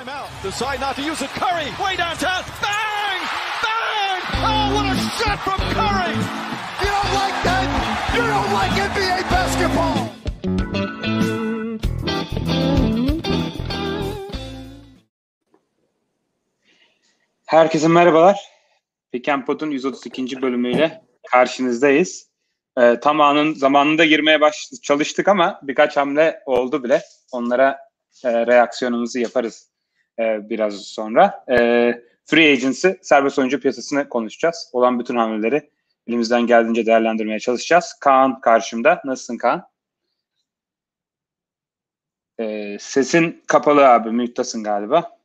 Timeout. Decide not to use it. Curry, way downtown. Bang! Bang! Oh, what a shot from Curry! You don't like that? You don't like NBA basketball! Herkese merhabalar. Pick and Pod'un 132. bölümüyle karşınızdayız. Zamanında girmeye çalıştık ama birkaç hamle oldu bile. Onlara reaksiyonumuzu yaparız biraz sonra. Free Agency, serbest oyuncu piyasasını konuşacağız. Olan bütün hamleleri elimizden geldiğince değerlendirmeye çalışacağız. Kaan karşımda. Nasılsın Kaan? Sesin kapalı abi. Mute'tasın galiba.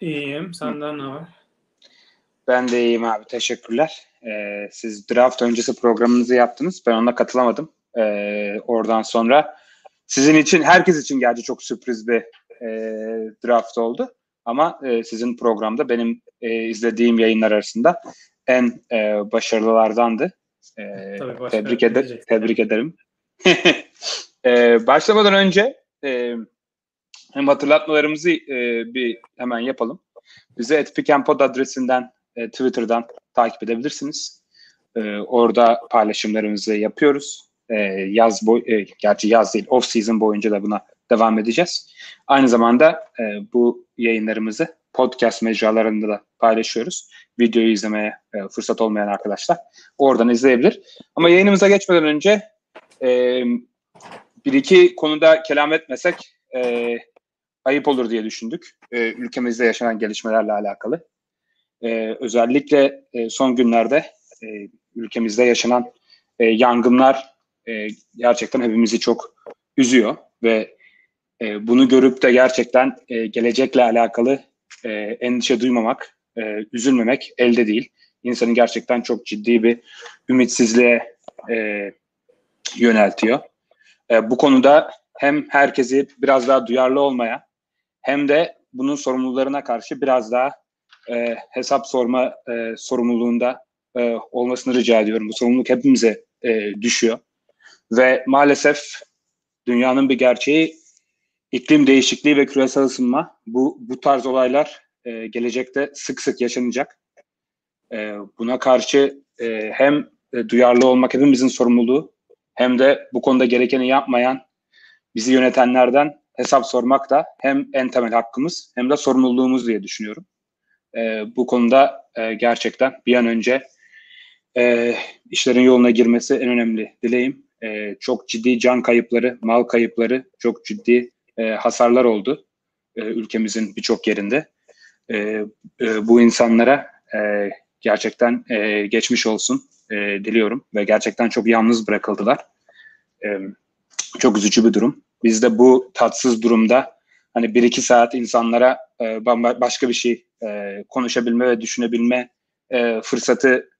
İyiyim. Senden ne var? Ben de iyiyim abi. Teşekkürler. Siz draft öncesi programınızı yaptınız. Ben ona katılamadım. Oradan sonra sizin için, herkes için gerçi çok sürpriz bir draft oldu. Ama sizin programda benim izlediğim yayınlar arasında en başarılılardandı. Tebrik ederim. Başlamadan önce hem hatırlatmalarımızı bir hemen yapalım. Bizi @pickandpod adresinden Twitter'dan takip edebilirsiniz. Orada paylaşımlarımızı yapıyoruz. Off season boyunca da buna devam edeceğiz. Aynı zamanda bu yayınlarımızı podcast mecralarında da paylaşıyoruz. Videoyu izlemeye fırsat olmayan arkadaşlar oradan izleyebilir. Ama yayınımıza geçmeden önce bir iki konuda kelam etmesek ayıp olur diye düşündük. Ülkemizde yaşanan gelişmelerle alakalı. Özellikle son günlerde ülkemizde yaşanan yangınlar gerçekten hepimizi çok üzüyor ve bunu görüp de gerçekten gelecekle alakalı endişe duymamak, üzülmemek elde değil. İnsanı gerçekten çok ciddi bir ümitsizliğe yöneltiyor. Bu konuda hem herkesi biraz daha duyarlı olmaya hem de bunun sorumlularına karşı biraz daha hesap sorma sorumluluğunda olmasını rica ediyorum. Bu sorumluluk hepimize düşüyor. Ve maalesef dünyanın bir gerçeği iklim değişikliği ve küresel ısınma. Bu tarz olaylar gelecekte sık sık yaşanacak. Buna karşı hem duyarlı olmak hepimizin sorumluluğu hem de bu konuda gerekeni yapmayan bizi yönetenlerden hesap sormak da hem en temel hakkımız hem de sorumluluğumuz diye düşünüyorum. Bu konuda gerçekten bir an önce işlerin yoluna girmesi en önemli dileğim. Çok ciddi can kayıpları, mal kayıpları, çok ciddi hasarlar oldu ülkemizin birçok yerinde. Bu insanlara gerçekten geçmiş olsun diliyorum ve gerçekten çok yalnız bırakıldılar. Çok üzücü bir durum. Biz de bu tatsız durumda hani 1-2 saat insanlara başka bir şey konuşabilme ve düşünebilme fırsatı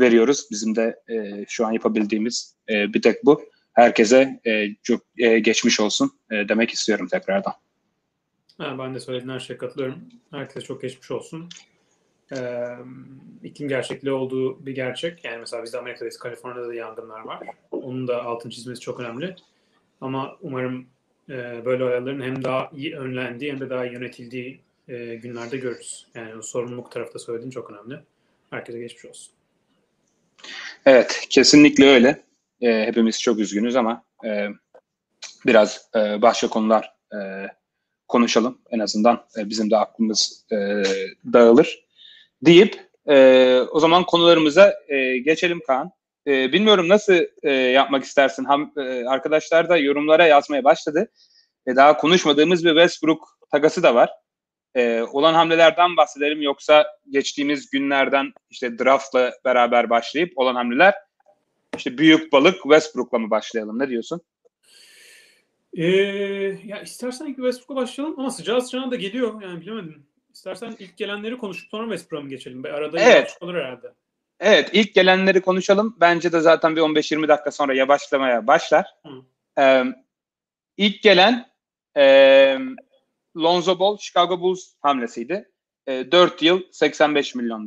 veriyoruz. Bizim de şu an yapabildiğimiz bir tek bu. Herkese çok geçmiş olsun demek istiyorum tekrardan. Ben de söylediğin her şeye katılıyorum. Herkese çok geçmiş olsun. İklim gerçekliği olduğu bir gerçek. Yani mesela biz de Amerika'dayız. Kaliforniya'da da yangınlar var. Onun da altını çizmesi çok önemli. Ama umarım böyle olayların hem daha iyi önlendiği hem de daha iyi yönetildiği günlerde görürüz. Yani o sorumluluk tarafta söylediğin çok önemli. Herkese geçmiş olsun. Evet, kesinlikle öyle. Hepimiz çok üzgünüz ama biraz başka konular konuşalım. En azından bizim de aklımız dağılır deyip o zaman konularımıza geçelim Kaan. Bilmiyorum nasıl yapmak istersin. Arkadaşlar da yorumlara yazmaya başladı. Daha konuşmadığımız bir Westbrook takası da var. Olan hamlelerden bahsedelim yoksa geçtiğimiz günlerden işte draftla beraber başlayıp olan hamleler işte büyük balık Westbrook'la mı başlayalım? Ne diyorsun? Ya istersen ilk Westbrook'la başlayalım ama sıcağı sıcağına da geliyor. Yani bilemedim. İstersen ilk gelenleri konuşup sonra Westbrook'a mı geçelim? Arada evet. Olur herhalde. Evet, ilk gelenleri konuşalım. Bence de zaten bir 15-20 dakika sonra yavaşlamaya başlar. İlk gelen Lonzo Ball, Chicago Bulls hamlesiydi. 4 yıl $85 milyon.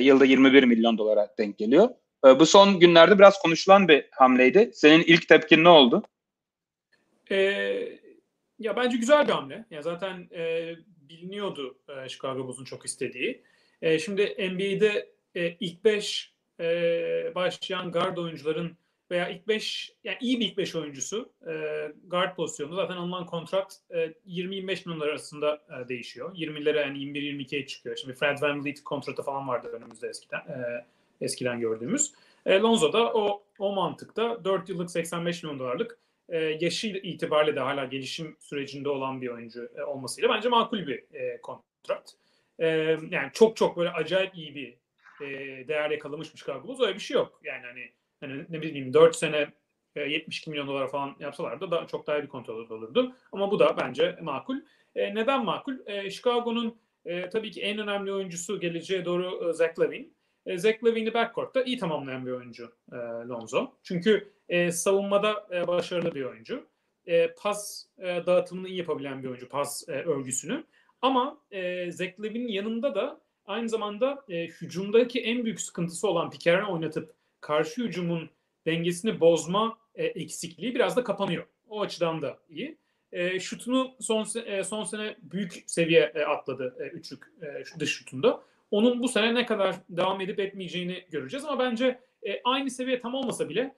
Yılda $21 milyon denk geliyor. Bu son günlerde biraz konuşulan bir hamleydi. Senin ilk tepkin ne oldu? Ya bence güzel bir hamle. Ya zaten biliniyordu Chicago Bulls'un çok istediği. Şimdi NBA'de ilk 5 başlayan guard oyuncuların veya ilk 5, yani iyi bir ilk 5 oyuncusu guard pozisyonunda zaten alınan kontrat 20-25 milyon arasında değişiyor. 20'lere, yani 21-22'ye çıkıyor. Şimdi Fred VanVleet kontratı falan vardı önümüzde eskiden gördüğümüz. Lonzo da o mantıkta 4 yıllık 85 milyon dolarlık yaşı itibariyle de hala gelişim sürecinde olan bir oyuncu olmasıyla bence makul bir kontrat. Yani çok çok böyle acayip iyi bir değer yakalamış Chicago Bulls, öyle bir şey yok. Yani hani ne bileyim 4 sene 72 milyon dolar falan yapsalardı da çok daha iyi bir kontrat olurdu. Ama bu da bence makul. Neden makul? Chicago'nun tabii ki en önemli oyuncusu geleceğe doğru Zach Lavine. Zach Lavine'i backcourt'ta iyi tamamlayan bir oyuncu Lonzo. Çünkü savunmada başarılı bir oyuncu. Pas dağıtımını iyi yapabilen bir oyuncu. Pas örgüsünü. Ama Zach Lavine'in yanında da aynı zamanda hücumdaki en büyük sıkıntısı olan pick and roll oynatıp karşı hücumun dengesini bozma eksikliği biraz da kapanıyor. O açıdan da iyi. Şutunu son sene büyük seviye atladı üçlük dış şutunda. Onun bu sene ne kadar devam edip etmeyeceğini göreceğiz ama bence aynı seviye tam olmasa bile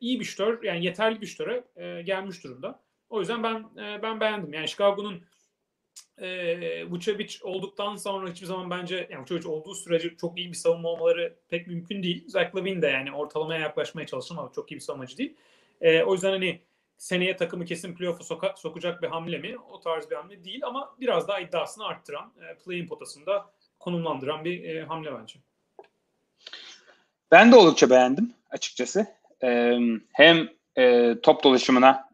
iyi bir şütör, yani yeterli bir şütöre gelmiş durumda. O yüzden ben beğendim. Yani Chicago'nun Vucevic olduktan sonra hiçbir zaman bence, yani Vucevic olduğu sürece çok iyi bir savunma olmaları pek mümkün değil. Zach Lavine de yani ortalamaya yaklaşmaya çalışan ama çok iyi bir savunmacı değil. O yüzden hani seneye takımı kesin playoff'a sokacak bir hamle mi? O tarz bir hamle değil ama biraz daha iddiasını arttıran, play-in potasında konumlandıran bir hamle bence. Ben de oldukça beğendim açıkçası. Hem top dolaşımına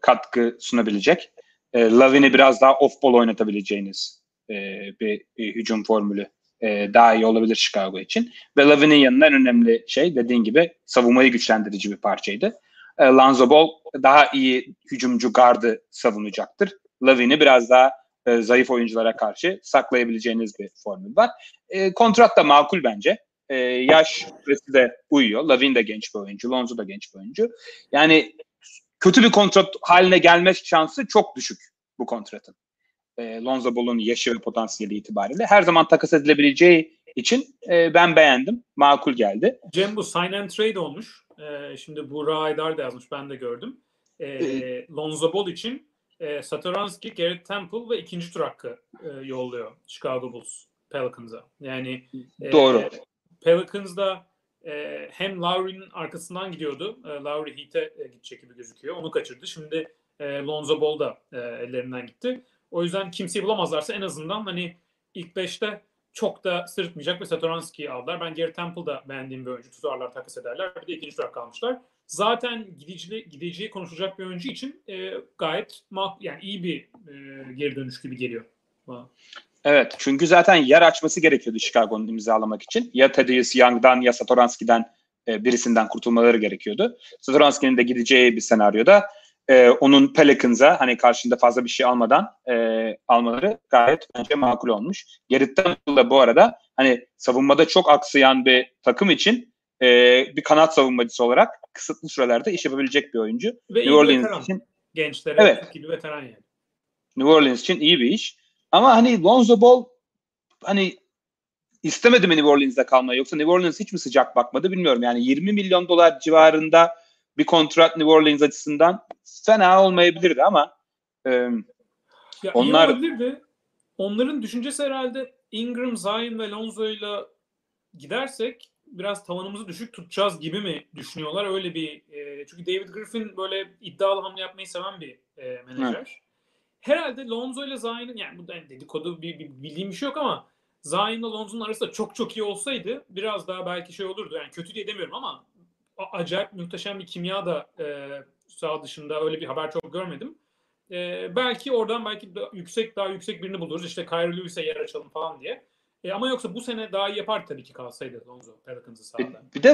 katkı sunabilecek, Lavine'i biraz daha off-ball oynatabileceğiniz bir hücum formülü daha iyi olabilir Chicago için. Ve Lavine'in yanında en önemli şey, dediğin gibi, savunmayı güçlendirici bir parçaydı. Lonzo Ball daha iyi hücumcu gardı savunacaktır. Lavine'i biraz daha zayıf oyunculara karşı saklayabileceğiniz bir formül var. Kontrat da makul bence. Yaş süresi de uyuyor. Lavine de genç bir oyuncu, Lonzo da genç bir oyuncu. Yani kötü bir kontrat haline gelme şansı çok düşük bu kontratın. Lonzo Ball'un yaşı ve potansiyeli itibariyle. Her zaman takas edilebileceği için ben beğendim. Makul geldi. Cem, bu sign and trade olmuş. Şimdi bu Raidar da yazmış. Ben de gördüm. Lonzo Ball için Satoranski, Garrett Temple ve 2. tur hakkı yolluyor Chicago Bulls Pelicans'a. Yani doğru. Pelicans'da hem Lowry'nin arkasından gidiyordu. Lowry Heat'e gidecek gibi gözüküyor. Onu kaçırdı. Şimdi Lonzo Ball da ellerinden gitti. O yüzden kimseyi bulamazlarsa en azından hani ilk 5'te çok da sırıtmayacak ve Satoranski'yi aldılar. Ben Garrett Temple'da beğendiğim bir oyuncu. Tutarlar, takas ederler. Bir de 2. tur hakkı almışlar. Zaten gideceği konuşulacak bir oyuncu için gayet yani iyi bir geri dönüş gibi geliyor. Evet, çünkü zaten yer açması gerekiyordu Chicago'nun imzalamak için. Ya Thaddeus Young'dan ya Satoranski'den birisinden kurtulmaları gerekiyordu. Satoranski'nin de gideceği bir senaryoda onun Pelicans'a hani karşında fazla bir şey almadan almaları gayet bence makul olmuş. Garrett Temple'da bu arada hani savunmada çok aksayan bir takım için bir kanat savunmacısı olarak kısıtlı sürelerde iş yapabilecek bir oyuncu. Ve New Orleans veteran. İçin gençlere, evet, veteran yani. New Orleans için iyi bir iş. Ama hani Lonzo Ball hani istemedi mi New Orleans'da kalmayı, yoksa New Orleans hiç mi sıcak bakmadı bilmiyorum. Yani 20 milyon dolar civarında bir kontrat New Orleans açısından fena olmayabilirdi ama onlar olabilirdi. Onların düşüncesi herhalde Ingram, Zion ve Lonzo'yla gidersek biraz tavanımızı düşük tutacağız gibi mi düşünüyorlar? Öyle bir çünkü David Griffin böyle iddialı hamle yapmayı seven bir menajer. Evet. Herhalde Lonzo ile Zion'ın, yani bu dedikodu bildiğim bir şey yok ama Zion'la Lonzo'nun arası da çok çok iyi olsaydı biraz daha belki şey olurdu. Yani kötü diye demiyorum ama acayip muhteşem bir kimya da sağ dışında, öyle bir haber çok görmedim. Belki oradan daha yüksek birini buluruz. İşte Kyrie Lewis'e yer açalım falan diye. Ama yoksa bu sene daha iyi yapar tabii ki kalsaydı Lonzo Pelicans'ı sağda. Bir de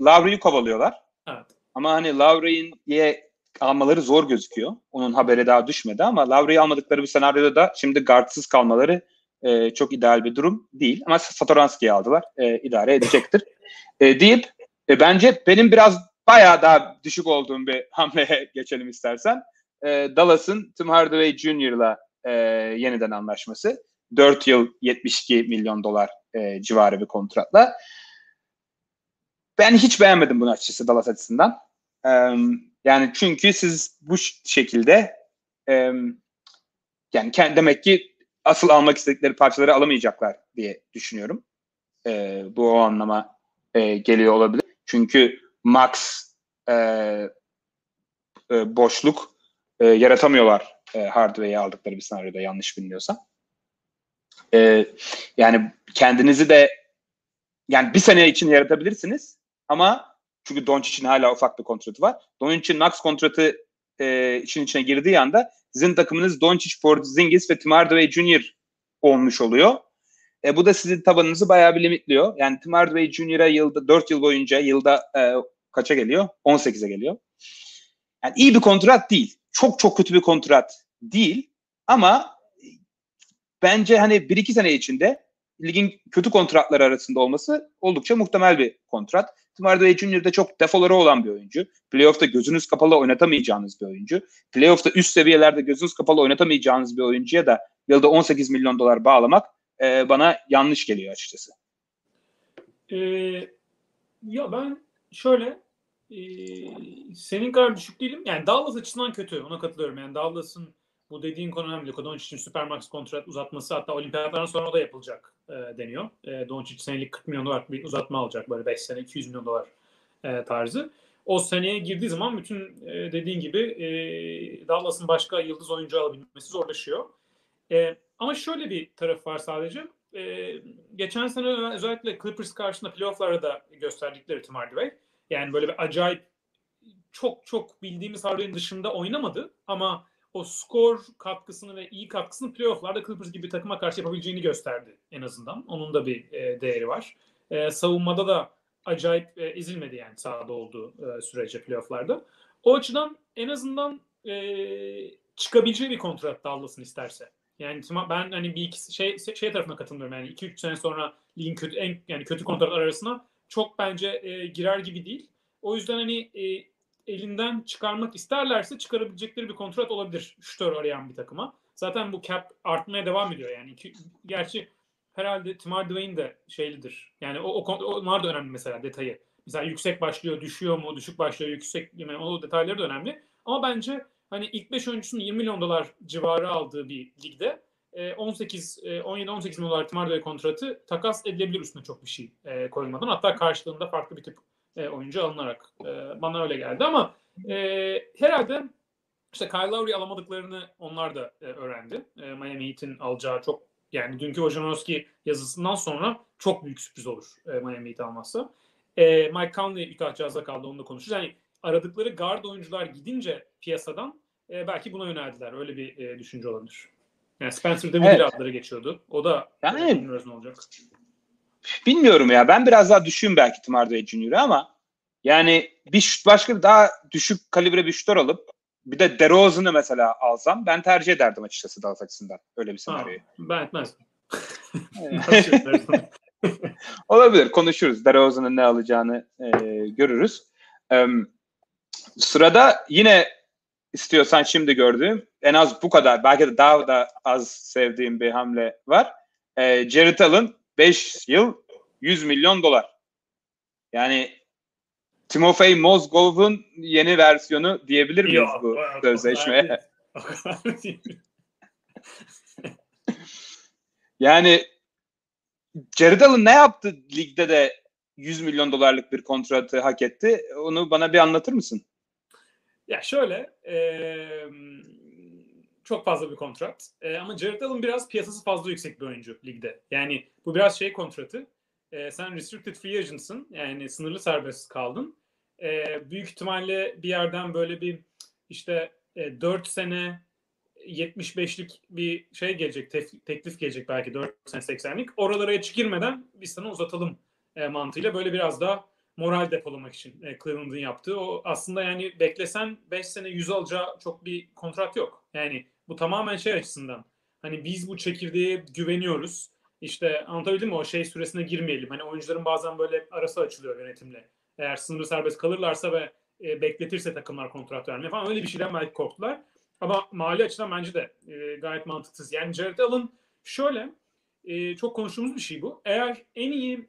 Lowry'yi kovalıyorlar. Evet. Ama hani Lowry'yi almaları zor gözüküyor. Onun haberi daha düşmedi ama Lowry'yi almadıkları bir senaryoda da şimdi guardsız kalmaları çok ideal bir durum değil. Ama Satoranski'yi aldılar. İdare edecektir. Deyip bence benim biraz bayağı daha düşük olduğum bir hamleye geçelim istersen. Dallas'ın Tim Hardaway Jr.'la yeniden anlaşması. 4 yıl 72 milyon dolar civarı bir kontratla. Ben hiç beğenmedim bunu açıkçası Dallas açısından. Yani çünkü siz bu şekilde yani demek ki asıl almak istedikleri parçaları alamayacaklar diye düşünüyorum. Bu o anlama geliyor olabilir. Çünkü Max boşluk yaratamıyorlar Hardaway'i aldıkları bir senaryoda yanlış bilmiyorsam. Yani kendinizi de yani bir sene için yaratabilirsiniz ama çünkü Doncic'in hala ufak bir kontratı var. Doncic'in max kontratı işin içine girdiği anda sizin takımınız Doncic, Porzingis ve Tim Hardaway Jr. olmuş oluyor. Bu da sizin tabanınızı bayağı bir limitliyor. Yani Tim Hardaway Jr.'a yılda 4 yıl boyunca yılda kaça geliyor? 18'e geliyor. Yani iyi bir kontrat değil. Çok çok kötü bir kontrat değil ama bence hani 1-2 sene içinde ligin kötü kontratları arasında olması oldukça muhtemel bir kontrat. Tim Hardaway Jr. de çok defoları olan bir oyuncu. Playoff'ta gözünüz kapalı oynatamayacağınız bir oyuncu. Playoff'ta üst seviyelerde gözünüz kapalı oynatamayacağınız bir oyuncuya da yılda 18 milyon dolar bağlamak bana yanlış geliyor açıkçası. Ya ben şöyle senin kadar düşük değilim. Yani Dallas açısından kötü. Ona katılıyorum. Yani Dallas'ın bu dediğin konu önemli. Doncic'in Supermax kontrat uzatması hatta olimpiyatlardan sonra o da yapılacak deniyor. Doncic senelik 40 milyon dolar bir uzatma alacak. Böyle 5 sene 200 milyon dolar tarzı. O seneye girdiği zaman bütün dediğin gibi Dallas'ın başka yıldız oyuncu alabilmesi zorlaşıyor. Ama şöyle bir taraf var sadece. Geçen sene özellikle Clippers karşısında playoff'larda da gösterdikleri Tim Hardaway. Yani böyle bir acayip çok çok bildiğimiz Hardaway'in dışında oynamadı ama o skor katkısını ve iyi katkısını playoff'larda Clippers gibi bir takıma karşı yapabileceğini gösterdi en azından. Onun da bir değeri var. Savunmada da acayip ezilmedi yani sahada olduğu sürece playoff'larda. O açıdan en azından çıkabileceği bir kontrat Dallas'ın isterse. Yani ben hani bir iki şey tarafına katılmıyorum. Yani 2-3 sene sonra ligin kötü kontratlar arasına çok bence girer gibi değil. O yüzden hani elinden çıkarmak isterlerse çıkarabilecekleri bir kontrat olabilir. Şutör arayan bir takıma. Zaten bu cap artmaya devam ediyor yani. Gerçi herhalde Tim Hardaway'in de şeylidir. Yani onlar da önemli mesela detayı. Mesela yüksek başlıyor, düşüyor mu? Düşük başlıyor, yüksek mi? Yani o detayları da önemli. Ama bence hani ilk 5 oyuncusunun 20 milyon dolar civarı aldığı bir ligde 17-18 milyon dolar Tim Hardaway kontratı takas edilebilir üstüne çok bir şey koyulmadan. Hatta karşılığında farklı bir tip oyuncu alınarak. Bana öyle geldi ama herhalde işte Kyle Lowry alamadıklarını onlar da öğrendi. Miami Heat'in alacağı çok yani dünkü Wojnarowski yazısından sonra çok büyük sürpriz olur Miami Heat almazsa. Mike Conley Utah Jazz'da kaldı, onu da konuşacağız. Yani aradıkları guard oyuncular gidince piyasadan belki buna yöneldiler. Öyle bir düşünce olabilir. Yani Spencer Dinwiddie adları geçiyordu. O da yani, bilmiyoruz ne olacak. Bilmiyorum ya. Ben biraz daha düşüğüm belki Tim Hardaway Jr. ama yani bir başka daha düşük kalibre bir şutör alıp bir de DeRozan'ı mesela alsam ben tercih ederdim açıkçası Dallas açısından. Öyle bir senaryoyu. Ben etmezdim. Olabilir. Konuşuruz. DeRozan'ın ne alacağını görürüz. Sırada yine istiyorsan şimdi gördüğüm en az bu kadar belki de daha da az sevdiğim bir hamle var. Jared Allen 5 yıl 100 milyon dolar. Yani Timofey Mozgov'un yeni versiyonu diyebilir miyiz bu sözleşmeye? Yani Jared Allen ne yaptı ligde de 100 milyon dolarlık bir kontratı hak etti? Onu bana bir anlatır mısın? Ya şöyle, çok fazla bir kontrat. Ama Jared Allen biraz piyasası fazla yüksek bir oyuncu ligde. Yani bu biraz şey kontratı. Sen restricted free agents'ın. Yani sınırlı serbest kaldın. Büyük ihtimalle bir yerden böyle bir işte 4 sene 75'lik bir şey gelecek. Teklif gelecek belki 4 sene 80'lik. Oralara hiç girmeden biz sana uzatalım mantığıyla böyle biraz daha moral depolamak için Cleveland'ın yaptığı o aslında yani beklesen 5 sene 100 alacağı çok bir kontrat yok. Yani bu tamamen şey açısından hani biz bu çekirdeğe güveniyoruz. İşte anlatabildim mi o şey süresine girmeyelim. Hani oyuncuların bazen böyle arası açılıyor yönetimle. Eğer sınırlı serbest kalırlarsa ve bekletirse takımlar kontrat vermeye falan öyle bir şeyden belki korktular. Ama mali açıdan bence de gayet mantıksız. Yani Jared Allen şöyle, çok konuştuğumuz bir şey bu. Eğer en iyi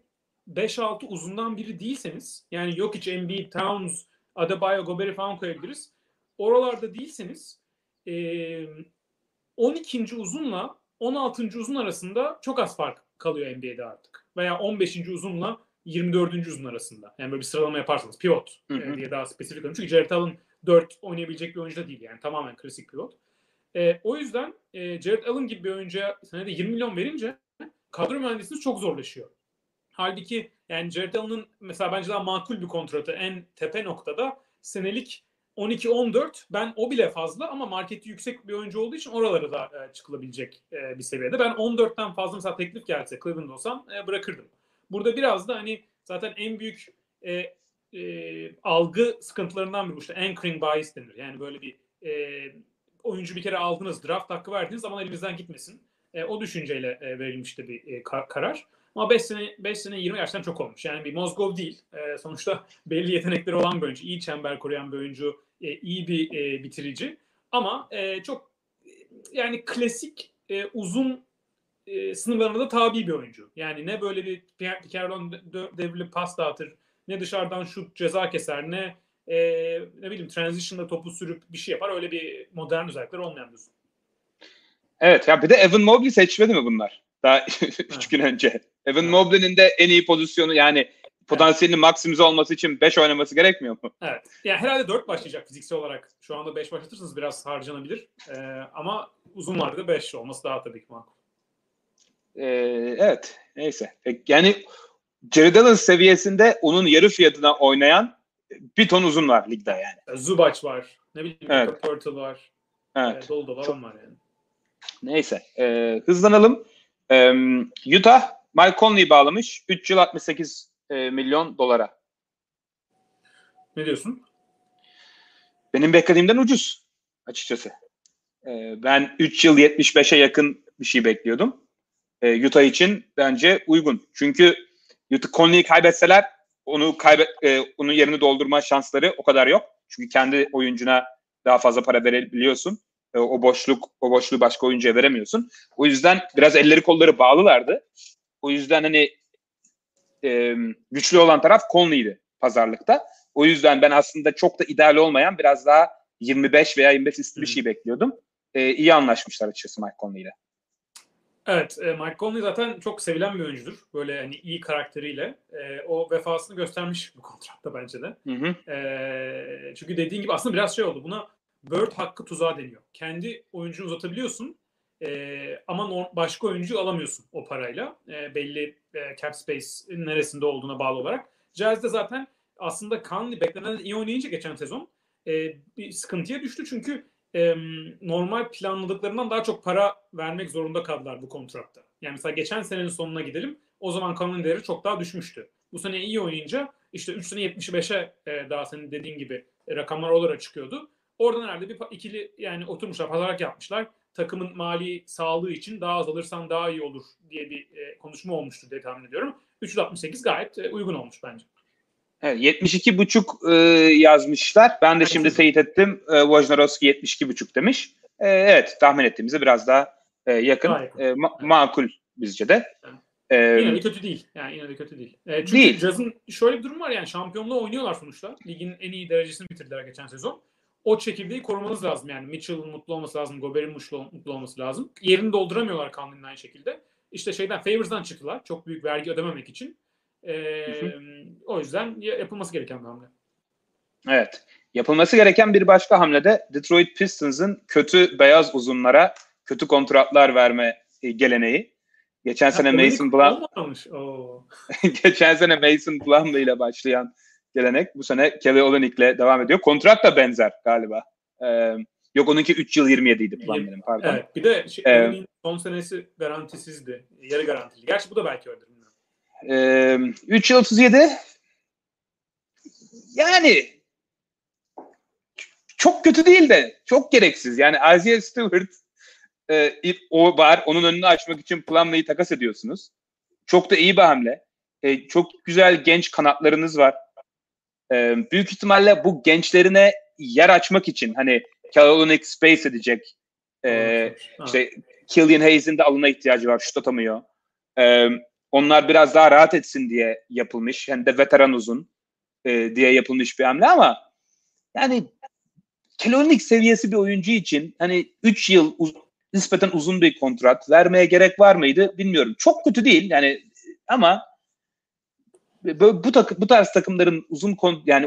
5-6 uzundan biri değilseniz, yani Jokic, Embiid, Towns, Adebayo, Gobert'i falan koyabiliriz. Oralarda değilseniz 12. uzunla 16. uzun arasında çok az fark kalıyor NBA'de artık. Veya 15. uzunla 24. uzun arasında. Yani böyle bir sıralama yaparsanız. Pivot diye daha spesifik olur. Çünkü Jared Allen 4 oynayabilecek bir oyuncu da değil. Yani tamamen klasik pivot. O yüzden Jared Allen gibi bir oyuncuya senede 20 milyon verince kadro mühendisliği çok zorlaşıyor. Halbuki yani Jared Allen'ın mesela bence daha makul bir kontratı en tepe noktada senelik 12-14, ben o bile fazla ama marketi yüksek bir oyuncu olduğu için oralara da çıkılabilecek bir seviyede. Ben 14'ten fazla mesela teklif gelse Cleveland olsam bırakırdım. Burada biraz da hani zaten en büyük algı sıkıntılarından biri bu, işte anchoring bias denir. Yani böyle bir oyuncu bir kere aldınız, draft hakkı verdiniz ama elimizden gitmesin. O düşünceyle verilmişti bir karar. Ama 5 sene 20 yaştan çok olmuş. Yani bir Mozgov değil. Sonuçta belli yetenekleri olan bir oyuncu. İyi çember koruyan bir oyuncu. İyi bir bitirici. Ama çok yani klasik uzun sınırlarına da tabi bir oyuncu. Yani ne böyle bir Pierre-Carlon devli pas dağıtır, ne dışarıdan şut ceza keser, ne bileyim transition'da topu sürüp bir şey yapar. Öyle bir modern özellikler olmayan bir uzun. Evet ya, bir de Evan Mobley seçmedi mi bunlar? Daha 3 gün önce. Evan Mobley'nin de en iyi pozisyonu, yani potansiyelinin maksimize olması için 5 oynaması gerekmiyor mu? Evet. Yani herhalde 4 başlayacak fiziksel olarak. Şu anda 5 başlatırsanız biraz harcanabilir. Ama uzun vadede 5 olması daha tabii ki makul. Evet. Neyse. Yani Jared Allen seviyesinde onun yarı fiyatına oynayan bir ton uzun var ligde yani. Zubac var. Ne bileyim. Evet. Portal var. Evet. Dolu dolu çok... var yani. Neyse. Hızlanalım. Utah, Michael Conley'i bağlamış. 3 yıl 68 milyon dolara. Ne diyorsun? Benim beklediğimden ucuz açıkçası. Ben 3 yıl 75'e yakın bir şey bekliyordum. Utah için bence uygun. Çünkü Utah Conley'i kaybetseler onun yerini doldurma şansları o kadar yok. Çünkü kendi oyuncuna daha fazla para verebiliyorsun. O boşluğu başka oyuncuya veremiyorsun. O yüzden biraz elleri kolları bağlılardı. O yüzden hani güçlü olan taraf Conley'di pazarlıkta. O yüzden ben aslında çok da ideal olmayan, biraz daha 25 veya 25 üstü bir şey bekliyordum. İyi anlaşmışlar açıkçası Mike Conley'le. Evet, Mike Conley zaten çok sevilen bir oyuncudur. Böyle hani iyi karakteriyle. O vefasını göstermiş bu kontratta bence de. Çünkü dediğin gibi aslında biraz şey oldu. Buna Bird hakkı tuzağı deniyor. Kendi oyuncunu uzatabiliyorsun ama başka oyuncuyu alamıyorsun o parayla. Belli cap space'in neresinde olduğuna bağlı olarak. Jazz'de zaten aslında Conley beklenen iyi oynayınca geçen sezon bir sıkıntıya düştü. Çünkü normal planladıklarından daha çok para vermek zorunda kaldılar bu kontratta. Yani mesela geçen senenin sonuna gidelim. O zaman Conley'nin değeri çok daha düşmüştü. Bu sene iyi oynayınca işte 3 sene 75'e daha senin dediğin gibi rakamlar olarak çıkıyordu. Oradan herhalde bir ikili yani oturmuşlar, pazarlık yapmışlar. Takımın mali sağlığı için daha az alırsan daha iyi olur diye bir konuşma olmuştu diye tahmin ediyorum. 368 gayet uygun olmuş bence. Evet, 72,5 yazmışlar. Ben de şimdi teyit ettim. Wojnarowski 72,5 demiş. Evet, tahmin ettiğimize biraz daha yakın. Makul bizce de. Evet. Yine de kötü değil. Yani yine de kötü değil. Çünkü değil. Jazz'ın şöyle bir durum var, yani şampiyonluğa oynuyorlar sonuçta. Ligin en iyi derecesini bitirdiler geçen sezon. O çekirdeği korumanız lazım yani. Mitchell'ın mutlu olması lazım. Gobert'in mutlu olması lazım. Yerini dolduramıyorlar Conley'nin aynı şekilde. İşte Favors'dan çıktılar. Çok büyük vergi ödememek için. O yüzden yapılması gereken bir hamle. Evet. Yapılması gereken bir başka hamle de Detroit Pistons'ın kötü beyaz uzunlara kötü kontratlar verme geleneği. Geçen sene Mason Plumlee ile başlayan gelenek bu sene Kelly Olenik'le devam ediyor. Kontrat da benzer galiba. Yok, onunki 3 yıl 27'ydi planlarım. Pardon. Evet, bir de son senesi garantisizdi. Yarı garantili. Gerçi bu da belki öyle. 3 yıl 37. Yani çok kötü değil de çok gereksiz. Yani Isaiah Stewart o var. Onun önünü açmak için Plumlee'yi takas ediyorsunuz. Çok da iyi bir hamle. Çok güzel genç kanatlarınız var. Büyük ihtimalle bu gençlerine yer açmak için hani Kelly Olenik space edecek. İşte Killian Hayes'in de alına ihtiyacı var. Şut atamıyor. Onlar biraz daha rahat etsin diye yapılmış. Hem de veteran uzun diye yapılmış bir hamle ama yani Kelly Olenik seviyesi bir oyuncu için hani 3 yıl nispeten uzun bir kontrat vermeye gerek var mıydı bilmiyorum. Çok kötü değil yani ama bu tarz takımların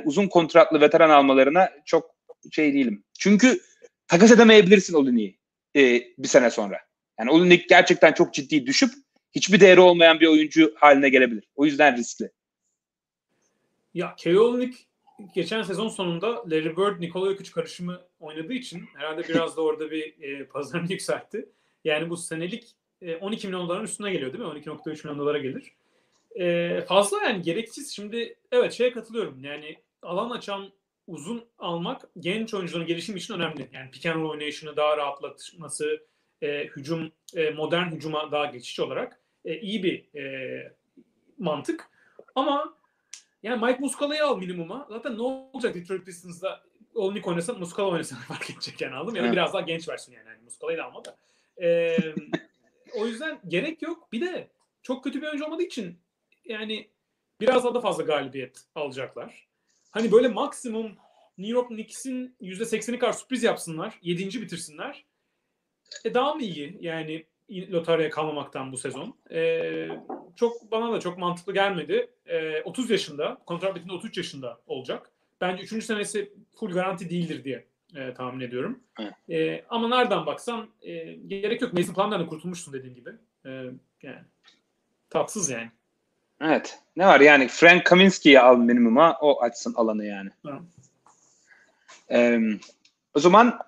uzun kontratlı veteran almalarına çok şey değilim. Çünkü takas edemeyebilirsin Olinik'i bir sene sonra. Yani Olinik gerçekten çok ciddi düşüp hiçbir değeri olmayan bir oyuncu haline gelebilir. O yüzden riskli. Ya Kelly Olenik geçen sezon sonunda Larry Bird, Nikola Jokic karışımı oynadığı için herhalde biraz da orada bir pazarını yükseltti. Yani bu senelik $12 milyon üstüne geliyor değil mi? $12.3 milyon gelir. Fazla yani gereksiz. Şimdi evet şeye katılıyorum. Yani alan açan uzun almak genç oyuncuların gelişimi için önemli. Yani pick and roll oynayışını daha rahatlatması, hücum modern hücuma daha geçiş olarak iyi bir mantık. Ama yani Mike Muscala'yı al minimuma. Zaten ne olacak Detroit Pistons'da Olenik oynasa Muscala oynasa fark edecek yani aldım. Yani biraz daha genç versin yani Muscala'yı da alma da. O yüzden gerek yok. Bir de çok kötü bir oyuncu olmadığı için yani biraz daha da fazla galibiyet alacaklar. Hani böyle maksimum New York Knicks'in %80'i kadar sürpriz yapsınlar. 7. bitirsinler. Daha mı iyi? Yani lotaryaya kalmamaktan bu sezon. Çok bana da çok mantıklı gelmedi. 30 yaşında, kontrat bittiğinde 33 yaşında olacak. Bence 3. senesi full garanti değildir diye tahmin ediyorum. Ama nereden baksan gerek yok. Mason Plumlee'den kurtulmuşsun dediğim gibi. Yani tatsız yani. Evet. Ne var yani Frank Kaminsky'yi al minimuma o açsın alanı yani. Evet. O zaman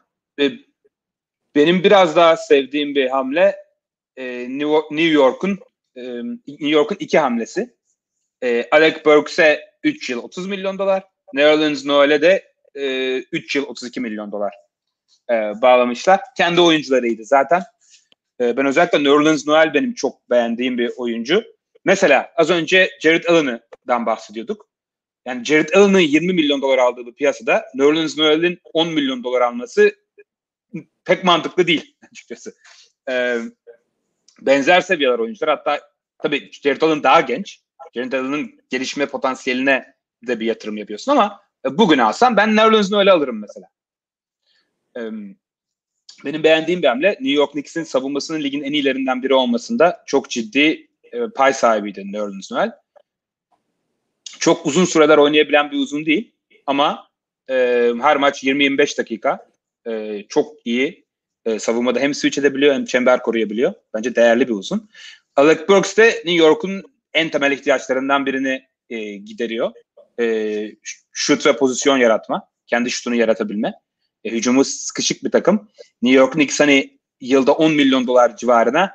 benim biraz daha sevdiğim bir hamle New York'un iki hamlesi. Alec Burks'e 3 yıl $30 milyon. Nerlens Noel'e de 3 yıl $32 milyon bağlamışlar. Kendi oyuncularıydı zaten. Ben özellikle Nerlens Noel benim çok beğendiğim bir oyuncu. Mesela az önce Jared Allen'dan bahsediyorduk. Yani Jared Allen'ın $20 milyon aldığı bir piyasada Nerlens Noel'in $10 milyon alması pek mantıklı değil açıkçası. Benzer seviyeler oyuncular. Hatta tabii Jared Allen daha genç. Jared Allen'ın gelişme potansiyeline de bir yatırım yapıyorsun ama bugün alsam ben Nerlens Noel'i alırım mesela. Benim beğendiğim bir hamle New York Knicks'in savunmasının ligin en iyilerinden biri olmasında çok ciddi pay sahibiydi Nerlens Noel. Çok uzun süreler oynayabilen bir uzun değil ama her maç 20-25 dakika çok iyi savunmada hem switch edebiliyor hem çember koruyabiliyor. Bence değerli bir uzun. Alec Burks de New York'un en temel ihtiyaçlarından birini gideriyor. Şut ve pozisyon yaratma. Kendi şutunu yaratabilme. Hücumu sıkışık bir takım. New York Knicks hani yılda $10 milyon civarına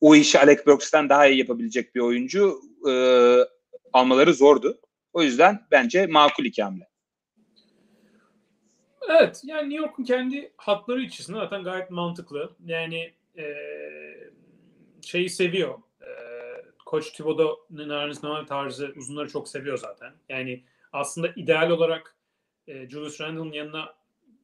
o işi Alec Burks'ten daha iyi yapabilecek bir oyuncu almaları zordu. O yüzden bence makul iki hamle. Evet. Yani New York'un kendi hatları içerisinde zaten gayet mantıklı. Yani şeyi seviyor. Koç Thibodeau'nun Nerlens Noel tarzı uzunları çok seviyor zaten. Yani aslında ideal olarak Julius Randle'ın yanına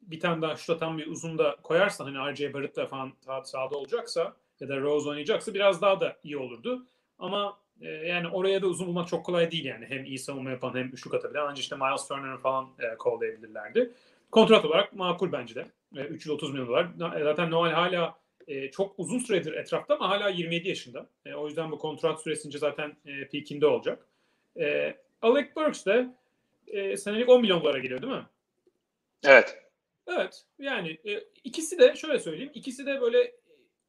bir tane daha şut atan bir uzun da koyarsan hani R.J. Barrett'la falan sahada olacaksa ya da Rose oynayacaksa biraz daha da iyi olurdu. Ama yani oraya da uzun bulmak çok kolay değil yani. Hem iyi savunma yapan hem üçlük atabilen. Ancak işte Miles Turner'ı falan kollayabilirlerdi. Kontrat olarak makul bence de. 3 yıl $30 milyon. Zaten Noel hala çok uzun süredir etrafta ama hala 27 yaşında. O yüzden bu kontrat süresince zaten peakinde olacak. Alec Burks de senelik $10 milyon geliyor değil mi? Evet. Evet. Yani ikisi de şöyle söyleyeyim. İkisi de böyle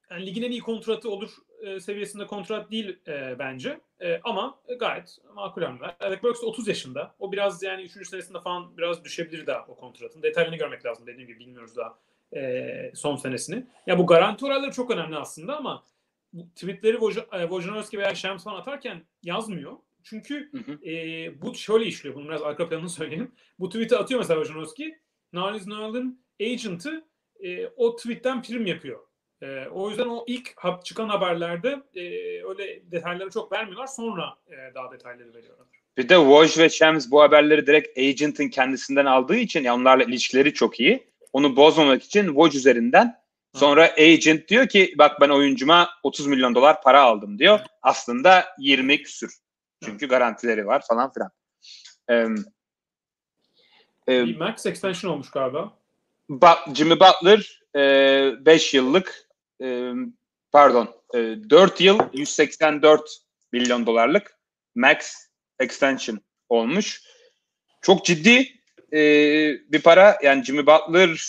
yani ligin en iyi kontratı olur seviyesinde kontrat değil bence. Ama gayet makul hamleler. Alec Burks 30 yaşında. O biraz yani 3. senesinde falan biraz düşebilir daha o kontratın. Detaylarını görmek lazım. Dediğim gibi bilmiyoruz daha son senesini. Ya bu garanti olayları çok önemli aslında ama tweetleri Wojnarowski veya Shams falan atarken yazmıyor. Çünkü bu şöyle işliyor. Bunun biraz arka planını söyleyeyim. Bu tweet'i atıyor mesela Wojnarowski. Nerlens Noel'in agent'ı o tweetten prim yapıyor. O yüzden o ilk çıkan haberlerde öyle detayları çok vermiyorlar. Sonra daha detayları veriyorlar. Bir de Woj ve Shams bu haberleri direkt agent'ın kendisinden aldığı için onlarla ilişkileri çok iyi. onu bozmamak için Woj üzerinden. Sonra agent diyor ki bak ben oyuncuma $30 milyon para aldım diyor. Aslında 20 küsür. Çünkü garantileri var falan filan. Bir max extension olmuş galiba. Jimmy Butler 5 yıllık 4 yıl $184 milyon max extension olmuş. Çok ciddi bir para. Yani Jimmy Butler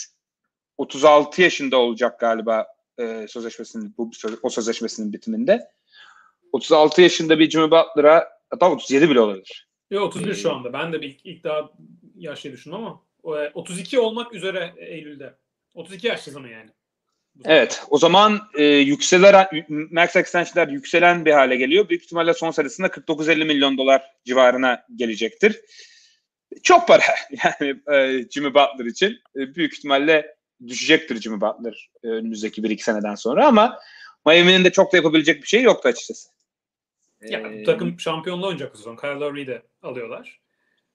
36 yaşında olacak galiba sözleşmesinin bitiminde. 36 yaşında bir Jimmy Butler'a hatta 37 bile olabilir. Yok 31 şu anda. Ben de bir ilk daha yaşlı düşündüm ama 32 olmak üzere Eylül'de. 32 yaşlı zaman yani. Evet. O zaman max extension'lar yükselen bir hale geliyor. Büyük ihtimalle son senesinde $49-50 milyon civarına gelecektir. Çok para yani Jimmy Butler için. Büyük ihtimalle düşecektir Jimmy Butler önümüzdeki 1-2 seneden sonra ama Miami'nin de çok da yapabilecek bir şey yoktu açıkçası. Ya, takım şampiyonla oynayacak o zaman. Kyle Lowry'i de alıyorlar.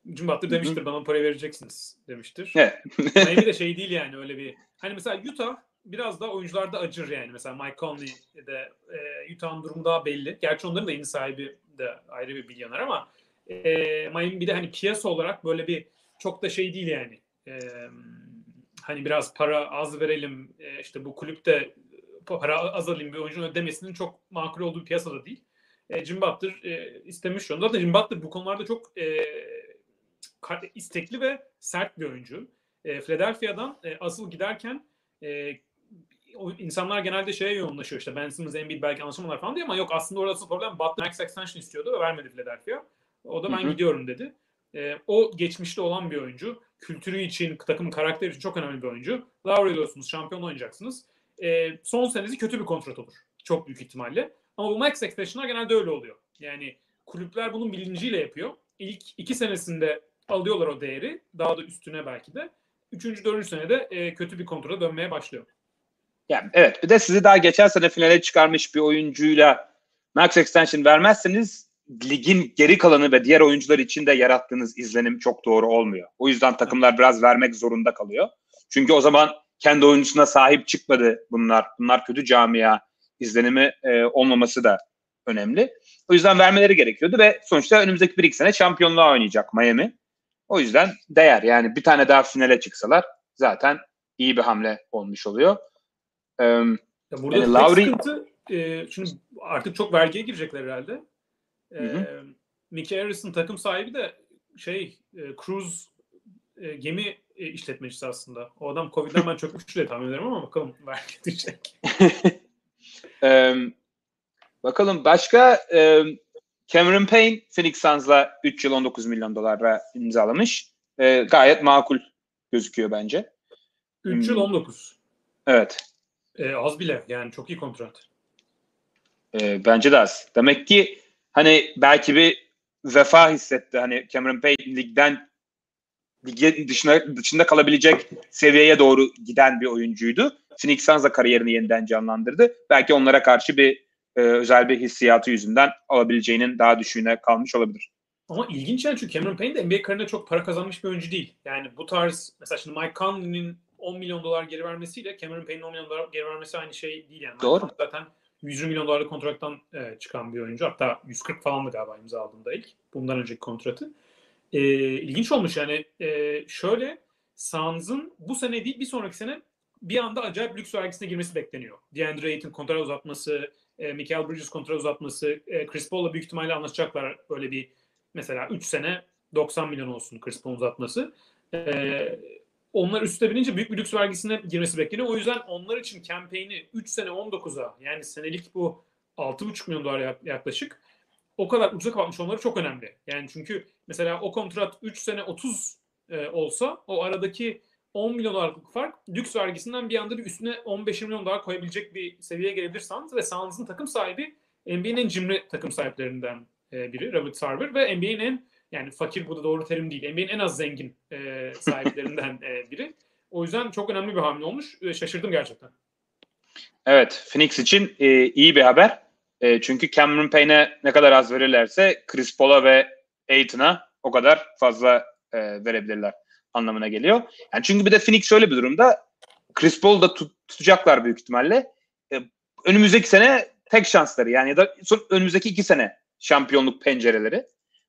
Jimmy Butler demiştir bana parayı vereceksiniz demiştir. Evet. Miami de şey değil yani öyle bir. Hani mesela Utah biraz daha oyuncularda acır yani. Mesela Mike Conley de Utah'ın durumu daha belli. Gerçi onların da yeni sahibi de ayrı bir milyoner ama Miami bir de hani piyasa olarak böyle bir çok da şey değil yani. Hani biraz para az verelim işte bu kulüpte para az alayım bir oyuncunun ödemesinin çok makul olduğu piyasada değil. Jimmy Butler istemiş onu. Zaten Jimmy Butler bu konularda çok istekli ve sert bir oyuncu. Philadelphia'dan asıl giderken insanlar genelde şeye yoğunlaşıyor işte Ben Simmons, Embiid belki anlaşamalar falan diyor ama yok aslında orada asıl problem Butler max extension istiyordu ve vermedi Philadelphia. O da ben gidiyorum dedi. O geçmişte olan bir oyuncu. Kültürü için, takımın karakteri için çok önemli bir oyuncu. Lowry diyorsunuz, şampiyon oynayacaksınız. Son senesi kötü bir kontrat olur. Çok büyük ihtimalle. Ama bu max extension'lar genelde öyle oluyor. Yani kulüpler bunun bilinciyle yapıyor. İlk 2 senesinde alıyorlar o değeri. Daha da üstüne belki de. 3. 4. senede kötü bir kontrata dönmeye başlıyor. Yani evet. Bir de sizi daha geçen sene finale çıkarmış bir oyuncuyla max extension vermezseniz ligin geri kalanı ve diğer oyuncular için de yarattığınız izlenim çok doğru olmuyor. O yüzden takımlar biraz vermek zorunda kalıyor. Çünkü o zaman kendi oyuncusuna sahip çıkmadı bunlar. Bunlar kötü camia izlenimi olmaması da önemli. O yüzden vermeleri gerekiyordu ve sonuçta önümüzdeki 1-2 sene şampiyonluğa oynayacak Miami. O yüzden değer. Yani bir tane daha finale çıksalar zaten iyi bir hamle olmuş oluyor. Burada yani Lowry sıkıntı şimdi artık çok vergiye girecekler herhalde. Mickey Harris'in takım sahibi de cruise gemi işletmecisi aslında. O adam Covid'den ben çökmüş diye tahmin ederim ama bakalım vergi edecek. Bakalım başka Cameron Payne Phoenix Suns'la 3 yıl $19 milyon imzalamış. Gayet makul gözüküyor bence. 3 yıl 19. Evet. Az bile yani çok iyi kontrat. Bence de az. Demek ki hani belki bir vefa hissetti. Hani Cameron Payne ligin dışında kalabilecek seviyeye doğru giden bir oyuncuydu. Phoenix Suns da kariyerini yeniden canlandırdı. Belki onlara karşı bir özel bir hissiyatı yüzünden alabileceğinin daha düşüğüne kalmış olabilir. Ama ilginç yani çünkü Cameron Payne de NBA kariyerinde çok para kazanmış bir oyuncu değil. Yani bu tarz mesela şimdi Mike Conley'nin $10 milyon geri vermesiyle Cameron Payne'in $10 milyon geri vermesi aynı şey değil yani. Doğru. Mike zaten $100 milyon kontrattan çıkan bir oyuncu. Hatta 140 falandı galiba imza aldığında ilk. Bundan önceki kontratı. İlginç olmuş yani. Suns'ın bu sene değil bir sonraki sene bir anda acayip lüks vergisine girmesi bekleniyor. DeAndre Ayton kontrat uzatması, Mikal Bridges kontrat uzatması, Chris Paul'la büyük ihtimalle anlaşacaklar böyle bir mesela 3 sene $90 milyon olsun Chris Paul'un uzatması. Onlar üstüne binince büyük bir lüks vergisine girmesi bekleniyor. O yüzden onlar için kampanyayı 3 sene 19'a yani senelik bu $6,5 milyon yaklaşık o kadar ucuza kapatmış onları çok önemli. Yani çünkü mesela o kontrat 3 sene 30 olsa o aradaki $10 milyon fark lüks vergisinden bir anda bir üstüne $15 milyon koyabilecek bir seviyeye gelebilir Suns ve Suns'ın takım sahibi NBA'nin en cimri takım sahiplerinden biri Robert Sarver ve NBA'nin en yani fakir bu da doğru terim değil. NBA'nin en az zengin sahiplerinden biri. O yüzden çok önemli bir hamle olmuş. Şaşırdım gerçekten. Evet. Phoenix için iyi bir haber. Çünkü Cameron Payne'e ne kadar az verirlerse Chris Paul'a ve Ayton'a o kadar fazla verebilirler. anlamına geliyor. Yani çünkü bir de Phoenix şöyle bir durumda. Chris Paul'u da tutacaklar büyük ihtimalle. Önümüzdeki sene tek şansları yani ya da önümüzdeki 2 sene şampiyonluk pencereleri.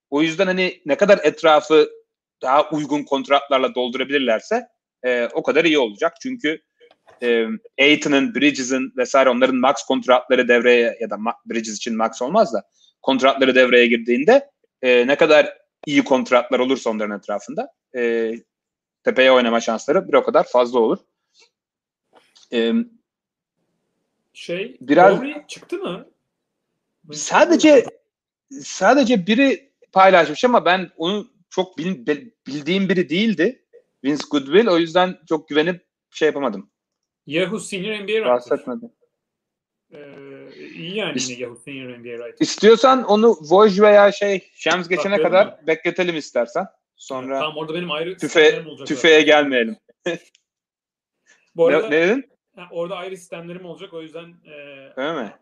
O yüzden hani ne kadar etrafı daha uygun kontratlarla doldurabilirlerse o kadar iyi olacak. Çünkü Aiton'ın, Bridges'in vesaire onların max kontratları devreye ya da Bridges için max olmaz da kontratları devreye girdiğinde ne kadar iyi kontratlar olursa onların etrafında tepeye oynama şansları bir o kadar fazla olur. Lowry çıktı mı? Sadece biri paylaşmış ama ben onu çok bildiğim biri değildi. Vince Goodwill. O yüzden çok güvenip yapamadım. Yahoo Senior NBA Writer. İyi yani Yahoo Senior NBA Writer. İstiyorsan onu Woj veya Shams geçene kadar mi? Bekletelim istersen. Sonra evet, tamam, orada benim ayrı tüfeğe gelmeyelim. Bu arada, ne dedin? Orada ayrı sistemlerim olacak. O yüzden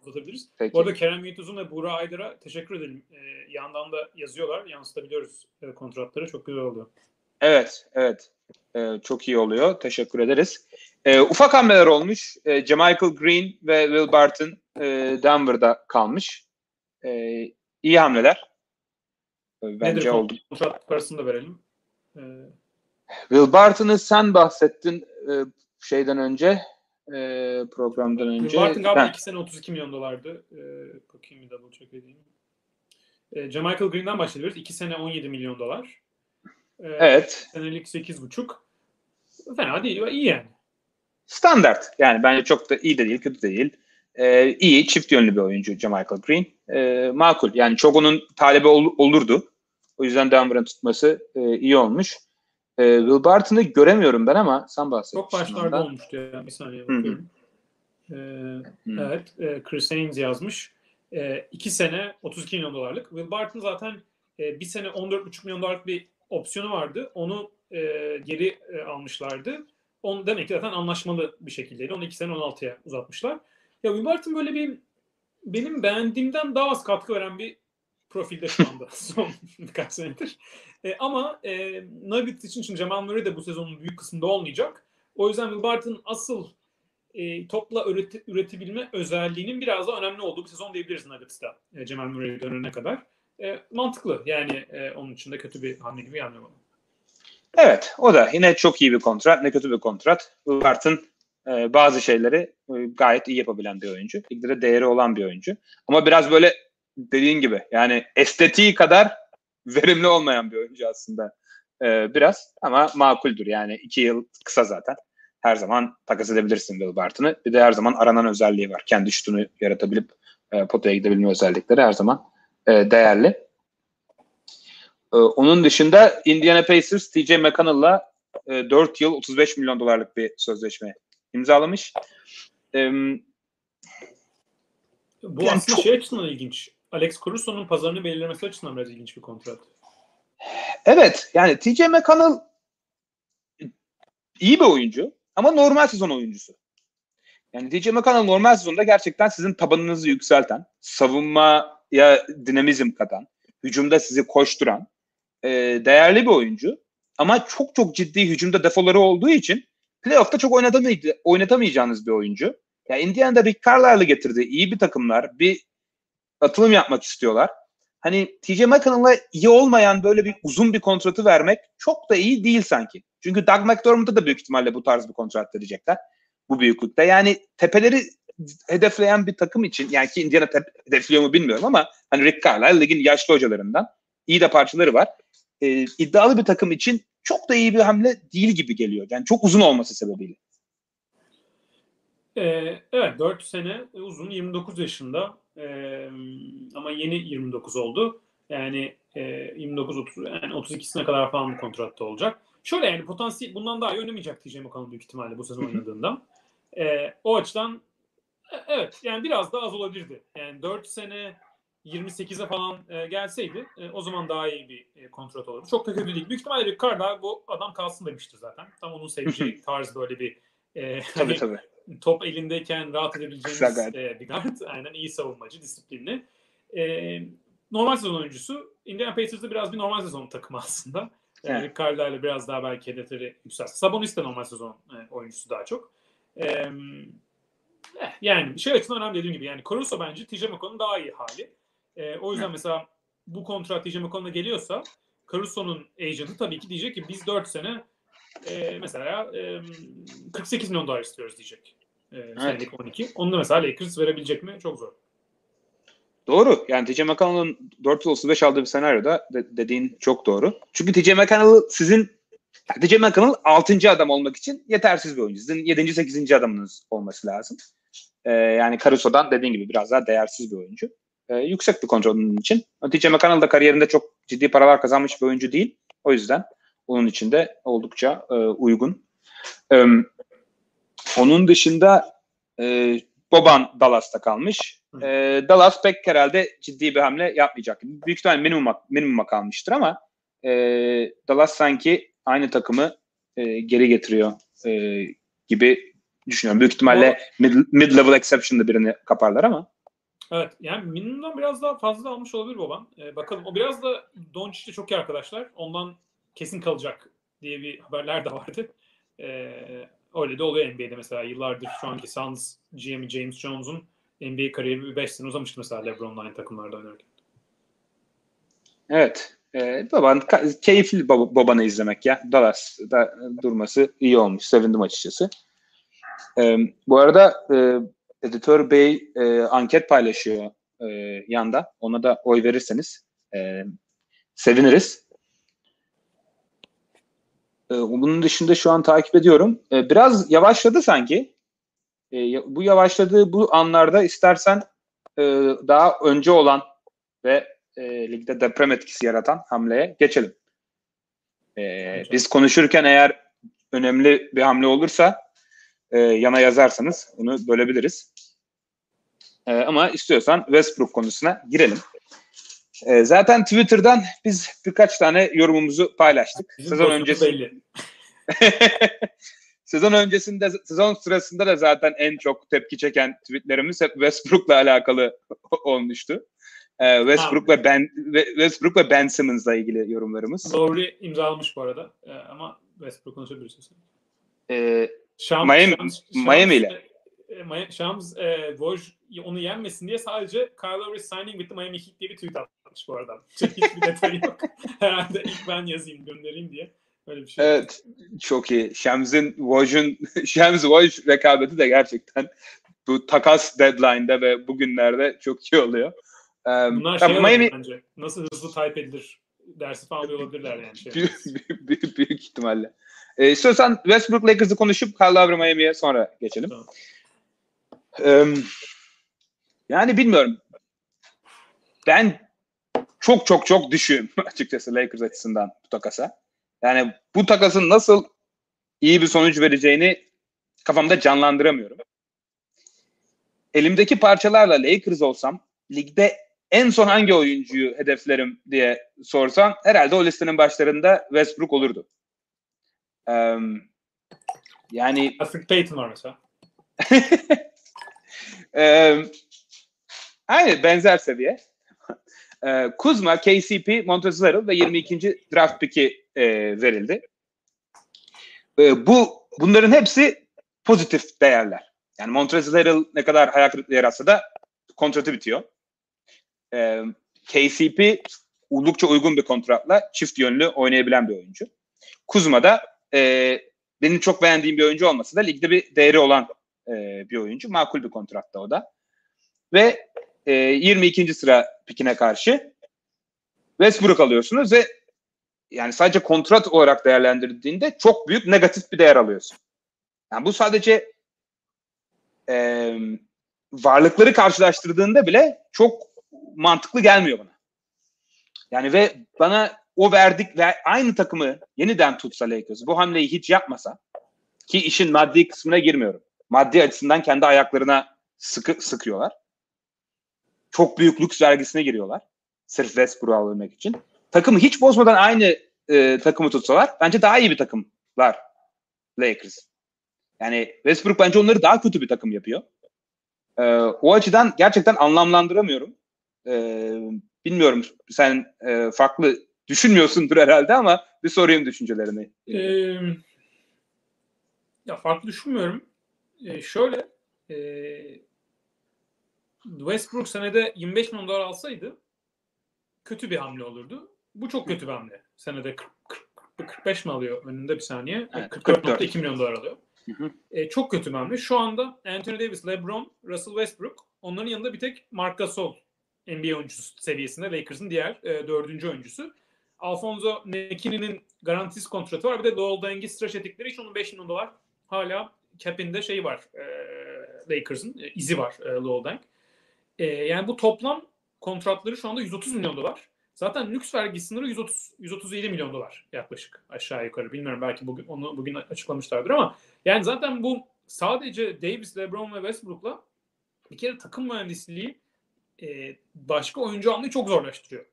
uzatabiliriz. Peki. Bu arada Kerem Yutuz'un ve Buğra Aydar'a teşekkür edelim. Yandan da yazıyorlar. Yansıtabiliyoruz kontratları. Çok güzel oldu. Evet. Çok iyi oluyor. Teşekkür ederiz. Ufak hamleler olmuş. Jamichael Green ve Will Barton Denver'da kalmış. İyi hamleler. Bence oldu. Kontrat parasını da verelim. Will Barton'ı sen bahsettin programdan önce. Barton galiba 2 sene $32 milyon. Bakayım bir double check edeyim. Jamichael Green'den başlayabiliriz. 2 sene $17 milyon. Evet. Senelik 8,5. Fena değil. İyi yani. Standart. Yani bence çok da iyi de değil, kötü de değil. İyi, çift yönlü bir oyuncu Jamichael Green. Makul. Yani çok onun talebi olurdu. O yüzden Denver'ın tutması iyi olmuş. Will Barton'ı göremiyorum ben ama sen bahsettin. Çok başlarda olmuştu ya. Bir saniye bakıyorum. Evet. Chris Haynes yazmış. 2 sene $32 milyon. Will Barton zaten bir sene $14,5 milyon bir opsiyonu vardı. Onu geri almışlardı. Onu demek ki zaten anlaşmalı bir şekildeydi. Onu 2 sene 16'ya uzatmışlar. Ya Will Barton böyle benim beğendiğimden daha az katkı veren bir profilde şu anda son birkaç senedir. Ama Nuggets için Jamal Murray de bu sezonun büyük kısmında olmayacak. O yüzden Will Barton'ın asıl topla üretebilme özelliğinin biraz daha önemli olduğu bir sezon diyebiliriz Nuggets'ta. Jamal Murray dönene kadar. Mantıklı. Yani onun için de kötü bir hamle gibi gelmiyor bana. Evet. O da yine çok iyi bir kontrat. Ne kötü bir kontrat. Will Barton bazı şeyleri gayet iyi yapabilen bir oyuncu. Ligde değeri olan bir oyuncu. Ama biraz böyle dediğin gibi yani estetiği kadar verimli olmayan bir oyuncu aslında biraz ama makuldür. Yani 2 yıl kısa zaten. Her zaman takas edebilirsin Will Barton'ı. Bir de her zaman aranan özelliği var. Kendi şutunu yaratabilip potaya gidebilme özellikleri her zaman değerli. Onun dışında Indiana Pacers TJ McConnell'la 4 yıl $35 milyon bir sözleşme imzalamış. Bu yani aslında çok... açısından ilginç. Alex Caruso'nun pazarını belirlemesi açısından biraz ilginç bir kontrat. Evet. Yani TJ McConnell iyi bir oyuncu ama normal sezon oyuncusu. Yani TJ McConnell normal sezonda gerçekten sizin tabanınızı yükselten, savunmaya dinamizm katan, hücumda sizi koşturan değerli bir oyuncu. Ama çok çok ciddi hücumda defoları olduğu için playoff'ta çok oynatamayacağınız bir oyuncu. Ya Indiana'da Rick Carlisle'ı getirdi. İyi bir takımlar. Bir atılım yapmak istiyorlar. Hani TJ McConnell'a iyi olmayan böyle bir uzun bir kontratı vermek çok da iyi değil sanki. Çünkü Doug McDermott'a da büyük ihtimalle bu tarz bir kontrat verecekler. Bu büyüklükte. Yani tepeleri hedefleyen bir takım için yani ki Indiana hedefliyor mu bilmiyorum ama hani Rick Carlisle ligin yaşlı hocalarından iyi de parçaları var. İddialı bir takım için çok da iyi bir hamle değil gibi geliyor. Yani çok uzun olması sebebiyle. Evet 4 sene uzun 29 yaşında ama yeni 29 oldu. Yani 29-30 yani 32'sine kadar falan bu kontratta olacak. Şöyle yani potansiyel bundan daha iyi oynamayacak TJ McConnell büyük ihtimalle bu sezon oynadığında. O açıdan evet yani biraz daha az olabilirdi. Yani 4 sene 28'e falan gelseydi o zaman daha iyi bir kontrat olurdu. Çok da kötü değil. Büyük ihtimalle Rick Carlisle bu adam kalsın demiştir zaten. Tam onun sevdiği tarz böyle bir tabii. Top elindeyken rahat edebileceğiniz bir guard. Aynen iyi savunmacı, disiplinli. Normal sezon oyuncusu. Indiana Pacers'da biraz bir normal sezon takımı aslında. Yani Carlisle'le biraz daha belki hedefleri yükselsin. Sabonis de normal sezon oyuncusu daha çok. Yani şey açısından önemli dediğim gibi. Yani Caruso bence TJ McConnell'ın daha iyi hali. O yüzden mesela bu kontrat TJ McConnell'a geliyorsa Caruso'nun agent'ı tabii ki diyecek ki biz 4 sene mesela 48 milyon dolar istiyoruz diyecek. Senelik 12. Onu da mesela Lakers verebilecek mi? Çok zor. Doğru. Yani TJ McConnell'ın 4 yıl 35 aldığı bir senaryoda dediğin çok doğru. Çünkü TJ McConnell 6. adam olmak için yetersiz bir oyuncu. Sizin 7. 8. adamınız olması lazım. Yani Caruso'dan dediğin gibi biraz daha değersiz bir oyuncu. Yüksek bir kontrolünün için. TJ McConnell da kariyerinde çok ciddi paralar kazanmış bir oyuncu değil. O yüzden onun için de oldukça uygun. Onun dışında Boban Dallas'ta kalmış. Dallas pek herhalde ciddi bir hamle yapmayacak. Büyük ihtimalle minimuma kalmıştır ama Dallas sanki aynı takımı geri getiriyor gibi düşünüyorum. Büyük ihtimalle mid-level exception'da birini kaparlar ama. Evet, yani minimumdan biraz daha fazla almış olabilir Boban. Bakalım, o biraz da Doncic'le çok iyi arkadaşlar. Ondan kesin kalacak diye bir haberler de vardı. Öyle de oluyor NBA'de mesela. Yıllardır şu anki Suns GM'i James Jones'un NBA kariyeri bir 5 sene uzamıştı mesela LeBron'la aynı takımlarda oynarken. Evet. Boban, keyifli Boban'ı izlemek ya. Dallas'da durması iyi olmuş. Sevindim açıkçası. Bu arada Editör Bey anket paylaşıyor yanda. Ona da oy verirseniz seviniriz. Bunun dışında şu an takip ediyorum. Biraz yavaşladı sanki. Bu yavaşladığı bu anlarda istersen daha önce olan ve ligde deprem etkisi yaratan hamleye geçelim. Biz konuşurken eğer önemli bir hamle olursa yana yazarsanız bunu bölebiliriz. Ama istiyorsan Westbrook konusuna girelim. Zaten Twitter'dan biz birkaç tane yorumumuzu paylaştık. Sezon sırasında da zaten en çok tepki çeken tweetlerimiz hep Westbrook'la alakalı olmuştu. Westbrook ve Ben Simmons'la ilgili yorumlarımız. Lowry imzalamış bu arada ama Westbrook konuşabilirsiniz. Miami ile. Shams Woj onu yenmesin diye sadece Kyle Lowry signing with the Miami Heat diye bir tweet atmış bu arada. Hiçbir detay yok. Herhalde ilk ben yazayım, göndereyim diye. Böyle bir şey. Evet. Çok iyi. Shams Woj rekabeti de gerçekten bu takas deadline'da ve bugünlerde çok iyi oluyor. Bunlar şey Miami... bence. Nasıl hızlı type edilir? Dersi falan alıyor olabilirler yani. Büyük ihtimalle. İstiyorsan Westbrook Lakers'ı konuşup Kyle Lowry Miami'ye sonra geçelim. Tamam. Yani bilmiyorum. Ben çok düşüğüm açıkçası Lakers açısından bu takasa. Yani bu takasın nasıl iyi bir sonuç vereceğini kafamda canlandıramıyorum. Elimdeki parçalarla Lakers olsam ligde en son hangi oyuncuyu hedeflerim diye sorsan herhalde o listenin başlarında Westbrook olurdu. Yani Patrick Payton var mesela. Aynı benzer seviye. Kuzma, KCP, Montezurel ve 22. draft pick'i verildi. Bunların hepsi pozitif değerler. Yani Montezurel ne kadar hayal kırıklığı yaratsa da kontratı bitiyor. KCP oldukça uygun bir kontratla çift yönlü oynayabilen bir oyuncu. Kuzma da benim çok beğendiğim bir oyuncu olmasa da ligde bir değeri olan bir oyuncu. Makul bir kontratta o da. Ve 22. sıra pikine karşı Westbrook alıyorsunuz ve yani sadece kontrat olarak değerlendirildiğinde çok büyük negatif bir değer alıyorsun. Yani bu sadece varlıkları karşılaştırdığında bile çok mantıklı gelmiyor bana. Yani ve bana o verdik ve aynı takımı yeniden tutsa Lakers, bu hamleyi hiç yapmasa, ki işin maddi kısmına girmiyorum. Maddi açısından kendi ayaklarına sıkıyorlar. Çok büyük lüks vergisine giriyorlar. Sırf Westbrook'u alabilmek için. Takımı hiç bozmadan aynı takımı tutsalar bence daha iyi bir takımlar Lakers. Yani Westbrook bence onları daha kötü bir takım yapıyor. O açıdan gerçekten anlamlandıramıyorum. Bilmiyorum sen farklı düşünmüyorsundur herhalde ama bir sorayım düşüncelerini. Ya farklı düşünmüyorum. Şöyle Westbrook senede 25 milyon dolar alsaydı kötü bir hamle olurdu. Bu çok kötü bir hamle. Senede 45 mi alıyor önünde bir saniye? Evet, 44.2 milyon dolar alıyor. Çok kötü bir hamle. Şu anda Anthony Davis, LeBron, Russell Westbrook, onların yanında bir tek Marc Gasol NBA oyuncusu seviyesinde Lakers'ın diğer dördüncü oyuncusu. Alfonso Nekini'nin garantisiz kontratı var. Bir de Doğal Dengi straş ettikleri için onun 5 milyon dolar hala cap'inde şey var. Lakers'ın izi var Doğal Deng. Yani bu toplam kontratları şu anda 130 milyon dolar. Zaten lüks vergi sınırı 137 milyon dolar yaklaşık aşağı yukarı. Bilmiyorum belki bugün açıklamışlardır ama yani zaten bu sadece Davis, LeBron ve Westbrook'la bir kere takım mühendisliği başka oyuncu almayı çok zorlaştırıyor.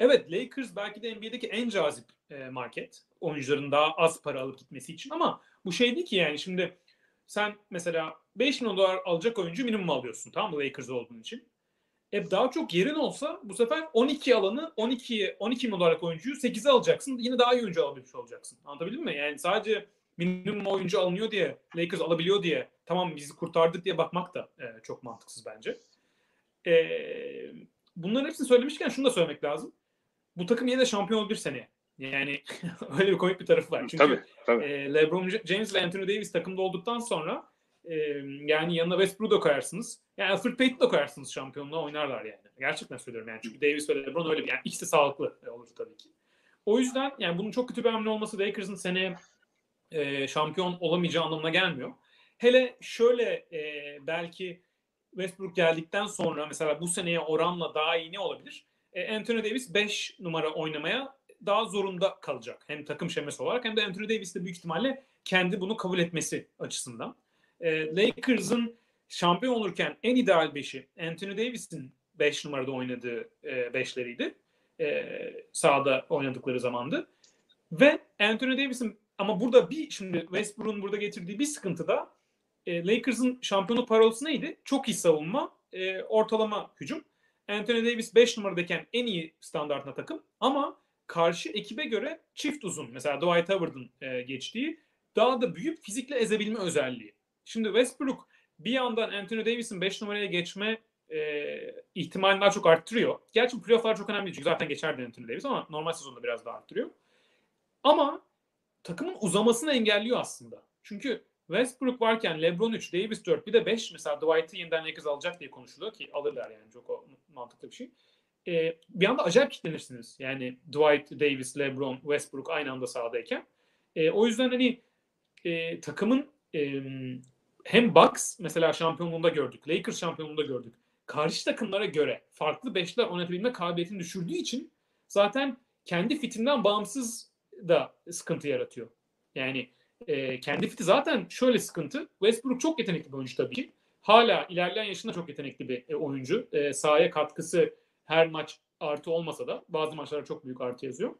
Evet, Lakers belki de NBA'deki en cazip market. Oyuncuların daha az para alıp gitmesi için ama bu şey değil ki yani şimdi sen mesela 5 milyon dolar alacak oyuncu minimum alıyorsun, tamam mı, Lakers olduğun için. Daha çok yerin olsa bu sefer 12 milyon dolarlık oyuncuyu 8'e alacaksın. Yine daha iyi oyuncu alabilmiş olacaksın. Anlatabildim mi? Yani sadece minimum oyuncu alınıyor diye, Lakers alabiliyor diye tamam bizi kurtardık diye bakmak da çok mantıksız bence. Bunların hepsini söylemişken şunu da söylemek lazım. Bu takım yine de şampiyon olur bir seneye. Yani öyle bir komik bir tarafı var. Çünkü tabii. LeBron James ve Anthony Davis takımda olduktan sonra yani yanına Westbrook'u da koyarsınız. Yani Alfred Payton'u da koyarsınız, şampiyonluğa oynarlar yani. Gerçekten söylüyorum yani. Çünkü Davis ve LeBron öyle bir yani ikisi sağlıklı olur tabii ki. O yüzden yani bunun çok kötü bir hamle olması Lakers'ın seneye şampiyon olamayacağı anlamına gelmiyor. Hele şöyle belki Westbrook geldikten sonra mesela bu seneye oranla daha iyi ne olabilir? Anthony Davis 5 numara oynamaya daha zorunda kalacak. Hem takım şeması olarak hem de Anthony Davis de büyük ihtimalle kendi bunu kabul etmesi açısından. Lakers'ın şampiyon olurken en ideal 5'i Anthony Davis'in 5 numarada oynadığı 5'leriydi. Sahada oynadıkları zamandı. Ve Anthony Davis'in ama burada şimdi Westbrook'un burada getirdiği bir sıkıntı da Lakers'ın şampiyonluk parolası neydi? Çok iyi savunma, ortalama hücum. Anthony Davis 5 numaradayken en iyi standartına takım ama karşı ekibe göre çift uzun. Mesela Dwight Howard'ın geçtiği daha da büyük fizikle ezebilme özelliği. Şimdi Westbrook bir yandan Anthony Davis'in 5 numaraya geçme ihtimalini daha çok arttırıyor. Gerçi playoff'lar çok önemli çünkü zaten geçerdi Anthony Davis ama normal sezonda biraz daha arttırıyor. Ama takımın uzamasını engelliyor aslında. Çünkü Westbrook varken LeBron 3, Davis 4, bir de 5 mesela Dwight'ı yeniden Lakers alacak diye konuşuluyor ki alırlar yani çok mantıklı bir şey. Bir anda acayip kilitlenirsiniz. Yani Dwight, Davis, LeBron, Westbrook aynı anda sahadayken. O yüzden hani takımın hem Bucks mesela şampiyonluğunda gördük, Lakers şampiyonluğunda gördük. Karşı takımlara göre farklı beşler oynatabilme kabiliyetini düşürdüğü için zaten kendi fitinden bağımsız da sıkıntı yaratıyor. Yani kendi fiti zaten şöyle sıkıntı. Westbrook çok yetenekli bir oyuncu tabii ki. Hala ilerleyen yaşında çok yetenekli bir oyuncu. Sahaya katkısı her maç artı olmasa da bazı maçlara çok büyük artı yazıyor.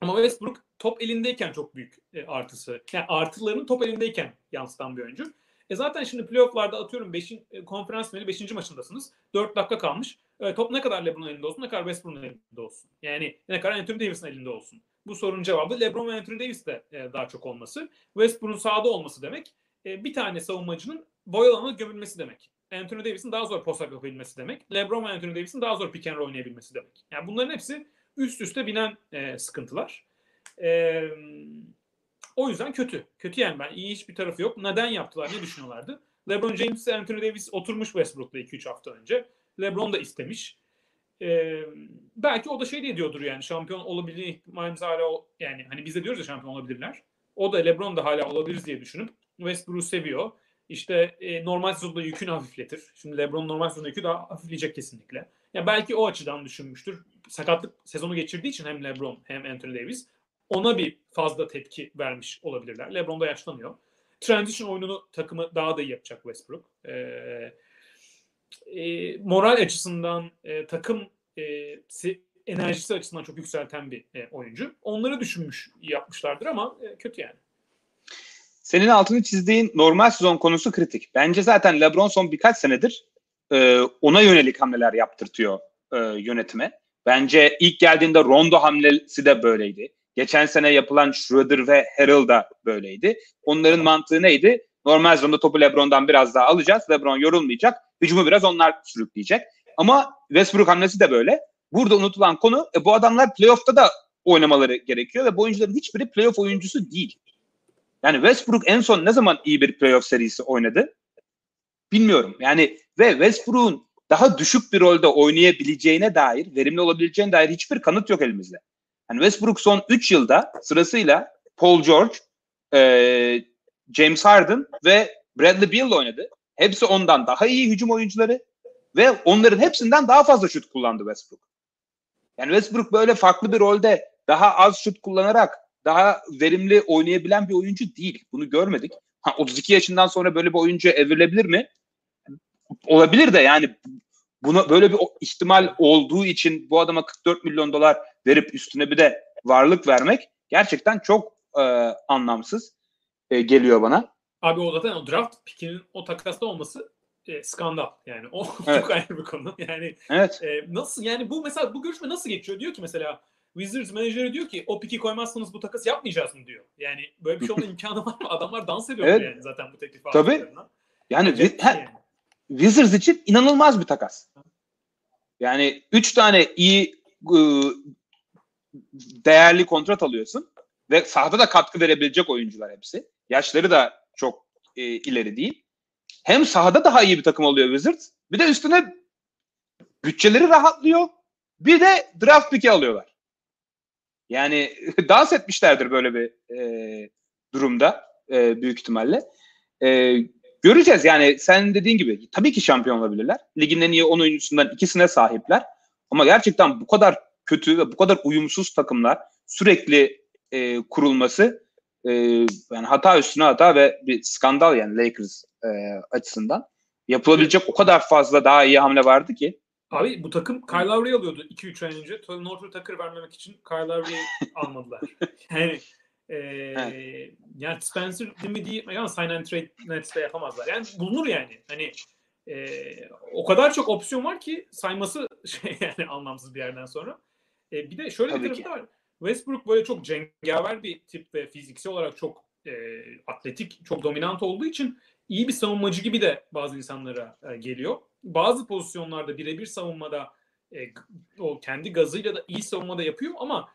Ama Westbrook top elindeyken çok büyük artısı. Yani artılarının top elindeyken yansıtan bir oyuncu. Zaten şimdi playoff'larda atıyorum konferans finali 5. maçındasınız. 4 dakika kalmış. Top ne kadar LeBron'un elinde olsun, ne kadar Westbrook'un elinde olsun. Yani ne kadar Anthony Davis'in elinde olsun. Bu sorunun cevabı LeBron ve Anthony Davis'te daha çok olması. Westbrook'un sahada olması demek. Bir tane savunmacının boy alanına gömülmesi demek. Anthony Davis'in daha zor post-up yapabilmesi demek. LeBron ve Anthony Davis'in daha zor pick and roll oynayabilmesi demek. Yani bunların hepsi üst üste binen sıkıntılar. O yüzden kötü. Kötü yani ben. İyi hiçbir tarafı yok. Neden yaptılar? Ne düşünüyorlardı? LeBron James ile Anthony Davis oturmuş Westbrook'la 2-3 hafta önce. LeBron da istemiş. Belki o da şey diye diyordur yani şampiyon olabilir ihtimalimiz hala yani hani biz de diyoruz ya şampiyon olabilirler. O da LeBron da hala olabiliriz diye düşünüp Westbrook'u seviyor. İşte normal sezonda yükünü hafifletir. Şimdi LeBron normal sezonda yükü daha hafifleyecek kesinlikle. Ya yani belki o açıdan düşünmüştür. Sakatlık sezonu geçirdiği için hem LeBron hem Anthony Davis ona bir fazla tepki vermiş olabilirler. LeBron da yaşlanıyor. Transition oyununu takımı daha da iyi yapacak Westbrook. Moral açısından, takım enerjisi açısından çok yükselten bir oyuncu. Onları düşünmüş, yapmışlardır ama kötü yani. Senin altını çizdiğin normal sezon konusu kritik. Bence zaten LeBron son birkaç senedir ona yönelik hamleler yaptırtıyor yönetime. Bence ilk geldiğinde Rondo hamlesi de böyleydi. Geçen sene yapılan Schroeder ve Harrell da böyleydi. Onların mantığı neydi? Normal zonda topu LeBron'dan biraz daha alacağız. LeBron yorulmayacak. Hücumu biraz onlar sürükleyecek. Ama Westbrook hamlesi de böyle. Burada unutulan konu bu adamlar playoff'ta da oynamaları gerekiyor ve bu oyuncuların hiçbiri playoff oyuncusu değil. Yani Westbrook en son ne zaman iyi bir playoff serisi oynadı? Bilmiyorum. Yani ve Westbrook'un daha düşük bir rolde oynayabileceğine dair, verimli olabileceğine dair hiçbir kanıt yok elimizde. Yani Westbrook son 3 yılda sırasıyla Paul George, James Harden ve Bradley Beal oynadı. Hepsi ondan daha iyi hücum oyuncuları ve onların hepsinden daha fazla şut kullandı Westbrook. Yani Westbrook böyle farklı bir rolde daha az şut kullanarak daha verimli oynayabilen bir oyuncu değil. Bunu görmedik. 32 yaşından sonra böyle bir oyuncu evrilebilir mi? Olabilir de yani buna böyle bir ihtimal olduğu için bu adama $44 milyon verip üstüne bir de varlık vermek gerçekten çok anlamsız geliyor bana. Abi o zaten o draft pickinin o takasla olması skandal. Yani o evet. Çok ayrı bir konu. Yani evet. Nasıl yani bu mesela bu görüşme nasıl geçiyor? Diyor ki mesela Wizards menajeri diyor ki o piki koymazsanız bu takas yapmayacağız mı diyor. Yani böyle bir şey olma imkanı var mı? Adamlar dans ediyor evet. Yani zaten bu teklifi aldıklarından. Yani Wizards için inanılmaz bir takas. Yani 3 tane iyi değerli kontrat alıyorsun ve sahada da katkı verebilecek oyuncular hepsi. Yaşları da çok ileri değil. Hem sahada daha iyi bir takım oluyor Wizards, bir de üstüne bütçeleri rahatlıyor, bir de draft pick'i alıyorlar. Yani dans etmişlerdir böyle bir durumda büyük ihtimalle. Göreceğiz yani sen dediğin gibi tabii ki şampiyon olabilirler. Ligin en iyi 10 oyuncusundan ikisine sahipler. Ama gerçekten bu kadar kötü ve bu kadar uyumsuz takımlar sürekli kurulması yani hata üstüne hata ve bir skandal yani Lakers açısından. Yapılabilecek o kadar fazla daha iyi hamle vardı ki. Abi bu takım Kyle Lowry'i alıyordu 2-3 ay önce. Northwood Tucker vermemek için Kyle Lowry'i almadılar. Yani evet. Yani Spencer mi değil ama sign and trade Nets'te yapamazlar. Yani bulunur yani. Hani o kadar çok opsiyon var ki sayması yani anlamsız bir yerden sonra. Bir de şöyle tabii bir tarafı da var. Westbrook böyle çok cengaver bir tip ve fiziksel olarak çok atletik, çok dominant olduğu için iyi bir savunmacı gibi de bazı insanlara geliyor. Bazı pozisyonlarda birebir savunmada o kendi gazıyla da iyi savunmada yapıyor ama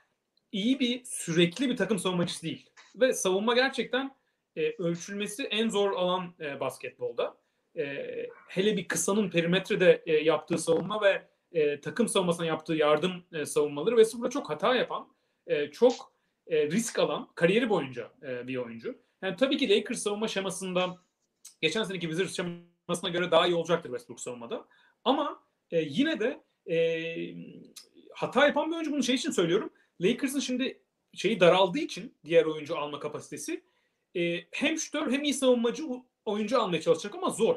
iyi bir sürekli bir takım savunmacısı değil. Ve savunma gerçekten ölçülmesi en zor alan basketbolda. Hele bir kısanın perimetrede yaptığı savunma ve takım savunmasına yaptığı yardım savunmaları Westbrook'la çok hata yapan, çok risk alan, kariyeri boyunca bir oyuncu. Yani tabii ki Lakers savunma şemasında geçen seneki Wizards şemasına göre daha iyi olacaktır Westbrook savunmada. Ama yine de hata yapan bir oyuncu, bunu şey için söylüyorum. Lakers'ın şimdi şeyi daraldığı için diğer oyuncu alma kapasitesi hem şütör hem iyi savunmacı oyuncu almaya çalışacak ama zor.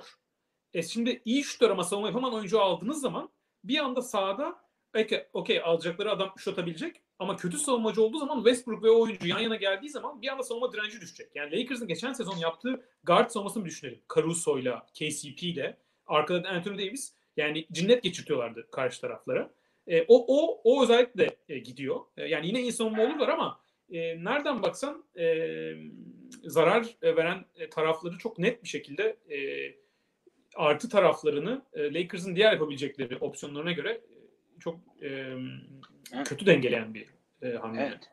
Şimdi iyi şütör ama savunma yapamayan oyuncu aldığınız zaman bir anda sahada okey alacakları adam şut atabilecek ama kötü savunmacı olduğu zaman Westbrook ve o oyuncu yan yana geldiği zaman bir anda savunma direnci düşecek. Yani Lakers'ın geçen sezon yaptığı guard savunmasını düşünelim. Caruso'yla, KCP'yle, arkada Anthony Davis yani cinnet geçirtiyorlardı karşı taraflara. O özellikle gidiyor. Yani yine iyi savunma olurlar ama nereden baksan zarar veren tarafları çok net bir şekilde artı taraflarını Lakers'ın diğer yapabilecekleri opsiyonlarına göre çok kötü dengeleyen bir hamle. Evet.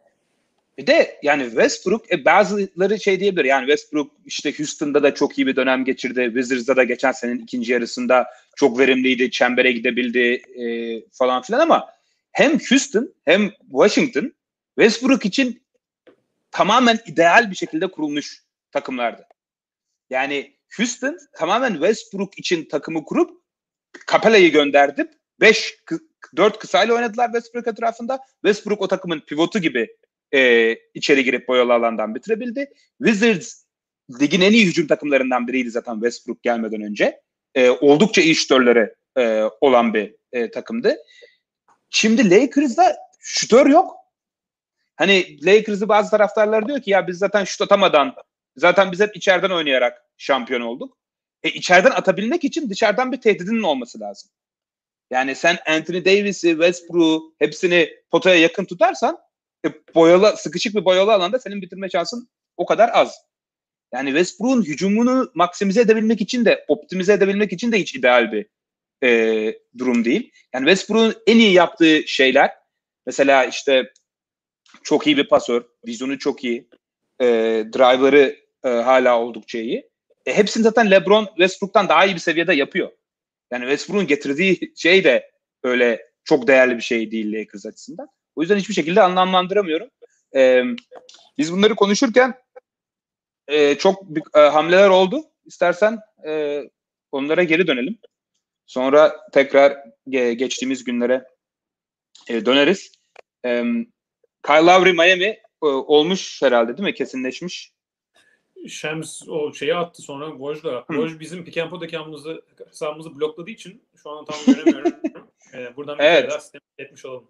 Bir de yani Westbrook bazıları şey diyebilir. Yani Westbrook işte Houston'da da çok iyi bir dönem geçirdi. Wizards'da da geçen senenin ikinci yarısında çok verimliydi. Çembere gidebildi falan filan ama hem Houston hem Washington Westbrook için tamamen ideal bir şekilde kurulmuş takımlardı. Yani Houston tamamen Westbrook için takımı kurup Capella'yı gönderdi. 4 kısayla oynadılar Westbrook etrafında. Westbrook o takımın pivotu gibi içeri girip boyalı alandan bitirebildi. Wizards ligin en iyi hücum takımlarından biriydi zaten Westbrook gelmeden önce. Oldukça iyi şütörleri olan bir takımdı. Şimdi Lakers'da şütör yok. Hani Lakers'ı bazı taraftarlar diyor ki ya biz zaten şut atamadan zaten biz hep içeriden oynayarak şampiyon olduk. İçeriden atabilmek için dışarıdan bir tehdidinin olması lazım. Yani sen Anthony Davis'i, Westbrook'u hepsini potaya yakın tutarsan sıkışık bir boyalı alanda senin bitirme şansın o kadar az. Yani Westbrook'un hücumunu maksimize edebilmek için de, optimize edebilmek için de hiç ideal bir durum değil. Yani Westbrook'un en iyi yaptığı şeyler, mesela işte çok iyi bir pasör, vizyonu çok iyi, driver'ı hala oldukça iyi. Hepsini zaten LeBron Westbrook'tan daha iyi bir seviyede yapıyor. Yani Westbrook'un getirdiği şey de öyle çok değerli bir şey değil Lakers açısından. O yüzden hiçbir şekilde anlamlandıramıyorum. Biz bunları konuşurken çok hamleler oldu. İstersen onlara geri dönelim. Sonra tekrar geçtiğimiz günlere döneriz. Kyle Lowry Miami olmuş herhalde değil mi? Kesinleşmiş. Şems o şeyi attı sonra Woj'la. Woj bizim pick and pod'daki hesabımızı blokladığı için şu an tam göremiyorum. Buradan bir kere daha sistemi etmiş olalım.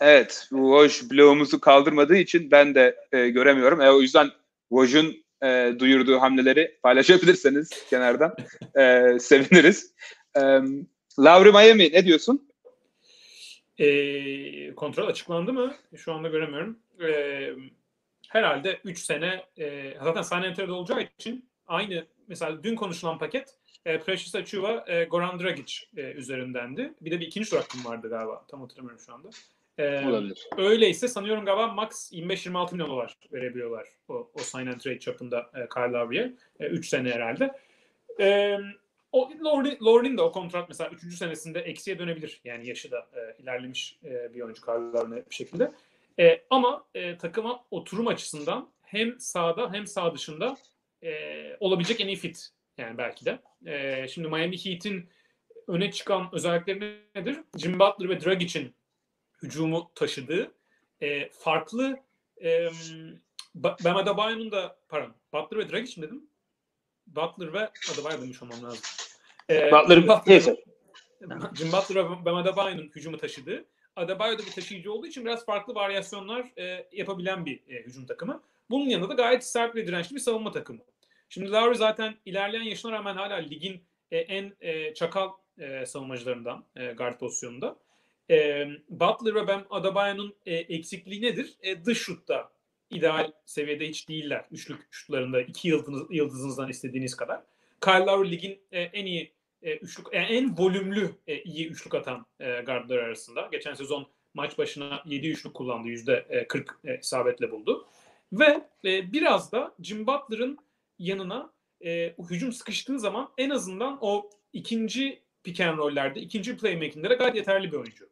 Evet. Woj bloğumuzu kaldırmadığı için ben de göremiyorum. O yüzden Woj'un duyurduğu hamleleri paylaşabilirseniz kenardan seviniriz. Lowry Miami ne diyorsun? Kontrol açıklandı mı? Şu anda göremiyorum. Herhalde 3 sene zaten San Antonio'da olacağı için aynı mesela dün konuşulan paket Precious Achiuwa, Goran Dragic üzerindendi. Bir de bir ikinci tur hakkım vardı galiba. Tam hatırlamıyorum şu anda. Olabilir. Öyleyse sanıyorum galiba max 25-26 milyon dolar verebiliyorlar o sign and trade çapında Kyle Lowry'e. 3 sene herhalde. Lowry'nin de o kontrat mesela 3. senesinde eksiye dönebilir. Yani yaşı da ilerlemiş bir oyuncu Kyle Lowry'e bir şekilde. Ama takıma oturum açısından hem sahada hem saha dışında olabilecek en iyi fit yani belki de. Şimdi Miami Heat'in öne çıkan özellikleri nedir? Jimmy Butler ve Dragic'in hücumu taşıdığı farklı Bam Adebayo'nun da Butler ve Dragic mi dedim? Butler ve Adebayo demiş olmam lazım. Jimmy Butler ve Bam Adebayo'nun hücumu taşıdığı, Adebayo'da bir taşıyıcı olduğu için biraz farklı varyasyonlar yapabilen bir hücum takımı. Bunun yanında da gayet sert ve dirençli bir savunma takımı. Şimdi Lowry zaten ilerleyen yaşına rağmen hala ligin en çakal savunmacılarından guard pozisyonunda. Butler ve Bam Adebayo'nun eksikliği nedir? Dış şutta ideal seviyede hiç değiller. Üçlük şutlarında iki yıldızınızdan istediğiniz kadar. Kyle Lowry ligin en iyi üçlük, en volümlü iyi üçlük atan guardlar arasında. Geçen sezon maç başına 7 üçlük kullandı. %40 isabetle buldu. Ve biraz da Jimmy Butler'ın yanına hücum sıkıştığı zaman en azından o ikinci pick and roll'lerde, ikinci playmaking'lere gayet yeterli bir oyuncu.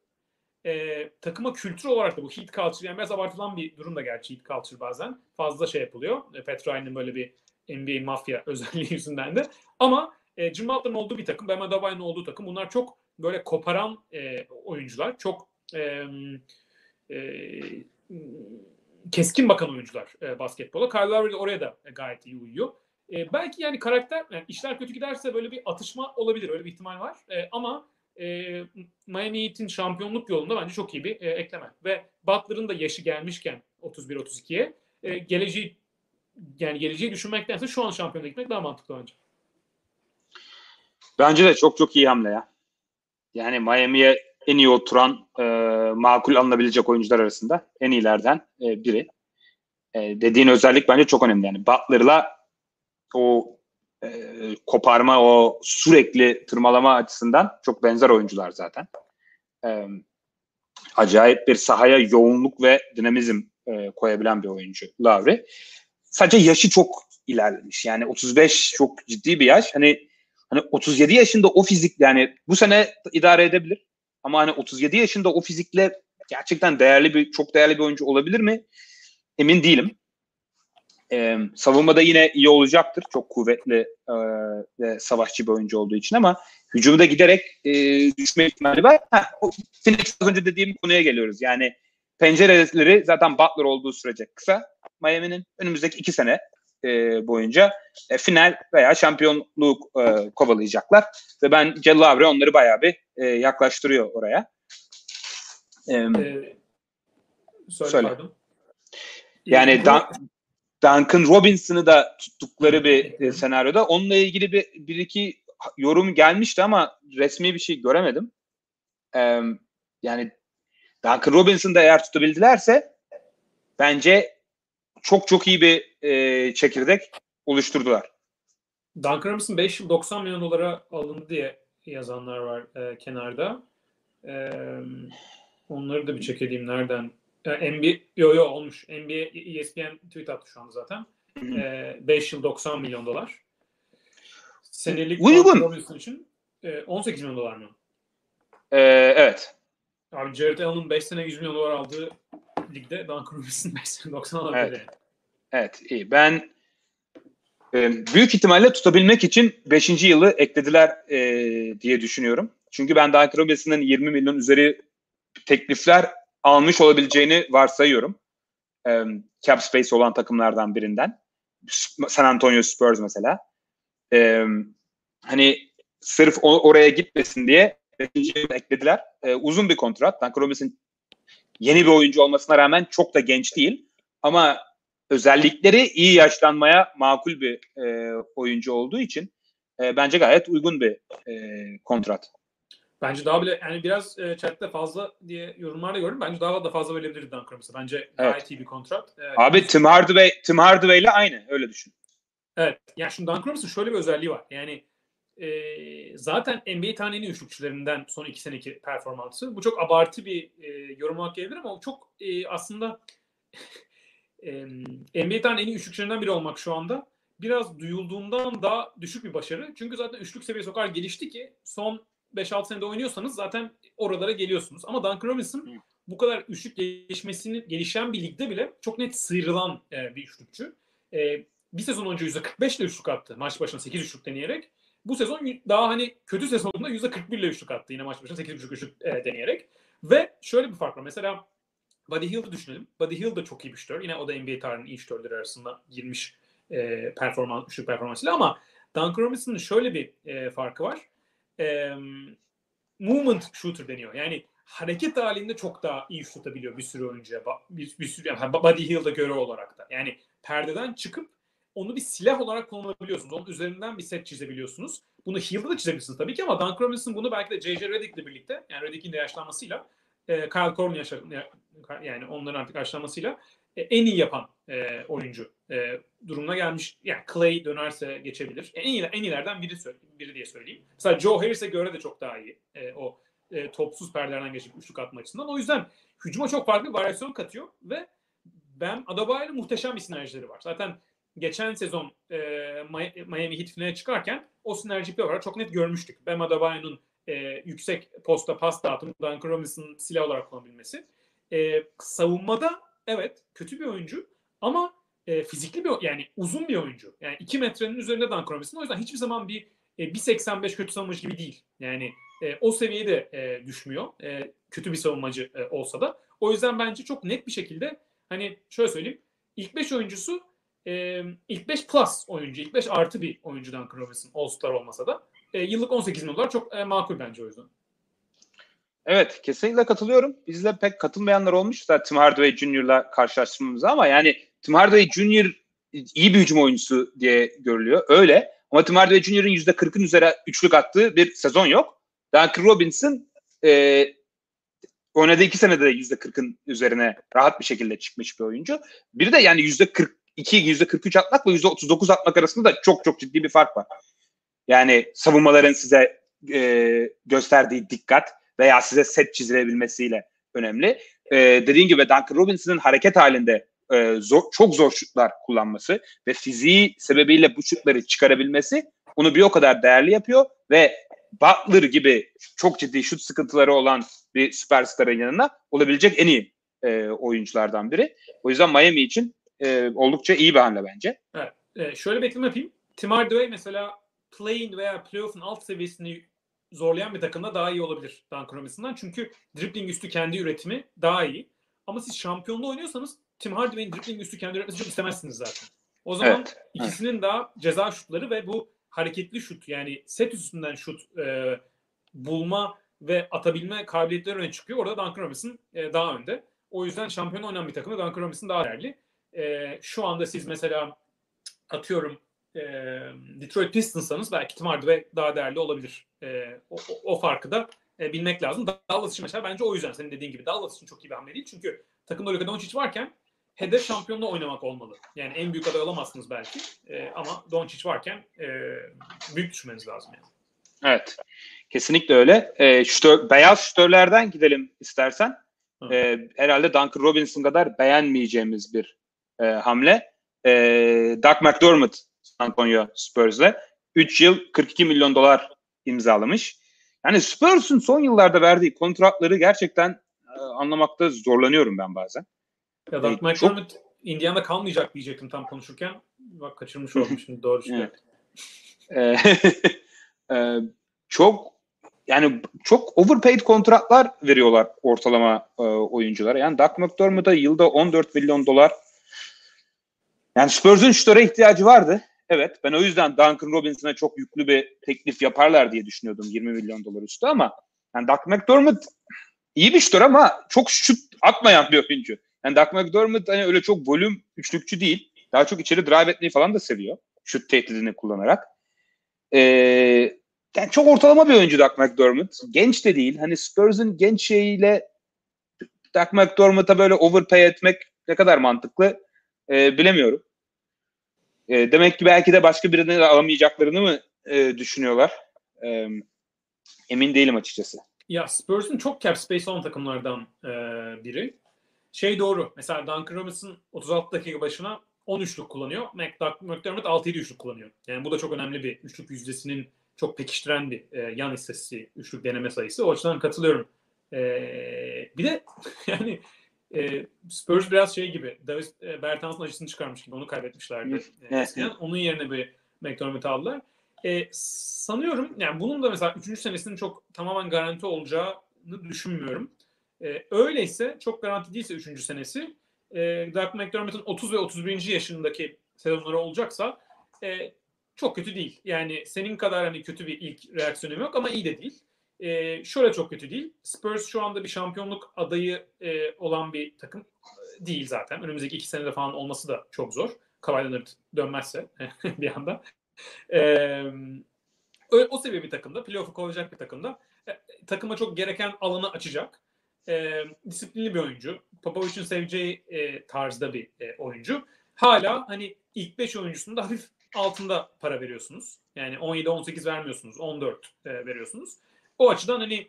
Takıma kültür olarak da bu heat culture, yani biraz abartılan bir durum da gerçi heat culture bazen. Fazla şey yapılıyor. Petrai'nin böyle bir NBA mafya özelliği yüzünden de. Ama Jimmy Butler'ın olduğu bir takım, Bam Adebayo'nun olduğu takım. Bunlar çok böyle koparan oyuncular. Çok keskin bakan oyuncular basketbola. Kyle Lowry de oraya da gayet iyi uyuyor. Belki yani işler kötü giderse böyle bir atışma olabilir. Öyle bir ihtimal var. Ama Miami Heat'in şampiyonluk yolunda bence çok iyi bir ekleme. Ve Butler'ın da yaşı gelmişken 31-32'ye geleceği düşünmektense şu an şampiyonluğa gitmek daha mantıklı bence. Bence de çok çok iyi hamle ya. Yani Miami'ye en iyi oturan makul alınabilecek oyuncular arasında en iyilerden biri. Dediğin özellik bence çok önemli. Yani Butler'la o koparma, o sürekli tırmalama açısından çok benzer oyuncular zaten. Acayip bir sahaya yoğunluk ve dinamizm koyabilen bir oyuncu Lowry. Sadece yaşı çok ilerlemiş. Yani 35 çok ciddi bir yaş. Hani 37 yaşında o fizik, yani bu sene idare edebilir. Ama hani 37 yaşında o fizikle gerçekten çok değerli bir oyuncu olabilir mi? Emin değilim. Savunmada yine iyi olacaktır. Çok kuvvetli ve savaşçı bir oyuncu olduğu için, ama hücumda giderek düşme ihtimali var. Az önce dediğim konuya geliyoruz. Yani pencereleri zaten Butler olduğu sürece kısa. Miami'nin önümüzdeki 2 sene boyunca final veya şampiyonluk kovalayacaklar. Ve bence Lowry onları bayağı bir yaklaştırıyor oraya. Söyle. Yani Duncan Robinson'ı da tuttukları bir senaryoda. Onunla ilgili bir iki yorum gelmişti ama resmi bir şey göremedim. yani Duncan Robinson'da eğer tutabildilerse bence çok çok iyi bir çekirdek oluşturdular. Duncan Robinson 5 yıl $90 milyon alındı diye yazanlar var kenarda. Onları da bir çek edeyim. Nereden? NBA olmuş. NBA ESPN tweet attı şu an zaten. 5 yıl $90 milyon. Senelik Duncan Robinson için $18 milyon mı? Evet. Abi Jared Allen'ın 5 sene $100 milyon aldığı ligde Duncan Robinson'ın 5 sene $90 milyon alabilir. Evet. Evet, iyi. Ben büyük ihtimalle tutabilmek için 5. yılı eklediler diye düşünüyorum. Çünkü ben Duncan Robinson'ın $20 milyon üzeri teklifler almış olabileceğini varsayıyorum. Cap space olan takımlardan birinden. San Antonio Spurs mesela. Hani sırf oraya gitmesin diye 5. yılı eklediler. Uzun bir kontrat. Duncan Robinson yeni bir oyuncu olmasına rağmen çok da genç değil. Ama özellikleri iyi yaşlanmaya makul bir oyuncu olduğu için bence gayet uygun bir kontrat. Bence daha bile yani biraz chatte fazla diye yorumlarda gördüm. Bence daha da fazla verebilirdi Duncan Robinson'a. Bence gayet iyi bir kontrat. Abi Tim Hardaway ile aynı. Öyle düşün. Evet. Yani şimdi Duncan Robinson'ın şöyle bir özelliği var. Yani zaten NBA tarihinin üçlükçülerinden son 2 seneki performansı. Bu çok abartı bir yorum olarak gelebilir ama o çok aslında NBA tarihinin en iyi üçlükçülerinden biri olmak şu anda biraz duyulduğundan daha düşük bir başarı. Çünkü zaten üçlük seviyesi o kadar gelişti ki son 5-6 senede oynuyorsanız zaten oralara geliyorsunuz. Ama Duncan Robinson bu kadar üçlük gelişen bir ligde bile çok net sıyrılan bir üçlükçü. Bir sezon önce %45 ile üçlük attı. Maç başına 8 üçlük deneyerek. Bu sezon daha hani kötü sezonunda %41 ile üçlük attı. Yine maç başına 8 üçlük deneyerek. Ve şöyle bir fark var. Mesela Buddy Hield'ı düşünelim. Buddy Hield de çok iyi bir şütör. Yine o da NBA tarihinin iyi şütörleri arasında girmiş üçlük performansıyla. Ama Duncan Robinson'ın şöyle bir farkı var. Movement shooter deniyor. Yani hareket halinde çok daha iyi tutabiliyor bir sürü oyuncuya. Bir sürü yani Buddy Hield'a göre olarak da. Yani perdeden çıkıp onu bir silah olarak kullanabiliyorsunuz. Onun üzerinden bir set çizebiliyorsunuz. Bunu Hield'a da çizebilirsiniz tabii ki ama Duncan Robinson bunu belki de JJ Redick'le birlikte yani Redick'in de yaşlanmasıyla Kyle Korn'un yani onların artık yaşlanmasıyla en iyi yapan oyuncu durumuna gelmiş. Yani Clay dönerse geçebilir. En iyilerden biri diye söyleyeyim. Mesela Joe Harris'e göre de çok daha iyi. O topsuz perdelerden geçip üçlük atma açısından. O yüzden hücuma çok farklı bir varyasyon katıyor ve Bam Adebayo'yla muhteşem bir sinerjileri var. Zaten geçen sezon Miami Heat finale çıkarken o sinerjiyi olarak çok net görmüştük. Bam Adebayo'nun yüksek posta pas dağıtımı, Duncan Robinson'ın silah olarak kullanabilmesi. Savunmada evet kötü bir oyuncu ama fizikli bir yani uzun bir oyuncu. Yani 2 metrenin üzerinde Duncan Robinson. O yüzden hiçbir zaman bir 1.85 kötü savunmacı gibi değil. Yani o seviyede düşmüyor. Kötü bir savunmacı olsa da. O yüzden bence çok net bir şekilde hani şöyle söyleyeyim. İlk 5 oyuncusu ilk 5 plus oyuncu. İlk 5 artı bir oyuncu Duncan Robinson. All-Star olmasa da. Yıllık $18 milyon çok makul bence o yüzden. Evet, kesinlikle katılıyorum. Bizle pek katılmayanlar olmuş zaten Tim Hardaway Jr.'la karşılaştırmamıza ama yani Tim Hardaway Jr. iyi bir hücum oyuncusu diye görülüyor. Öyle. Ama Tim Hardaway Jr.'ın %40'ın üzeri üçlük attığı bir sezon yok. Duncan Robinson oynadığı 2 senede de %40'ın üzerine rahat bir şekilde çıkmış bir oyuncu. Biri de yani %42, %43 atmakla %39 atmak arasında da çok çok ciddi bir fark var. Yani savunmaların size gösterdiği dikkat veya size set çizilebilmesiyle önemli. Dediğim gibi Duncan Robinson'ın hareket halinde çok zor şutlar kullanması ve fiziği sebebiyle bu şutları çıkarabilmesi onu bir o kadar değerli yapıyor ve Butler gibi çok ciddi şut sıkıntıları olan bir süperstarın yanına olabilecek en iyi oyunculardan biri. O yüzden Miami için oldukça iyi bir hamle bence. Evet. Şöyle bir ekleme yapayım. Tim Hardaway mesela play-in veya playoff'un alt seviyesini zorlayan bir takımda daha iyi olabilir Duncan Robinson'dan. Çünkü dribbling üstü kendi üretimi daha iyi. Ama siz şampiyonluğu oynuyorsanız Tim Hardaway'in dribbling üstü kendi üretmesini çok istemezsiniz zaten. O zaman evet, ikisinin daha ceza şutları ve bu hareketli şut yani set üstünden şut bulma ve atabilme kabiliyetleri öne çıkıyor. Orada Duncan Robinson daha önde. O yüzden şampiyon oynayan bir takımda Duncan Robinson daha değerli. Şu anda siz mesela atıyorum Detroit Pistons'sanız belki Tim Hardaway daha değerli olabilir. O farkı da bilmek lazım. Dallas için mesela bence o yüzden senin dediğin gibi Dallas için çok iyi bir hamle değil. Çünkü takımda Luka Doncic varken hedef şampiyonla oynamak olmalı. Yani en büyük aday olamazsınız belki ama Doncic varken büyük düşmeniz lazım yani. Evet. Kesinlikle öyle. Beyaz şütörlerden gidelim istersen. Herhalde Duncan Robinson kadar beğenmeyeceğimiz bir hamle. Doug McDermott San Antonio Spurs'le 3 yıl $42 milyon imzalamış. Yani Spurs'un son yıllarda verdiği kontratları gerçekten anlamakta zorlanıyorum ben bazen. Ya Doug McDermott Indiana'da kalmayacak diyecektim tam konuşurken. Bak kaçırmış oldum şimdi doğru şey. Çok overpaid kontratlar veriyorlar ortalama oyunculara. Yani Doug McDermott'a yılda $14 milyon. Yani Spurs'un şutöre ihtiyacı vardı. Evet, ben o yüzden Duncan Robinson'a çok yüklü bir teklif yaparlar diye düşünüyordum $20 milyon üstü ama yani Doug McDermott iyi bir şutör ama çok şut atmayan bir oyuncu. Yani Doug McDermott hani öyle çok volüm üçlükçü değil. Daha çok içeri drive etmeyi falan da seviyor. Şut tehdidini kullanarak. Yani çok ortalama bir oyuncu Doug McDermott. Genç de değil. Hani Spurs'un genç şeyiyle Doug McDermott'a böyle overpay etmek ne kadar mantıklı bilemiyorum. Demek ki belki de başka birini alamayacaklarını mı düşünüyorlar? Emin değilim açıkçası. Ya Spurs'un çok cap space olan takımlardan biri. Şey doğru. Mesela Duncan Robinson 36 dakika başına 10 üçlük kullanıyor. McDermott 6-7 üçlük kullanıyor. Yani bu da çok önemli bir üçlük yüzdesinin çok pekiştiren bir yan hissesi, üçlük deneme sayısı. O açıdan katılıyorum. Bir de yani Spurs biraz şey gibi, Davis Bertans'ın acısını çıkarmış gibi. Onu kaybetmişlerdi. Onun yerine bir McDermott'ı aldılar. Sanıyorum yani bunun da mesela 3. senesinin çok tamamen garanti olacağını düşünmüyorum. Öyleyse çok garanti değilse 3. senesi Doug McDermott'ın 30 ve 31. yaşındaki sezonları olacaksa çok kötü değil. Yani senin kadar hani kötü bir ilk reaksiyonum yok ama iyi de değil. Şöyle çok kötü değil. Spurs şu anda bir şampiyonluk adayı olan bir takım değil zaten. Önümüzdeki 2 senede falan olması da çok zor. Kawhi dönmezse bir anda. O seviye bir takımda, playoff'u kovacak bir takımda takıma çok gereken alanı açacak. Disiplinli bir oyuncu. Popovic'in seveceği tarzda bir oyuncu. Hala hani ilk 5 oyuncusunda hafif altında para veriyorsunuz. Yani 17-18 vermiyorsunuz. 14 veriyorsunuz. O açıdan hani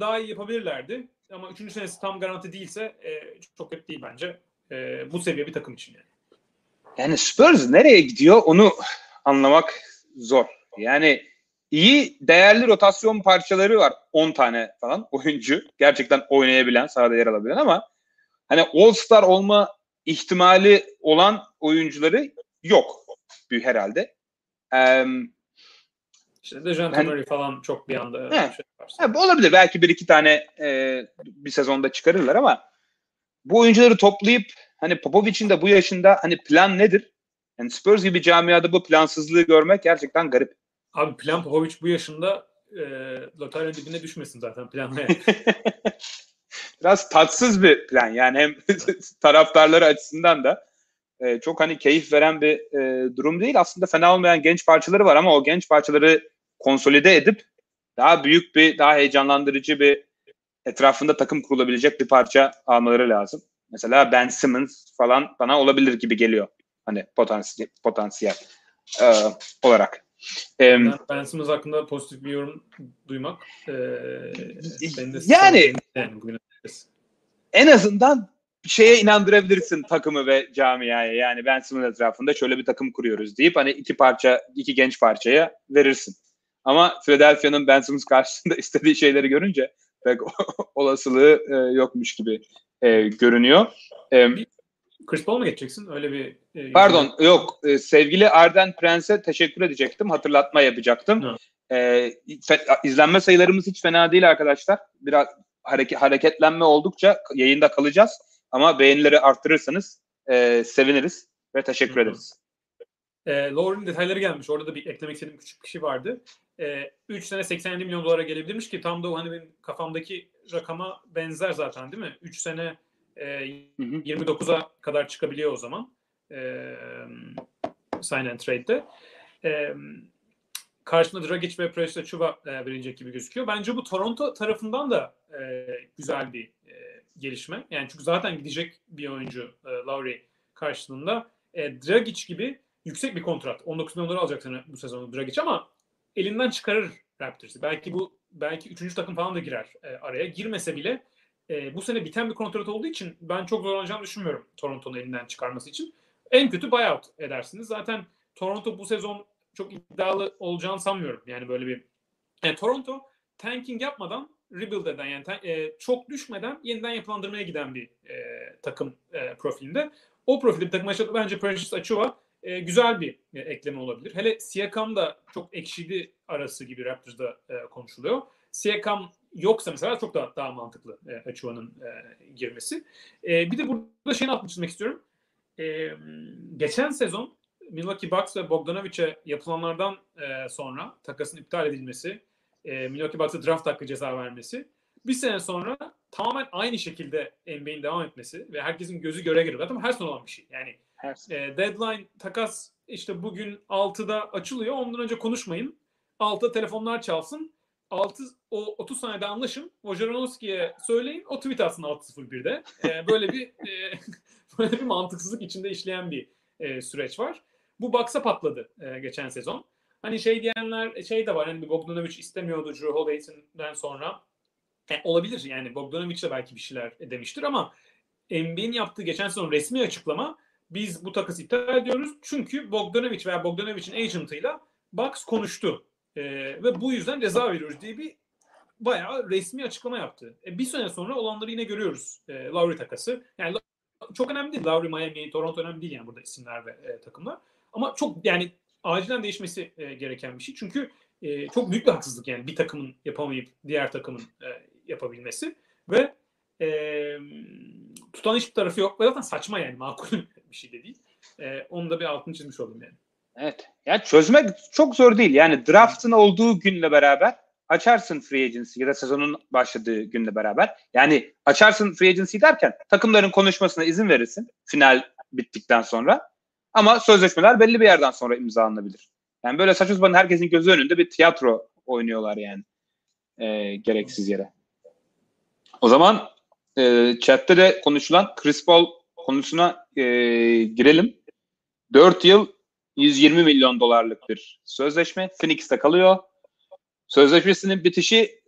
daha iyi yapabilirlerdi. Ama 3. senesi tam garanti değilse çok kötü değil bence. Bu seviye bir takım için yani. Yani Spurs nereye gidiyor onu anlamak zor. Yani iyi değerli rotasyon parçaları var. 10 tane falan oyuncu. Gerçekten oynayabilen, sahada yer alabilen ama hani All-Star olma ihtimali olan oyuncuları yok. Büyük herhalde. İşte de Curry falan çok bir anda şey yaparsın. Olabilir. Belki bir iki tane bir sezonda çıkarırlar ama bu oyuncuları toplayıp hani Popovic'in de bu yaşında hani plan nedir? Yani Spurs gibi camiada bu plansızlığı görmek gerçekten garip. Abi plan Popovic bu yaşında lotarya dibine düşmesin zaten planla. Yani. Biraz tatsız bir plan. Yani hem taraftarları açısından da çok hani keyif veren bir durum değil. Aslında fena olmayan genç parçaları var ama o genç parçaları konsolide edip daha büyük bir, daha heyecanlandırıcı bir etrafında takım kurulabilecek bir parça almaları lazım. Mesela Ben Simmons falan bana olabilir gibi geliyor. Hani potansiyel olarak. Ben Simmons hakkında pozitif bir yorum duymak yani bugün en azından şeye inandırabilirsin takımı ve camiaya. Yani Ben Simmons etrafında şöyle bir takım kuruyoruz deyip hani iki genç parçaya verirsin. Ama Philadelphia'nın Ben Simmons karşısında istediği şeyleri görünce pek olasılığı yokmuş gibi görünüyor. Chris Paul mu geçeceksin? Öyle bir pardon, yok. Sevgili Arden Prens'e teşekkür edecektim. Hatırlatma yapacaktım. İzlenme sayılarımız hiç fena değil arkadaşlar. Biraz hareketlenme oldukça yayında kalacağız. Ama beğenileri arttırırsanız seviniriz ve teşekkür ederiz. Lowry'nin detayları gelmiş. Orada da bir eklemek istediğim küçük bir şey vardı. 3 sene $87 milyon gelebilirmiş ki tam da o hani benim kafamdaki rakama benzer zaten değil mi? 3 sene 29'a kadar çıkabiliyor o zaman sign and trade'de. karşında Dragic ve Preciac'ı verilecek gibi gözüküyor. Bence bu Toronto tarafından da güzel bir gelişme. Yani çünkü zaten gidecek bir oyuncu Lowry karşılığında. Dragic gibi yüksek bir kontrat. 19 milyonları alacaklarını bu sezonu Dragic ama elinden çıkarır Raptors'ı. Belki 3. takım falan da girer araya. Girmese bile bu sene biten bir kontrat olduğu için ben çok zor olacağını düşünmüyorum Toronto'nun elinden çıkarması için. En kötü buyout edersiniz. Zaten Toronto bu sezon çok iddialı olacağını sanmıyorum. Yani böyle bir Toronto tanking yapmadan rebuild eden yani çok düşmeden yeniden yapılandırmaya giden bir takım profilinde. O profilde bir takım açıkçası bence Precious Achiuwa güzel bir ekleme olabilir. Hele Siakam da çok ekşidi arası gibi Raptors'da konuşuluyor. Siakam yoksa mesela çok daha mantıklı Achiuwa'nın girmesi. Bir de burada şeyini altını çizmek istiyorum. Geçen sezon Milwaukee Bucks ve Bogdanovic'e yapılanlardan sonra takasın iptal edilmesi, Milwaukee Bucks'a draft hakkı ceza vermesi, bir sene sonra tamamen aynı şekilde NBA'in devam etmesi ve herkesin gözü göre geliyor. Zaten her sene olan bir şey. Yani deadline takas işte bugün 6'da açılıyor. Ondan önce konuşmayın. 6'da telefonlar çalsın. 30 saniyede anlaşın. Wojnarowski'ye söyleyin. O tweet atsın 6.01'de. Böyle bir mantıksızlık içinde işleyen bir süreç var. Bu Bucks'a patladı geçen sezon. Hani diyenler de var. Hani Bogdanovic istemiyordu Drew Holiday'den sonra. Olabilir yani Bogdanovic de belki bir şeyler demiştir ama NBA'nin yaptığı geçen sezon resmi açıklama biz bu takası iptal ediyoruz. Çünkü Bogdanovic veya Bogdanovic'in agentıyla Bucks konuştu. Ve bu yüzden ceza veriyoruz diye bir bayağı resmi açıklama yaptı. Bir sene sonra olanları yine görüyoruz. Lowry takası. Yani çok önemli değil. Lowry, Miami, Toronto önemli değil yani burada isimler ve takımlar. Ama çok yani acilen değişmesi gereken bir şey. Çünkü çok büyük bir haksızlık yani bir takımın yapamayıp diğer takımın yapabilmesi. Ve tutan hiçbir tarafı yok. Ve zaten saçma yani makul bir şey de değil. Onu da bir altını çizmiş oldum yani. Evet. Yani çözmek çok zor değil. Yani draft'ın olduğu günle beraber açarsın free agency ya da sezonun başladığı günle beraber. Yani açarsın free agency derken takımların konuşmasına izin verirsin final bittikten sonra. Ama sözleşmeler belli bir yerden sonra imzalanabilir. Yani böyle saçma sapan herkesin gözü önünde bir tiyatro oynuyorlar yani. Gereksiz yere. O zaman chatte de konuşulan Chris Paul konusuna girelim. 4 yıl $120 milyon bir sözleşme. Phoenix'te kalıyor. Sözleşmesinin bitişi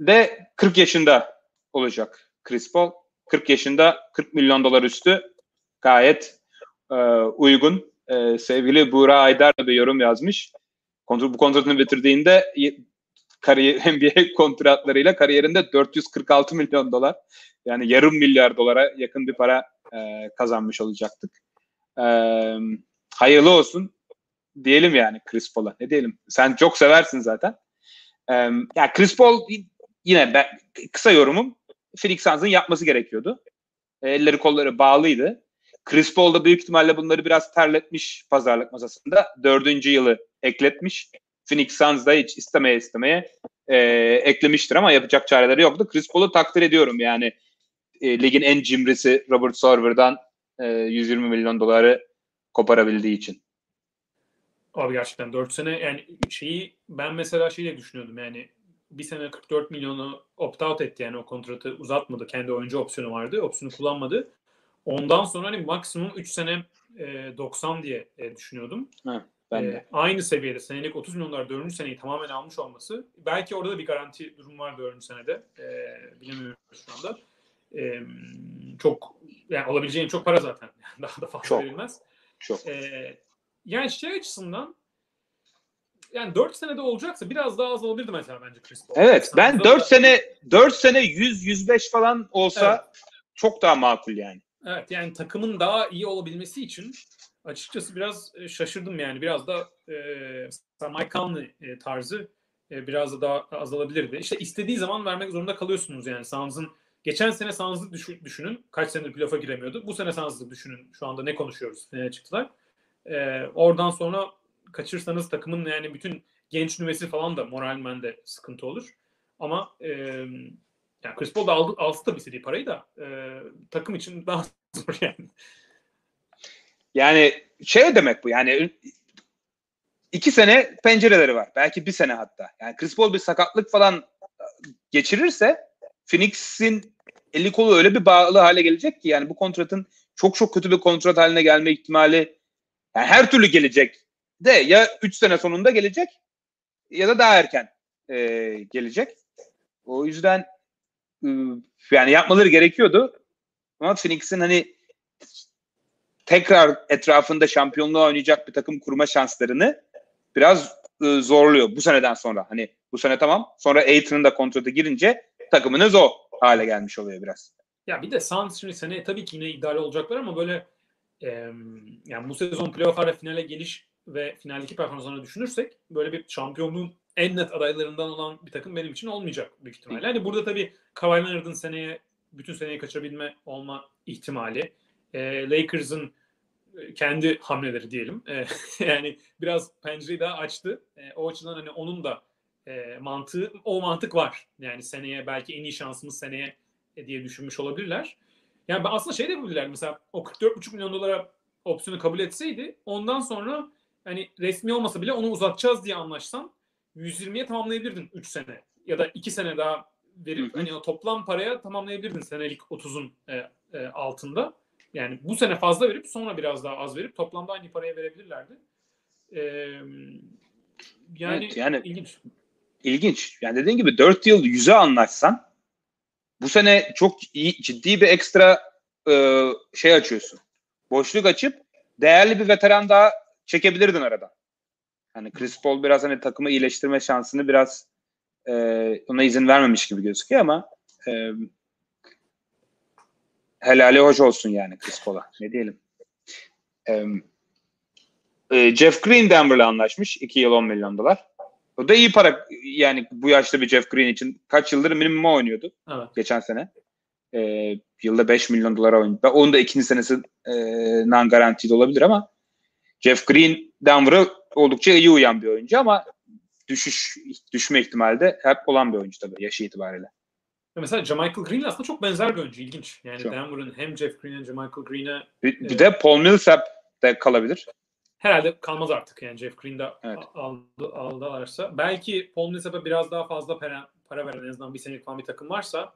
de 40 yaşında olacak Chris Paul. 40 yaşında $40 milyon üstü gayet uygun. Sevgili Buğra Aydar da bir yorum yazmış. Bu kontratını bitirdiğinde NBA kontratlarıyla kariyerinde $446 milyon yani $500 milyon yakın bir para kazanmış olacaktık. Hayırlı olsun diyelim yani Chris Paul'a. Ne diyelim? Sen çok seversin zaten. Yani Chris Paul yine kısa yorumum Phoenix Suns'ın yapması gerekiyordu. Elleri kolları bağlıydı. Chris Paul da büyük ihtimalle bunları biraz terletmiş pazarlık masasında. 4. yılı ekletmiş. Phoenix Suns da hiç istemeye eklemiştir ama yapacak çareleri yoktu. Chris Paul'u takdir ediyorum yani. Ligin en cimrisi Robert Sarver'dan $120 milyon koparabildiği için. Abi gerçekten 4 sene yani ben mesela diye düşünüyordum yani bir sene $44 milyonu opt-out etti yani o kontratı uzatmadı. Kendi oyuncu opsiyonu vardı. Opsiyonu kullanmadı. Ondan sonra hani maksimum 3 sene 90 diye düşünüyordum. Evet, ben de. Aynı seviyede senelik $30 milyon 4. seneyi tamamen almış olması. Belki orada da bir garanti durum var 4. senede. Bilmiyorum şu anda. Çok yani alabileceğin çok para zaten. Daha da fazla verilmez. Çok. Yani açısından yani 4 senede olacaksa biraz daha az olabilirdi mesela bence Chris Paul. Evet. Ben 4 sene 100-105 falan olsa evet. Çok daha makul yani. Evet yani takımın daha iyi olabilmesi için açıkçası biraz şaşırdım yani. Biraz da Michael Conley tarzı biraz da daha azalabilirdi. İşte istediği zaman vermek zorunda kalıyorsunuz yani. Suns'ın geçen sene Suns'ı düşünün. Kaç senedir playoff'a giremiyordu. Bu sene Suns'ı düşünün. Şu anda ne konuşuyoruz? Nereye çıktılar? Oradan sonra kaçırsanız takımın yani bütün genç nüvesi falan da moralmen de sıkıntı olur. Ama yani Chris Paul da aldı tabii istediği parayı da takım için daha zor yani. Yani demek bu yani 2 sene pencereleri var. Belki 1 sene hatta. Yani Chris Paul bir sakatlık falan geçirirse Phoenix'in eli kolu öyle bir bağlı hale gelecek ki yani bu kontratın çok kötü bir kontrat haline gelme ihtimali yani her türlü gelecek. De ya 3 sene sonunda gelecek ya da daha erken gelecek. O yüzden yani yapmaları gerekiyordu. Ama Phoenix'in hani tekrar etrafında şampiyonluğa oynayacak bir takım kurma şanslarını biraz zorluyor bu seneden sonra. Hani bu sene tamam. Sonra Aiton'un da kontratı girince takımınız o hale gelmiş oluyor biraz. Ya bir de Suns şimdi seneye tabii ki yine iddialı olacaklar ama böyle yani bu sezon playoff'lara finale geliş ve finaldeki performanslarını düşünürsek böyle bir şampiyonluğun en net adaylarından olan bir takım benim için olmayacak büyük ihtimalle. Hani burada tabii Kawhi Leonard'ın seneye bütün seneyi kaçabilme olma ihtimali. Lakers'ın kendi hamleleri diyelim. Yani biraz pencereyi daha açtı. O açıdan hani onun da mantığı, o mantık var. Yani seneye belki en iyi şansımız seneye diye düşünmüş olabilirler. Yani ben aslında şey de yapabilirler. Mesela o $44,5 milyon opsiyonu kabul etseydi ondan sonra hani resmi olmasa bile onu uzatacağız diye anlaşsan 120'ye tamamlayabilirdin 3 sene ya da 2 sene daha verip hani o toplam paraya tamamlayabilirdin senelik 30'un altında. Yani bu sene fazla verip sonra biraz daha az verip toplamda aynı paraya verebilirlerdi. Yani, evet, yani ilginç. İlginç. Yani dediğin gibi 4 yıl 100'e anlaşsan bu sene çok iyi, ciddi bir ekstra şey açıyorsun. Boşluk açıp değerli bir veteran daha çekebilirdin aradan. Hani Chris Paul biraz hani takımı iyileştirme şansını biraz ona izin vermemiş gibi gözüküyor ama helali hoş olsun yani Chris Paul'a. Ne diyelim. Jeff Green Denver'la anlaşmış. 2 yıl $10 milyon. O da iyi para. Yani bu yaşta bir Jeff Green için kaç yıldır minimuma oynuyordu. Evet. Geçen sene. Yılda $5 milyon oynadı. Onun da 2. senesi non-garantiydi olabilir ama Jeff Green Denver'a oldukça iyi uyan bir oyuncu ama düşme ihtimali de hep olan bir oyuncu tabii yaşı itibariyle. Mesela Jamichael Green aslında çok benzer bir oyuncu. İlginç. Yani çok. Denver'ın hem Jeff Green hem Jamichael Green'e bir de Paul Millsap de kalabilir. Herhalde kalmaz artık yani Jeff Green'de evet. aldılarsa. Belki Paul Millsap'a biraz daha fazla para veren en azından bir senelik falan bir takım varsa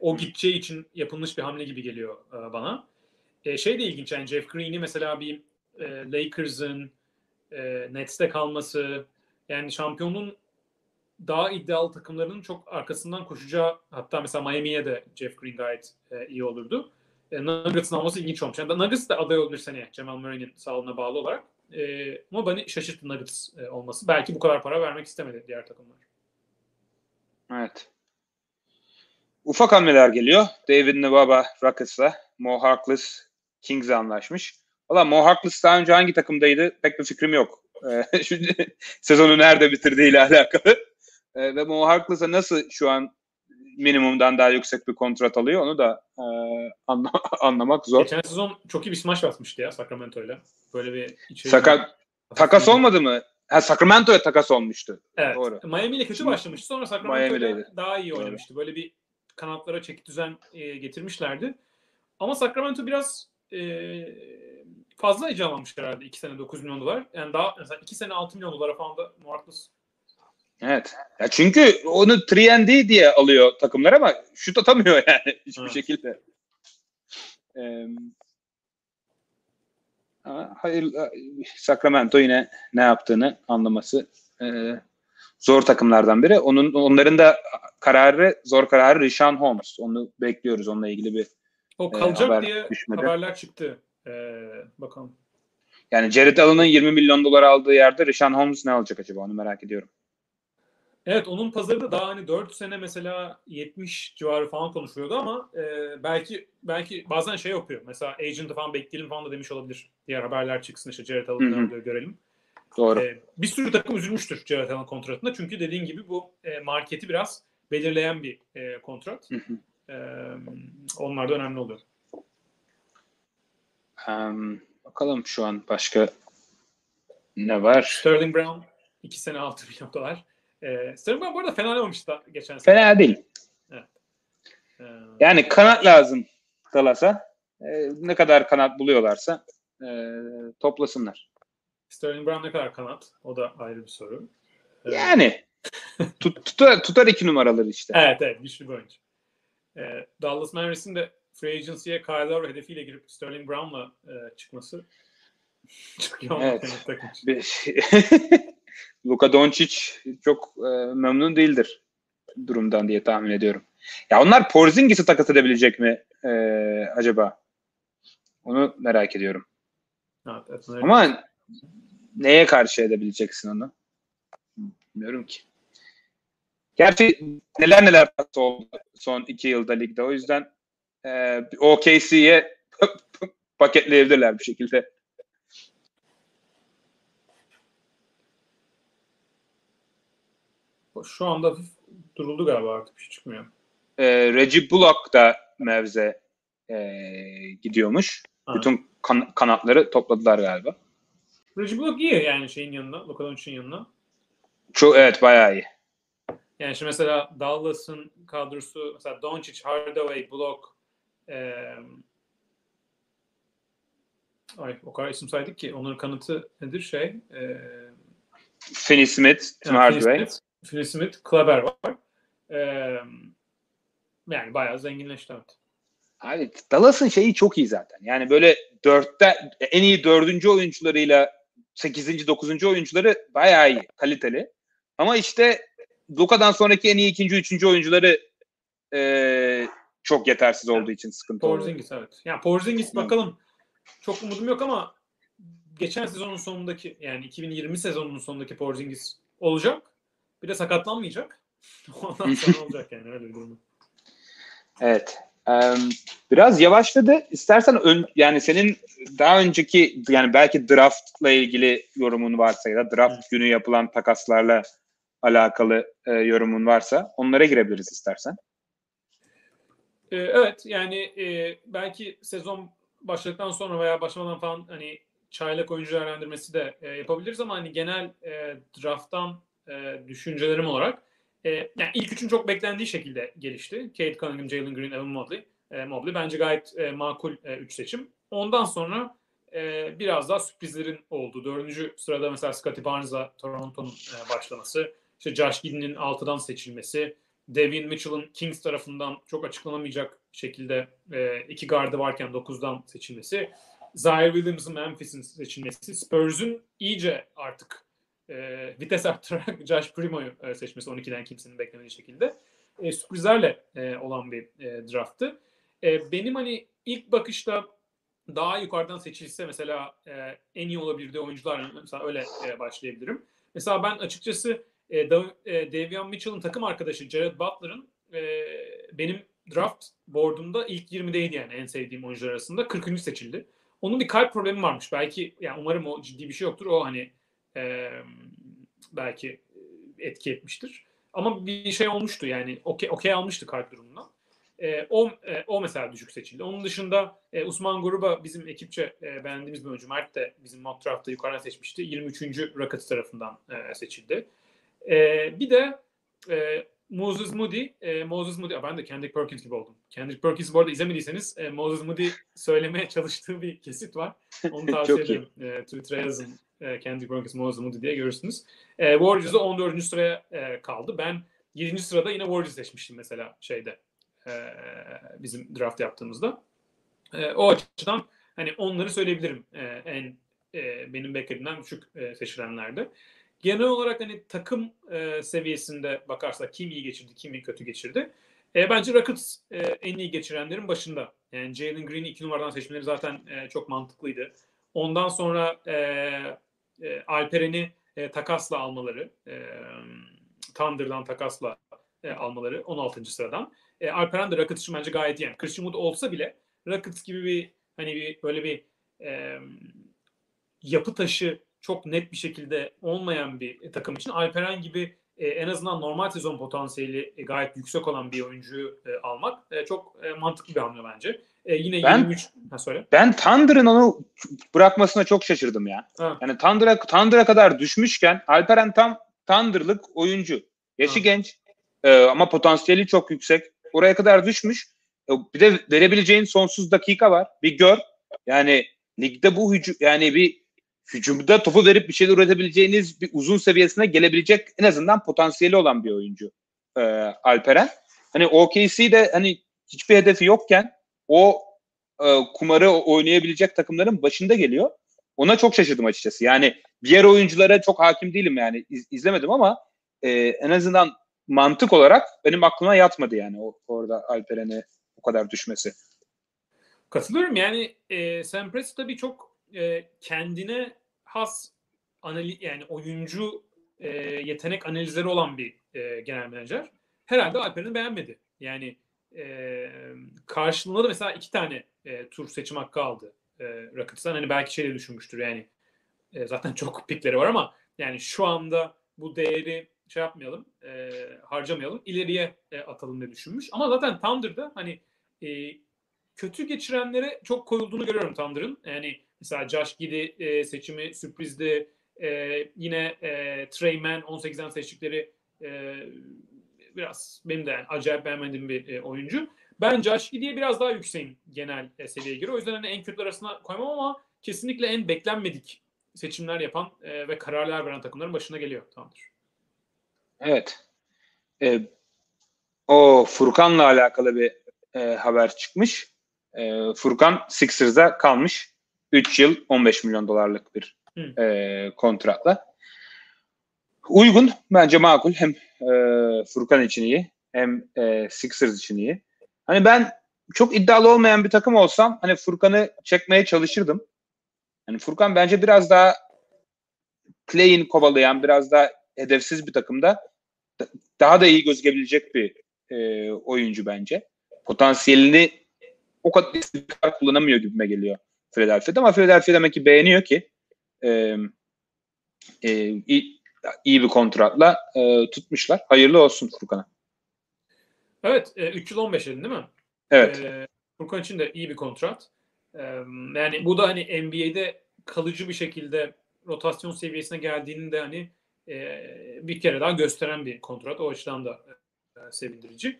o gideceği için yapılmış bir hamle gibi geliyor bana. Şey de ilginç yani Jeff Green'i mesela bir Lakers'ın Nets'te kalması yani şampiyonun daha iddialı takımlarının çok arkasından koşacağı hatta mesela Miami'ye de Jeff Green gayet iyi olurdu. Nuggets'ın alması ilginç olmuş. Yani Nuggets da aday olabilir seneye. Jamal Murray'nin sağlığına bağlı olarak. Ama beni şaşırttı Nuggets olması. Belki bu kadar para vermek istemedi diğer takımlar. Evet. Ufak hamleler geliyor. David Nwaba Rockets'la Mo Harkless Kings'e anlaşmış. Valla Mo Harkless daha önce hangi takımdaydı? Pek bir fikrim yok. Sezonu nerede bitirdiğiyle alakalı. Ve Mo Harkless'a nasıl şu an minimumdan daha yüksek bir kontrat alıyor onu da anlamak zor. Geçen sezon çok iyi bir smaç atmıştı ya Sacramento'yla. Böyle bir takas olmadı mı? Ha Sacramento'ya takas olmuştu. Evet. Doğru. Miami ile kötü başlamıştı. Sonra Sacramento'da daha iyi oynamıştı. Böyle bir kanatlara çeki düzen getirmişlerdi. Ama Sacramento biraz fazla heyecanlanmış herhalde. 2 sene $9 milyon. Yani daha mesela 2 sene $6 milyon falan da Mo Harkless. Evet. Ya çünkü onu 3&D diye alıyor takımlar ama şut atamıyor yani hiçbir şekilde. Hayır, Sacramento yine ne yaptığını anlaması zor takımlardan biri. Onların da zor kararı Richaun Holmes. Onu bekliyoruz. Onunla ilgili bir kalacak diye düşmedi. Haberler çıktı. Bakalım. Yani Jared Allen'ın $20 milyon aldığı yerde Richaun Holmes ne alacak acaba? Onu merak ediyorum. Evet onun pazarı da daha hani 4 sene mesela 70 civarı falan konuşuluyordu ama belki bazen şey yapıyor. Mesela agent'ı falan bekleyelim falan da demiş olabilir. Diğer haberler çıksın işte Jared Allen'ı görelim. Doğru. Bir sürü takım üzülmüştür Jared Allen kontratında. Çünkü dediğin gibi bu marketi biraz belirleyen bir kontrat. Onlar da önemli oluyor. Bakalım şu an başka ne var? Sterling Brown 2 sene $6 milyon. Sterling bu arada fena olmamış da geçen sene. Fena değil. Evet. Yani kanat lazım Dallas'a. Ne kadar kanat buluyorlarsa toplasınlar. Sterling Brown ne kadar kanat? O da ayrı bir soru. Yani tutar iki numaraları işte. Evet güçlü bir oyuncu. Dallas Mavericks'in de free agency'ye Kyle Lowry hedefiyle girip Sterling Brown'la çıkması çok iyi oldu. Evet. Luka Doncic çok memnun değildir durumdan diye tahmin ediyorum. Ya onlar Porzingis'i takas edebilecek mi acaba? Onu merak ediyorum. Evet, ama neye karşı edebileceksin onu? Bilmiyorum ki. Gerçi neler oldu son 2 yılda ligde. O yüzden OKC'ye paketleyebilirler bir şekilde. Şu anda duruldu galiba, artık bir şey çıkmıyor. Reggie Bullock da Mavs'e gidiyormuş. Aha. Bütün kanatları topladılar galiba. Reggie Bullock iyi yani şeyin yanına, Luka Doncic'in yanına. Evet bayağı iyi. Yani şimdi mesela Dallas'ın kadrosu mesela Doncic, Hardaway, Bullock o kadar isim saydık ki onların kanıtı nedir şey? Finney Smith, Tim Hardaway. Finney Smith, Kleber var. Yani bayağı zenginleşti. Abi Dallas'ın şeyi çok iyi zaten. Yani böyle en iyi 4. oyuncularıyla 8. 9. oyuncuları bayağı iyi, kaliteli. Ama işte Luka'dan sonraki en iyi 2. 3. oyuncuları çok yetersiz olduğu için sıkıntı oldu. Porzingis evet. Yani Porzingis bakalım çok umudum yok ama geçen sezonun sonundaki yani 2020 sezonunun sonundaki Porzingis olacak. Bir de sakatlanmayacak. Ondan sonra olacak yani öyle bir durum. Evet. Biraz yavaşladı. İstersen yani senin daha önceki yani belki draftla ilgili yorumun varsa ya da draft günü yapılan takaslarla alakalı yorumun varsa onlara girebiliriz istersen. Evet yani belki sezon başladıktan sonra veya başlamadan falan hani çaylak oyuncu değerlendirmesi de yapabiliriz ama hani genel drafttan düşüncelerim olarak yani ilk üçün çok beklendiği şekilde gelişti. Cade Cunningham, Jalen Green, Evan Mobley. Mobley bence gayet makul 3 seçim. Ondan sonra biraz daha sürprizlerin olduğu. 4. sırada mesela Scottie Barnes'a Toronto'nun başlaması. İşte Josh Giddey'nin 6'dan seçilmesi. Devin Mitchell'ın Kings tarafından çok açıklanamayacak şekilde 2 gardı varken 9'dan seçilmesi. Zion Williams'ın Memphis'in seçilmesi. Spurs'un iyice artık vites arttırarak Josh Primo'yu seçmesi 12'den kimsenin beklemediği şekilde sürprizlerle olan bir drafttı. Benim hani ilk bakışta daha yukarıdan seçilse mesela en iyi olabildiği oyuncular mesela öyle başlayabilirim. Mesela ben açıkçası Davion Mitchell'ın takım arkadaşı Jared Butler'ın benim draft board'umda ilk 20'deydi yani en sevdiğim oyuncular arasında 40. seçildi. Onun bir kalp problemi varmış. Belki yani umarım o ciddi bir şey yoktur. O hani belki etki etmiştir. Ama bir şey olmuştu yani okey almıştı kart durumundan. O mesela düşük seçildi. Onun dışında Usman Garuba bizim ekipçe beğendiğimiz bir oyuncu. Mert de bizim mock draft'ta yukarıdan seçmişti. 23. Rockets tarafından seçildi. Bir de Moses Moody ben de Kendrick Perkins gibi oldum. Kendrick Perkins'i bu arada izlemediyseniz Moses Moody söylemeye çalıştığı bir kesit var. Onu tavsiye ederim. Twitter'a yazın. Kendrick Perkins, Moses Moody diye görürsünüz. Warriors'da 14. sıraya kaldı. Ben 7. sırada yine Warriors seçmiştim mesela şeyde bizim draft yaptığımızda. O açıdan hani onları söyleyebilirim. Benim beklediğimden küçük seçilenlerde. Genel olarak hani takım seviyesinde bakarsak kim iyi geçirdi, kim iyi kötü geçirdi. Bence Rockets en iyi geçirenlerin başında. Yani Jalen Green'i 2 numaradan seçmeleri zaten çok mantıklıydı. Ondan sonra Alperen'i takasla almaları, Thunder'dan takasla almaları 16. sıradan. Alperen de Rockets için bence gayet iyi. Yani Christian Wood olsa bile Rockets gibi bir hani böyle bir yapı taşı çok net bir şekilde olmayan bir takım için Alperen gibi en azından normal sezon potansiyeli gayet yüksek olan bir oyuncuyu almak çok mantıklı bir hamle bence. Yine ben, 23. Ben Thunder'ın onu bırakmasına çok şaşırdım ya. Ha. Yani Thunder'a kadar düşmüşken Alperen tam Thunder'lık oyuncu. Yaşı genç ama potansiyeli çok yüksek. Oraya kadar düşmüş. Bir de verebileceğin sonsuz dakika var. Bir gör. Yani ligde bu yani bir hücumda topu verip bir şeyler üretebileceğiniz bir uzun seviyesine gelebilecek en azından potansiyeli olan bir oyuncu Alperen. Hani OKC'de hani hiçbir hedefi yokken o kumarı oynayabilecek takımların başında geliyor. Ona çok şaşırdım açıkçası. Yani diğer oyunculara çok hakim değilim yani izlemedim ama en azından mantık olarak benim aklıma yatmadı yani orada Alperen'e o kadar düşmesi. Katılıyorum yani Sampras tabii çok kendine has yani oyuncu yetenek analizleri olan bir genel menajer. Herhalde Alperen'i beğenmedi. Yani karşılığında da mesela 2 tane tur seçim hakkı aldı Rockets'tan. Hani belki şey de düşünmüştür yani zaten çok pikleri var ama yani şu anda bu değeri şey yapmayalım, harcamayalım, ileriye atalım diye düşünmüş. Ama zaten Thunder'da hani kötü geçirenlere çok koyulduğunu görüyorum Thunder'ın. Yani mesela Josh Giddey seçimi sürprizdi. Yine Trey Mann 18'den seçtikleri biraz benim de yani acayip beğenmediğim bir oyuncu. Ben Josh Giddey'e biraz daha yükseğim genel seviyeye göre. O yüzden hani en kötüler arasına koymam ama kesinlikle en beklenmedik seçimler yapan ve kararlar veren takımların başına geliyor Thunder. Evet. O Furkan'la alakalı bir haber çıkmış. Furkan Sixers'da kalmış. 3 yıl $15 milyon bir kontratla. Uygun. Bence makul. Hem Furkan için iyi hem Sixers için iyi. Hani ben çok iddialı olmayan bir takım olsam hani Furkan'ı çekmeye çalışırdım. Hani Furkan bence biraz daha play-in kovalayan, biraz daha hedefsiz bir takımda daha da iyi gözükebilecek bir oyuncu bence. Potansiyelini o kadar kullanamıyor gibime geliyor Philadelphia'da ama Philadelphia demek ki beğeniyor ki iyi bir kontratla tutmuşlar. Hayırlı olsun Furkan'a. Evet. 3 yıl 15 dedin değil mi? Evet. Furkan için de iyi bir kontrat. Yani bu da hani NBA'de kalıcı bir şekilde rotasyon seviyesine geldiğinin de hani bir kere daha gösteren bir kontrat. O açıdan da sevindirici.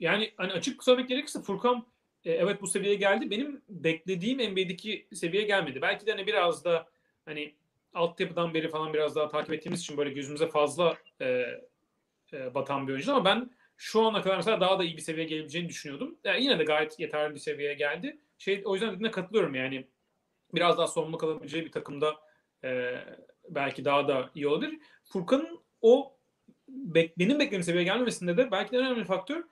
Yani hani açık söylemek gerekirse Furkan evet bu seviyeye geldi. Benim beklediğim NBA'deki seviyeye gelmedi. Belki de hani biraz da hani altyapıdan beri falan biraz daha takip ettiğimiz için böyle gözümüze fazla batan bir oyuncu ama ben şu ana kadar mesela daha da iyi bir seviyeye gelebileceğini düşünüyordum. Yani yine de gayet yeterli bir seviyeye geldi. O yüzden dediğine katılıyorum yani. Biraz daha sonuna kalabileceği bir takımda belki daha da iyi olabilir. Furkan'ın o benim beklediğim seviyeye gelmemesinde de belki de önemli faktör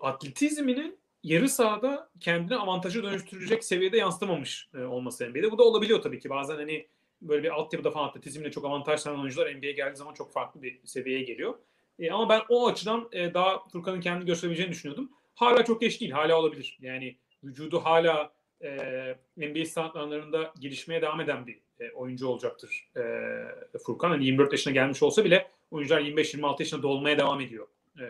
atletizminin yarı sahada kendini avantaja dönüştürecek seviyede yansıtamamış olması NBA'de. Bu da olabiliyor tabii ki. Bazen hani böyle bir altyapıda falan atletizmle çok avantaj sağlayan oyuncular NBA'ye geldiği zaman çok farklı bir seviyeye geliyor. Ama ben o açıdan daha Furkan'ın kendini gösterebileceğini düşünüyordum. Hala çok geç değil. Hala olabilir. Yani vücudu hala NBA standartlarında gelişmeye devam eden bir oyuncu olacaktır Furkan. Yani 24 yaşına gelmiş olsa bile oyuncular 25-26 yaşına dolmaya devam ediyor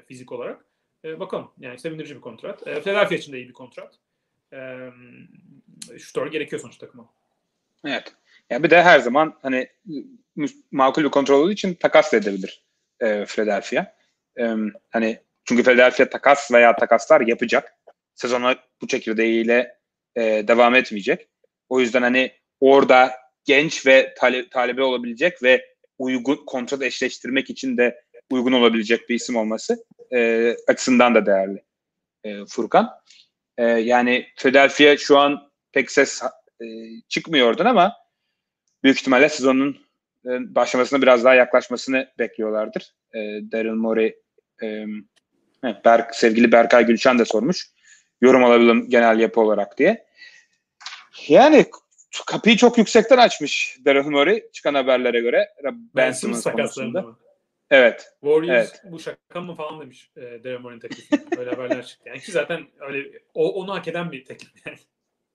fizik olarak. Bakalım. Yani sevindirici bir kontrat. Philadelphia için de iyi bir kontrat. Şutör gerekiyor sonuçta takıma. Evet. Yani bir de her zaman hani makul bir kontrol olduğu için takas edebilir Philadelphia. Hani çünkü Philadelphia takas veya takaslar yapacak. Sezona bu çekirdeğiyle devam etmeyecek. O yüzden hani orada genç ve talebe olabilecek ve uygun kontrat eşleştirmek için de uygun olabilecek bir isim olması açısından da değerli Furkan. Yani Philadelphia şu an pek ses çıkmıyor oradan ama büyük ihtimalle sezonun başlamasına biraz daha yaklaşmasını bekliyorlardır. Daryl Morey, sevgili Berkay Gülşen de sormuş. Yorum alabilelim genel yapı olarak diye. Yani kapıyı çok yüksekten açmış Daryl Morey çıkan haberlere göre. Ben Simmons konusunda. Evet. Warriors evet. Bu şaka mı falan demiş Daryl Morey'in teklifi. Böyle haberler çıktı. Yani ki zaten öyle onu hak eden bir teklif yani.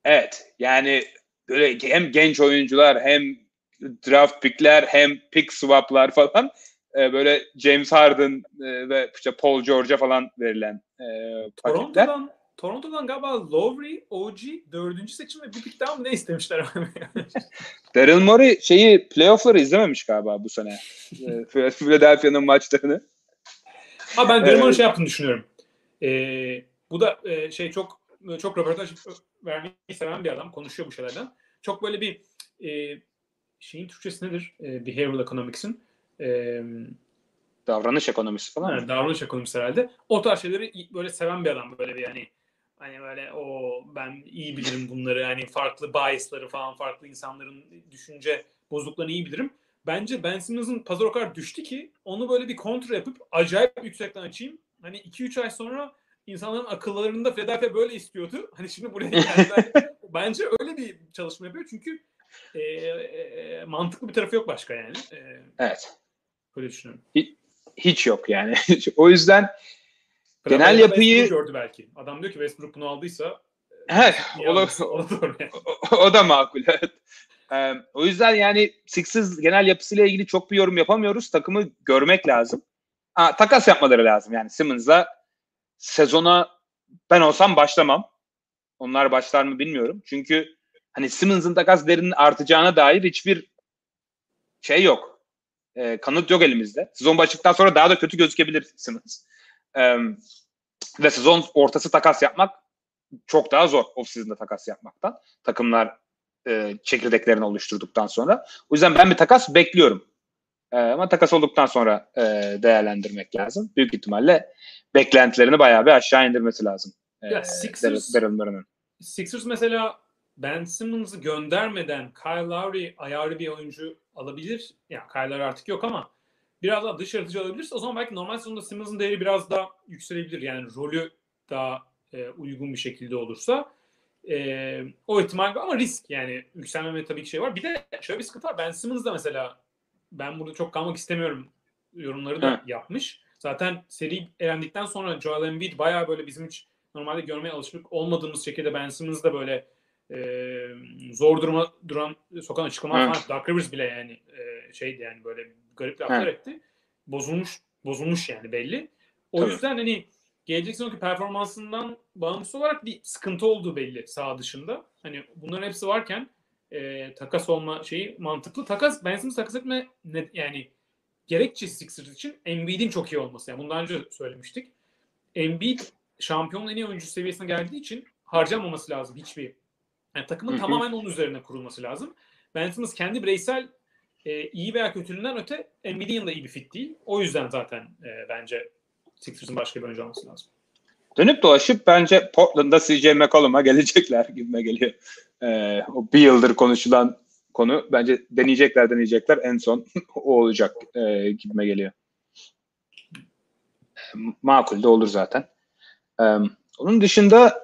Evet. Yani böyle hem genç oyuncular hem draft pickler hem pick swaplar falan böyle James Harden ve işte Paul George'a falan verilen paketler. Toronto'dan galiba Lowry, OG 4. seçim ve bir pick daha mı ne istemişler? Daryl Morey playoff'ları izlememiş galiba bu sene. Philadelphia'nın maçlarını. Ha ben Daryl Morey düşünüyorum. Bu da çok röportaj vermeyi seven bir adam. Konuşuyor bu şeylerden. Çok böyle bir şeyin Türkçesi nedir? Behavioral Economics'in. Davranış ekonomisi falan. Yani, davranış ekonomisi herhalde. O tarz şeyleri böyle seven bir adam. Böyle bir yani hani böyle o ben iyi bilirim bunları. Yani farklı bias'ları falan, farklı insanların düşünce bozukluklarını iyi bilirim. Bence Ben Simmons'ın pazar o kadar düştü ki onu böyle bir kontra yapıp acayip yüksekten açayım. Hani 2-3 ay sonra insanların akıllarında Philadelphia böyle istiyordu. Hani şimdi buraya geldi. Bence öyle bir çalışma yapıyor çünkü mantıklı bir tarafı yok başka yani. Evet. Öyle düşünüyorum. Hiç yok yani. O yüzden genel yapıyı gördü belki. Adam diyor ki Westbrook bunu aldıysa o da makul. Evet. O yüzden yani Sixers genel yapısıyla ilgili çok bir yorum yapamıyoruz. Takımı görmek lazım. Takas yapmaları lazım. Yani Simmons'la sezona ben olsam başlamam. Onlar başlar mı bilmiyorum. Çünkü hani Simmons'ın takas değerinin artacağına dair hiçbir şey yok. Kanıt yok elimizde. Sezon başlıktan sonra daha da kötü gözükebilir Simmons. Ve sezon ortası takas yapmak çok daha zor off-season'da takas yapmaktan. Takımlar çekirdeklerini oluşturduktan sonra. O yüzden ben bir takas bekliyorum. Ama takas olduktan sonra değerlendirmek lazım. Büyük ihtimalle beklentilerini bayağı bir aşağı indirmesi lazım. Sixers mesela Ben Simmons'ı göndermeden Kyle Lowry ayarlı bir oyuncu alabilir. Yani Kyle Lowry artık yok ama biraz daha dış yaratıcı alabilirse o zaman belki normal sezonda Simmons'ın değeri biraz daha yükselebilir. Yani rolü daha uygun bir şekilde olursa o ihtimal var ama risk yani yükselmeme tabii ki şey var. Bir de şöyle bir sıkıntı var. Ben Simmons'da mesela ben burada çok kalmak istemiyorum yorumları da yapmış. Zaten seri elendikten sonra Joel Embiid bayağı böyle bizim hiç normalde görmeye alışık olmadığımız şekilde Ben Simmons'da böyle zor duruma sokan açıklamalar falan. Doug Rivers bile yani şeydi yani böyle garip laflar etti. Bozulmuş yani belli. O yüzden hani gelecek sezonki performansından bağımsız olarak bir sıkıntı olduğu belli saha dışında. Hani bunların hepsi varken takas olma şeyi mantıklı. Takas, Ben Simmons'ı takas etme yani gerekçesi Sixers için Embiid'in çok iyi olması. Yani bundan önce söylemiştik. Embiid şampiyonun en iyi oyuncu seviyesine geldiği için harcamaması lazım hiçbir. Yani takımın tamamen onun üzerine kurulması lazım. Ben Simmons kendi bireysel iyi veya kötülüğünden öte Embiid'in yanında iyi bir fit değil. O yüzden zaten bence Sixers'ın başka bir oyuncu olması lazım. Dönüp dolaşıp bence Portland'da CJ McCollum'a gelecekler gibime geliyor. O bir yıldır konuşulan konu. Bence deneyecekler. En son o olacak gibime geliyor. Makul de olur zaten. Onun dışında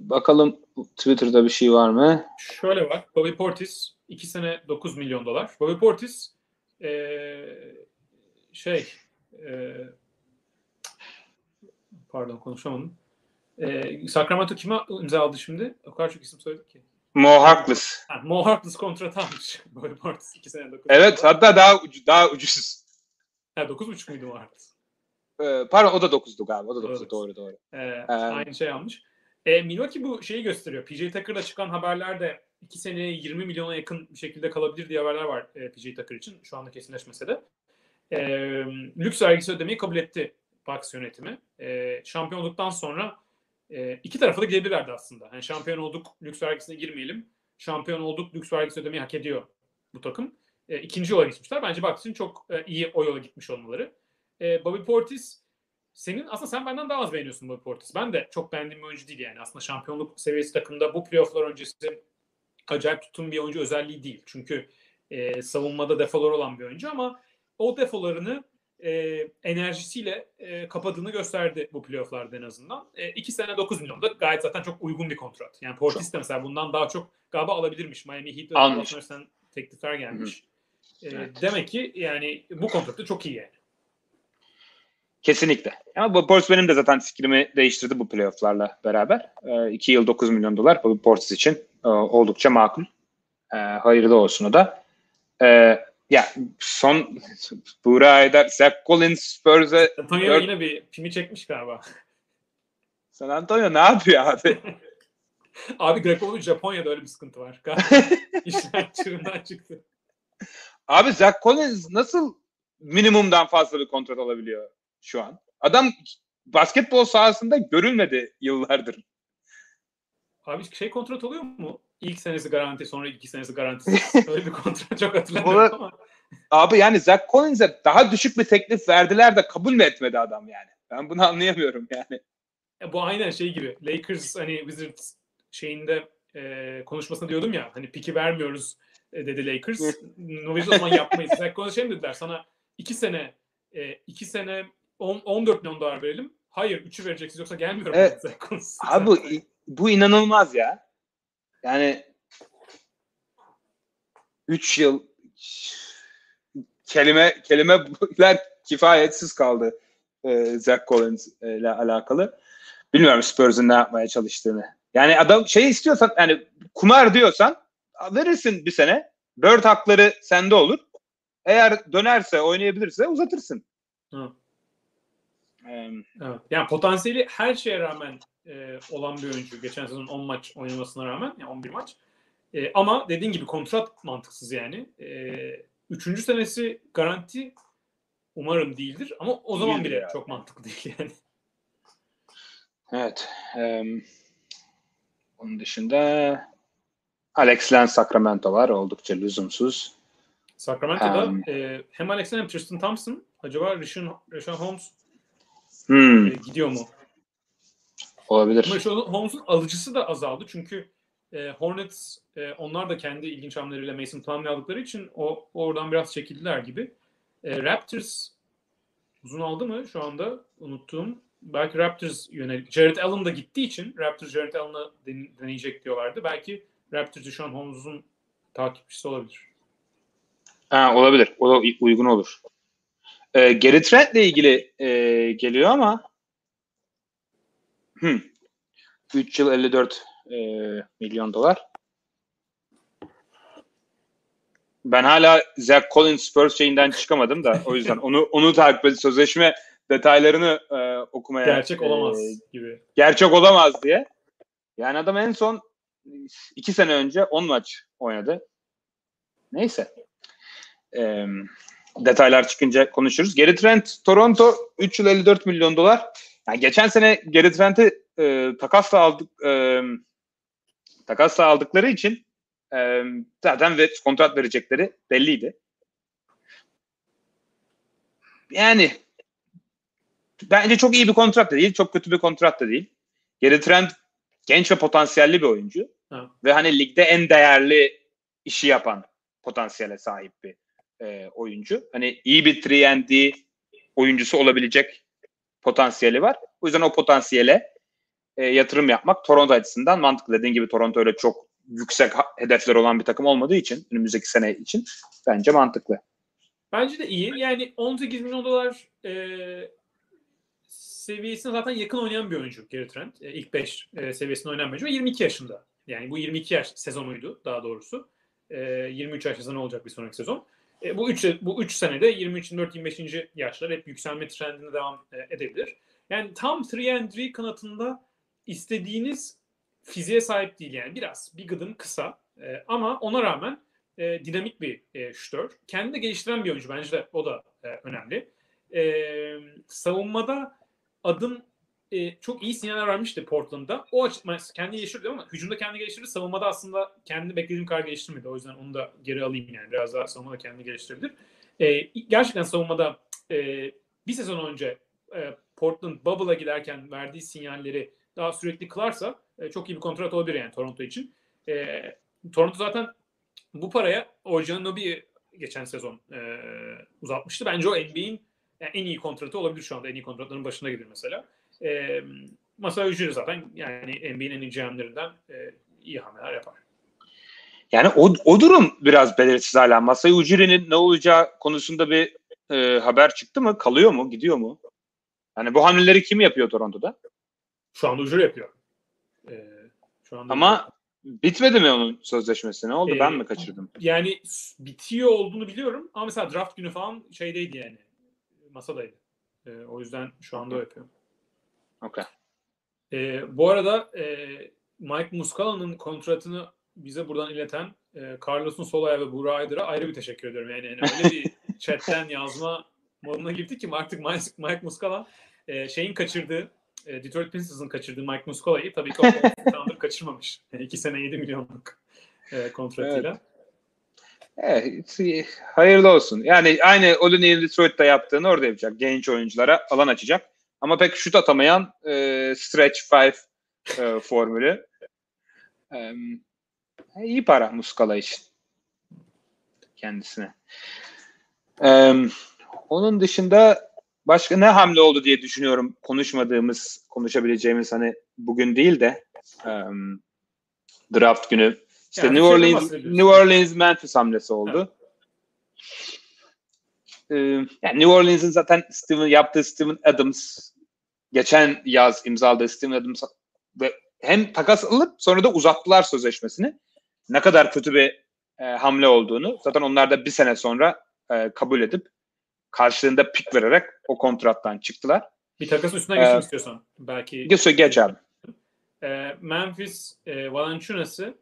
bakalım Twitter'da bir şey var mı? Şöyle var. Bobby Portis 2 sene $9 milyon. Bobby Portis pardon konuşamadım. Sacramento kime imza aldı şimdi? O kadar çok isim söyledik ki. Mo Harkless kontrat almış. Bobby Portis 2 sene $9 milyon. Evet hatta daha ucuz. Ha 9,5 muydu Mo Harkless? Pardon o da 9'du galiba. O da 9'du doğru. Aynı şey almış. Milwaukee bu şeyi gösteriyor. PJ Tucker'la çıkan haberlerde 2 seneye $20 milyona yakın bir şekilde kalabilir diye haberler var PJ Tucker için. Şu anda kesinleşmese de. Lüks vergisi ödemeyi kabul etti Bucks yönetimi. Şampiyon olduktan sonra iki tarafı da gidebilirlerdi aslında. Yani şampiyon olduk, lüks vergisine girmeyelim. Şampiyon olduk, lüks vergisi ödemeyi hak ediyor bu takım. İkinci yola gitmişler. Bence Bucks'ın çok iyi o yola gitmiş olmaları. Bobby Portis sen benden daha az beğeniyorsun Bobby Portis. Ben de çok beğendiğim bir oyuncu değil yani. Aslında şampiyonluk seviyesi takımda bu playofflar öncesi acayip tuttuğum bir oyuncu özelliği değil. Çünkü savunmada defoları olan bir oyuncu ama o defolarını enerjisiyle kapadığını gösterdi bu playofflarda en azından. 2 sene $9 milyon da gayet zaten çok uygun bir kontrat. Yani Portis de mesela bundan daha çok galiba alabilirmiş. Miami Heat'ten teklifler gelmiş. Demek ki yani bu kontrat da çok iyi yani. Kesinlikle. Ama Bobby Portis benim de zaten fikrimi değiştirdi bu playofflarla beraber. 2 yıl $9 milyon Bobby Portis için oldukça makul. Hayırlı olsun o da. Buraya da Zach Collins Spurs'e Antonio yine bir pimi çekmiş galiba. San Antonio ne yapıyor abi? Abi Greco Japonya'da öyle bir sıkıntı var. İşler çığırından çıktı. Abi Zach Collins nasıl minimumdan fazla bir kontrat alabiliyor şu an? Adam basketbol sahasında görülmedi yıllardır. Abi şey kontrat oluyor mu? İlk senesi garanti, sonra iki senesi garanti. Öyle bir kontrat çok hatırlamıyorum ama. Abi yani Zach Collins'e daha düşük bir teklif verdiler de kabul mü etmedi adam yani? Ben bunu anlayamıyorum yani. Ya bu aynen şey gibi. Lakers hani Wizards şeyinde konuşmasında diyordum ya hani piki vermiyoruz dedi Lakers. Nowitzki o zaman yapmayız. Zach Collins şey mi dediler sana 2 sene 14 milyon dolar verelim. Hayır 3'ü vereceksiniz yoksa gelmiyorum. Evet. Zach Collins. Abi bu inanılmaz ya. Yani 3 yıl kelimeler kifayetsiz kaldı Zach Collins ile alakalı. Bilmiyorum Spurs'un ne yapmaya çalıştığını. Yani adam şey istiyorsan yani kumar diyorsan verirsin bir sene. Bird hakları sende olur. Eğer dönerse oynayabilirse uzatırsın. Hı. Evet. Yani potansiyeli her şeye rağmen olan bir oyuncu. Geçen sezon 10 maç oynamasına rağmen yani 11 maç. Ama dediğin gibi kontrat mantıksız yani. 3. senesi garanti umarım değildir ama o zaman bile yani. Çok mantıklı değil yani. Evet. Onun dışında Alex Len Sacramento var. Oldukça lüzumsuz. Sacramento'da hem Alex Len hem Tristan Thompson. Acaba Rashaan Holmes gidiyor mu? Olabilir. Ama Holmes'un alıcısı da azaldı. Çünkü Hornets onlar da kendi ilginç hamleleriyle Mason Plumlee aldıkları için oradan biraz çekildiler gibi. Raptors uzun aldı mı şu anda? Unuttum. Belki Raptors yönelik. Jared Allen da gittiği için Raptors Jared Allen'a deneyecek diyorlardı. Belki Raptors Rashaan Holmes'un takipçisi olabilir. Ha, olabilir. O da uygun olur. Gary Trent'le ilgili geliyor ama 3 yıl 54 milyon dolar. Ben hala Zach Collins Spurs şeyinden çıkamadım da o yüzden onu takip edip sözleşme detaylarını okumaya gerçek olamaz gibi. Gerçek olamaz diye. Yani adam en son 2 sene önce 10 maç oynadı. Neyse. Detaylar çıkınca konuşuruz. Gary Trent Toronto 3 yıl 54 milyon dolar. Yani geçen sene Gary Trent'i takasla aldıkları için zaten kontrat verecekleri belliydi. Yani bence çok iyi bir kontrat da değil, çok kötü bir kontrat da değil. Gary Trent genç ve potansiyelli bir oyuncu. Hı. Ve hani ligde en değerli işi yapan potansiyele sahip bir oyuncu. Hani iyi bir 3&D oyuncusu olabilecek potansiyeli var. O yüzden o potansiyele yatırım yapmak Toronto açısından mantıklı. Dediğin gibi Toronto öyle çok yüksek hedefler olan bir takım olmadığı için önümüzdeki sene için bence mantıklı. Bence de iyi. Yani 18 milyon dolar seviyesine zaten yakın oynayan bir oyuncu Gary Trent. İlk 5 seviyesinde oynayan bir oyuncu. 22 yaşında. Yani bu 22 yaş sezonuydu daha doğrusu. 23 yaşında ne olacak bir sonraki sezon. Bu 3 senede 23, 24, 25. yaşlar hep yükselme trendine devam edebilir. Yani tam 3&D kanatında istediğiniz fiziğe sahip değil yani. Biraz bir gıdım kısa ama ona rağmen dinamik bir şütör. Kendini de geliştiren bir oyuncu bence de o da önemli. Savunmada adım çok iyi sinyaller vermişti Portland'da. O açıdan kendini geliştirdi ama hücumda kendini geliştirdi. Savunmada aslında kendini beklediğim kadar geliştirmedi. O yüzden onu da geri alayım yani. Biraz daha savunmada kendini geliştirebilir. Gerçekten savunmada bir sezon önce Portland Bubble'a giderken verdiği sinyalleri daha sürekli kılarsa çok iyi bir kontrat olabilir yani Toronto için. Toronto zaten bu paraya Ojan Nobi'yi geçen sezon uzatmıştı. Bence o NBA'in yani en iyi kontratı olabilir şu anda. En iyi kontratların başında gelir mesela. Masaya ücreti zaten yani NBA'nin en iyi GM'lerinden iyi hamleler yapar. Yani o durum biraz belirsiz hala. Masaya ücretinin ne olacağı konusunda bir haber çıktı mı? Kalıyor mu? Gidiyor mu? Yani bu hamleleri kim yapıyor Toronto'da? Şu anda ücret yapıyor. Şu anda ama yapıyor. Bitmedi mi onun sözleşmesi? Ne oldu? Ben mi kaçırdım? Yani bitiyor olduğunu biliyorum ama mesela draft günü falan şeydeydi yani. Masadaydı. O yüzden şu anda yapıyor. Okay. Bu arada Mike Muscala'nın kontratını bize buradan ileten Carlos'un Sola'ya ve Burak Aydır'a ayrı bir teşekkür ediyorum. Yani öyle bir chatten yazma moduna girdik ki artık Mike Muscala şeyin kaçırdığı Detroit Pistons'ın kaçırdığı Mike Muscala'yı tabii ki o kaçırmamış. 2 sene 7 milyonluk kontratıyla. Evet. Evet, hayırlı olsun. Yani aynı Olenik'in Detroit'te yaptığını orada yapacak. Genç oyunculara alan açacak. Ama pek şut atamayan stretch five formülü. İyi para Muscala için. Kendisine. Onun dışında başka ne hamle oldu diye düşünüyorum. Konuşabileceğimiz hani bugün değil de draft günü. İşte yani New Orleans Memphis hamlesi oldu. Evet. Yani New Orleans'ın zaten Steven Adams geçen yaz imzaladığı Steven Adams ve hem takas alıp sonra da uzattılar sözleşmesini. Ne kadar kötü bir hamle olduğunu zaten onlar da bir sene sonra kabul edip karşılığında pik vererek o kontrattan çıktılar. Bir takasın üstüne geçmek istiyorsan belki. Geç abi. Memphis Valanciunas'ı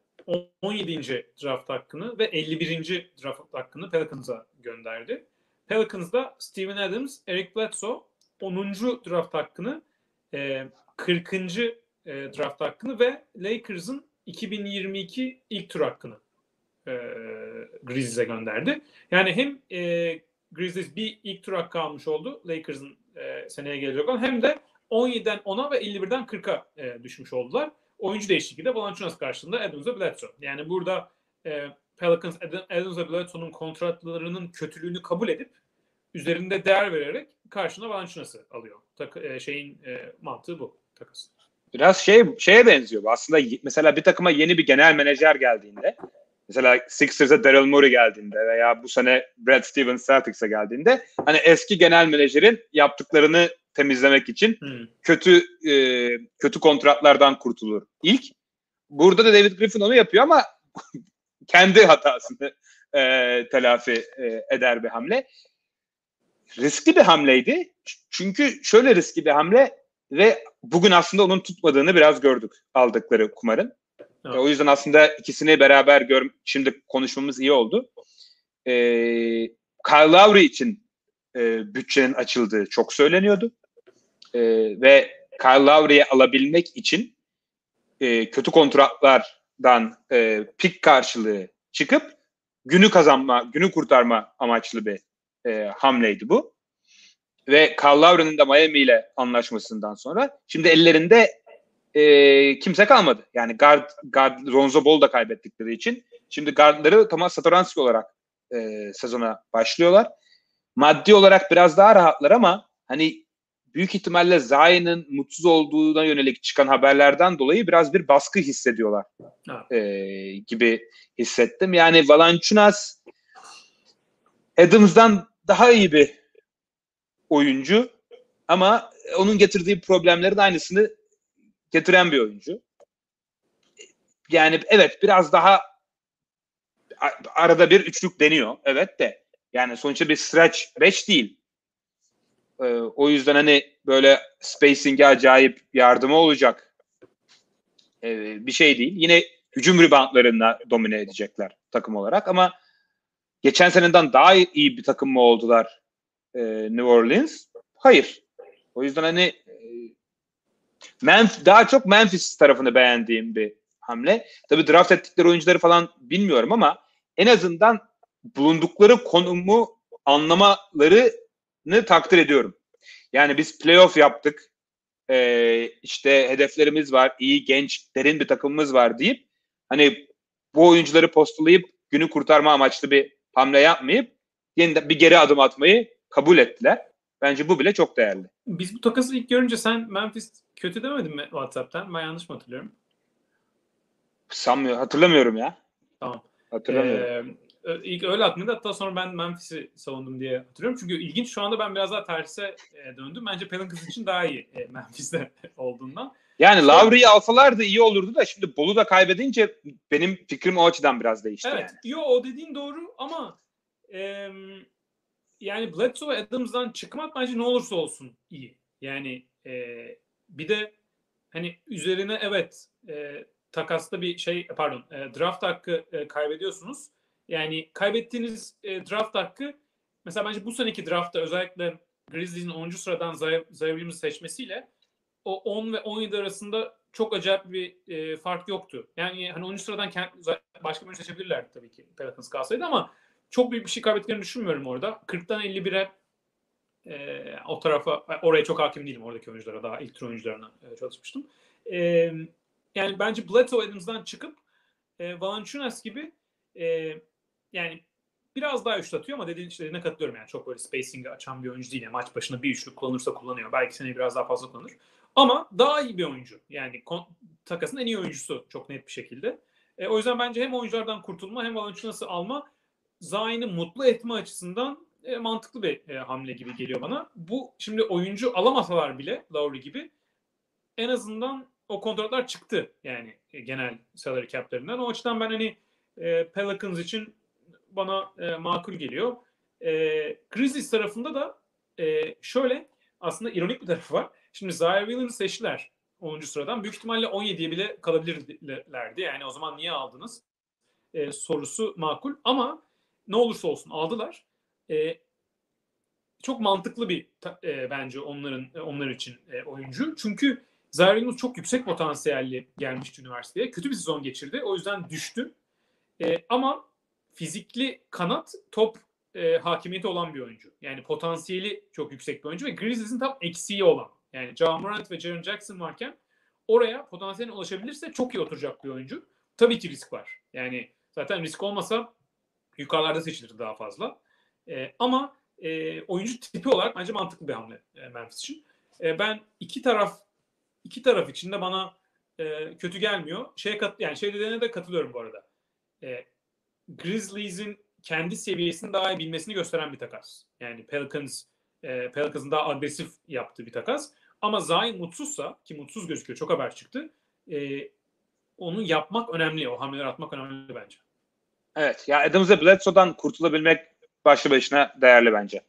17. draft hakkını ve 51. draft hakkını Pelicans'a gönderdi. Pelicans'da Steven Adams, Eric Bledsoe 10. draft hakkını, 40. draft hakkını ve Lakers'ın 2022 ilk tur hakkını Grizzlies'e gönderdi. Yani hem Grizzlies bir ilk tur hakkı almış oldu Lakers'ın seneye gelecek olan, hem de 17'den 10'a ve 51'den 40'a düşmüş oldular. Oyuncu değişikliği de Valanciunas karşılığında Adams'a Bledsoe. Yani burada Pelicans Adams'a Bledsoe'nun kontratlarının kötülüğünü kabul edip üzerinde değer vererek karşına Valanciunas'ı alıyor. Mantığı bu takas. Biraz şeye benziyor. Aslında mesela bir takıma yeni bir genel menajer geldiğinde, mesela Sixers'a Daryl Morey geldiğinde veya bu sene Brad Stevens Celtics'e geldiğinde hani eski genel menajerin yaptıklarını temizlemek için kötü kontratlardan kurtulur. İlk burada da David Griffin onu yapıyor ama kendi hatasını telafi eder bir hamle. Riskli bir hamleydi. Çünkü şöyle riskli bir hamle ve bugün aslında onun tutmadığını biraz gördük aldıkları kumarın. Evet. O yüzden aslında ikisini beraber şimdi konuşmamız iyi oldu. Kyle Lowry için bütçenin açıldığı çok söyleniyordu. Ve Kyle Lowry'yi alabilmek için kötü kontratlardan pik karşılığı çıkıp günü kurtarma amaçlı bir hamleydi bu. Ve Kyle Lowry'nin de Miami ile anlaşmasından sonra şimdi ellerinde kimse kalmadı. Yani guard Lonzo Ball da kaybettikleri için şimdi guardları tamamen Satoranski olarak sezona başlıyorlar. Maddi olarak biraz daha rahatlar ama hani büyük ihtimalle Zion'ın mutsuz olduğuna yönelik çıkan haberlerden dolayı biraz bir baskı hissediyorlar gibi hissettim. Yani Valanciunas Adams'dan daha iyi bir oyuncu ama onun getirdiği problemlerin aynısını getiren bir oyuncu. Yani evet biraz daha arada bir üçlük deniyor. Evet de yani sonuçta bir stretch 5 değil. O yüzden hani böyle spacing'e acayip yardımı olacak bir şey değil. Yine hücum reboundlarına domine edecekler takım olarak ama geçen seneden daha iyi bir takım mı oldular New Orleans? Hayır. O yüzden hani daha çok Memphis tarafını beğendiğim bir hamle. Tabii draft ettikleri oyuncuları falan bilmiyorum ama en azından bulundukları konumu anlamalarını takdir ediyorum. Yani biz playoff yaptık, işte hedeflerimiz var, iyi genç, derin bir takımımız var deyip hani bu oyuncuları postalayıp günü kurtarma amaçlı bir hamle yapmayıp yeniden bir geri adım atmayı kabul ettiler. Bence bu bile çok değerli. Biz bu takası ilk görünce sen Memphis kötü demedin mi WhatsApp'tan? Ben yanlış mı hatırlıyorum? Sanmıyorum. Hatırlamıyorum ya. Tamam. Hatırlamıyorum. İlk öyle atmadı. Hatta sonra ben Memphis'i savundum diye hatırlıyorum. Çünkü ilginç, şu anda ben biraz daha terse döndüm. Bence Pelicans için daha iyi Memphis'te olduğundan. Yani Lowry'yi alsalardı iyi olurdu da şimdi Bolu da kaybedince benim fikrim o açıdan biraz değişti. Evet. Yani. Yo, o dediğin doğru ama yani Bledsoe ve Adams'dan çıkmak bence ne olursa olsun iyi. Yani bir de hani üzerine evet takasta bir draft hakkı kaybediyorsunuz. Yani kaybettiğiniz draft hakkı mesela bence bu seneki draftta özellikle Grizzlies'in 10. sıradan Zion Williams'ı seçmesiyle o 10 ve 17 arasında çok acayip bir fark yoktu. Yani hani 10. sıradan başka bir oyuncu seçebilirlerdi tabii ki Pelicans kalsaydı ama çok büyük bir şey kaybettiklerini düşünmüyorum orada. 40'tan 51'e o tarafa, oraya çok hakim değilim oradaki oyunculara, daha ilk tur oyuncularına çalışmıştım. Yani bence Bledsoe Adams'dan çıkıp Valanciunas gibi yani biraz daha üçlü atıyor ama dediğine katılıyorum yani çok böyle spacing'i açan bir oyuncu değil. Yani maç başına bir üçlük kullanırsa kullanıyor. Belki sene biraz daha fazla kullanır. Ama daha iyi bir oyuncu. Yani takasın en iyi oyuncusu çok net bir şekilde. O yüzden bence hem oyunculardan kurtulma hem Valanciunas'ı alma, Zion'ı mutlu etme açısından mantıklı bir hamle gibi geliyor bana. Bu şimdi oyuncu alamasalar bile Lowry gibi en azından o kontratlar çıktı. Yani genel salary cap'lerinden. O açıdan ben hani Pelicans için bana makul geliyor. Grizzlies tarafında da şöyle aslında ironik bir tarafı var. Şimdi Zion Williams'ı seçtiler 10. sıradan. Büyük ihtimalle 17'ye bile kalabilirlerdi. Yani o zaman niye aldınız? Sorusu makul. Ama ne olursa olsun aldılar. Çok mantıklı bir bence onlar için oyuncu. Çünkü Zion Williams çok yüksek potansiyelli gelmişti üniversiteye. Kötü bir sezon geçirdi. O yüzden düştü. Ama fizikli kanat top hakimiyeti olan bir oyuncu. Yani potansiyeli çok yüksek bir oyuncu ve Grizzlies'in tam eksiği olan. Yani Ja Morant ve Jaren Jackson varken oraya potansiyeline ulaşabilirse çok iyi oturacak bir oyuncu. Tabii ki risk var. Yani zaten risk olmasa yukarılarda seçilir daha fazla. Ama oyuncu tipi olarak bence mantıklı bir hamle Memphis için. Ben iki taraf için de bana kötü gelmiyor. Dediğine de katılıyorum bu arada. Grizzlies'in kendi seviyesini daha iyi bilmesini gösteren bir takas. Yani Pelicans'ın daha agresif yaptığı bir takas. Ama Zion mutsuzsa, ki mutsuz gözüküyor, çok haber çıktı. Onu yapmak önemli, o hamleleri atmak önemli bence. Evet, ya Adams'la Bledsoe'dan kurtulabilmek başlı başına değerli bence.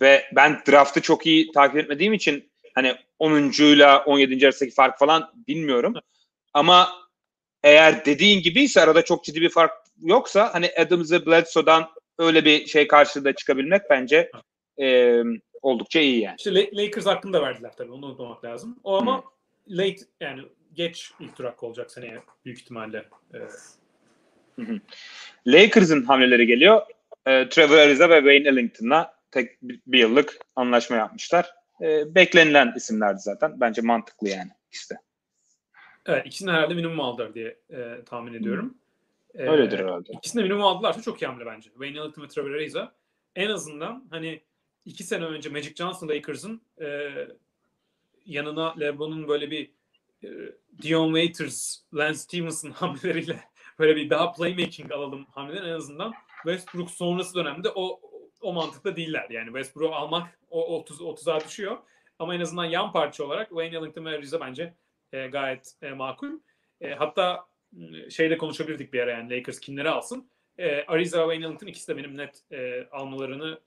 Ve ben draft'ı çok iyi takip etmediğim için hani 10'uncuyla 17. arasındaki fark falan bilmiyorum. Evet. Ama eğer dediğin gibiyse arada çok ciddi bir fark yoksa hani Adams'ı Bledsoe'dan öyle bir şey karşılığında çıkabilmek bence oldukça iyi yani. İşte Lakers hakkını da verdiler tabii. Onu unutmamak lazım. O ama geç ilk tur hakkı olacak seneye büyük ihtimalle. Lakers'ın hamleleri geliyor. Trevor Ariza ve Wayne Ellington'la tek bir yıllık anlaşma yapmışlar. Beklenilen isimlerdi zaten. Bence mantıklı yani işte. Evet, ikisini herhalde minimum aldılar diye tahmin ediyorum. Öyledir herhalde. İkisini de minimum aldılarsa çok iyi hamle bence. Wayne Ellington ve Trevor Ariza en azından hani 2 sene önce Magic Johnson Lakers'ın yanına LeBron'un böyle bir Dion Waiters, Lance Stevenson hamleleriyle böyle bir daha playmaking alalım hamleler, en azından Westbrook sonrası dönemde o mantıkta değiller. Yani Westbrook'u almak o 30'a düşüyor. Ama en azından yan parça olarak Wayne Ellington ve Ariza bence gayet makul. Hatta şeyle konuşabilirdik bir ara, yani Lakers kimleri alsın. Ariza ve Wayne Ellington ikisi de benim net almalarını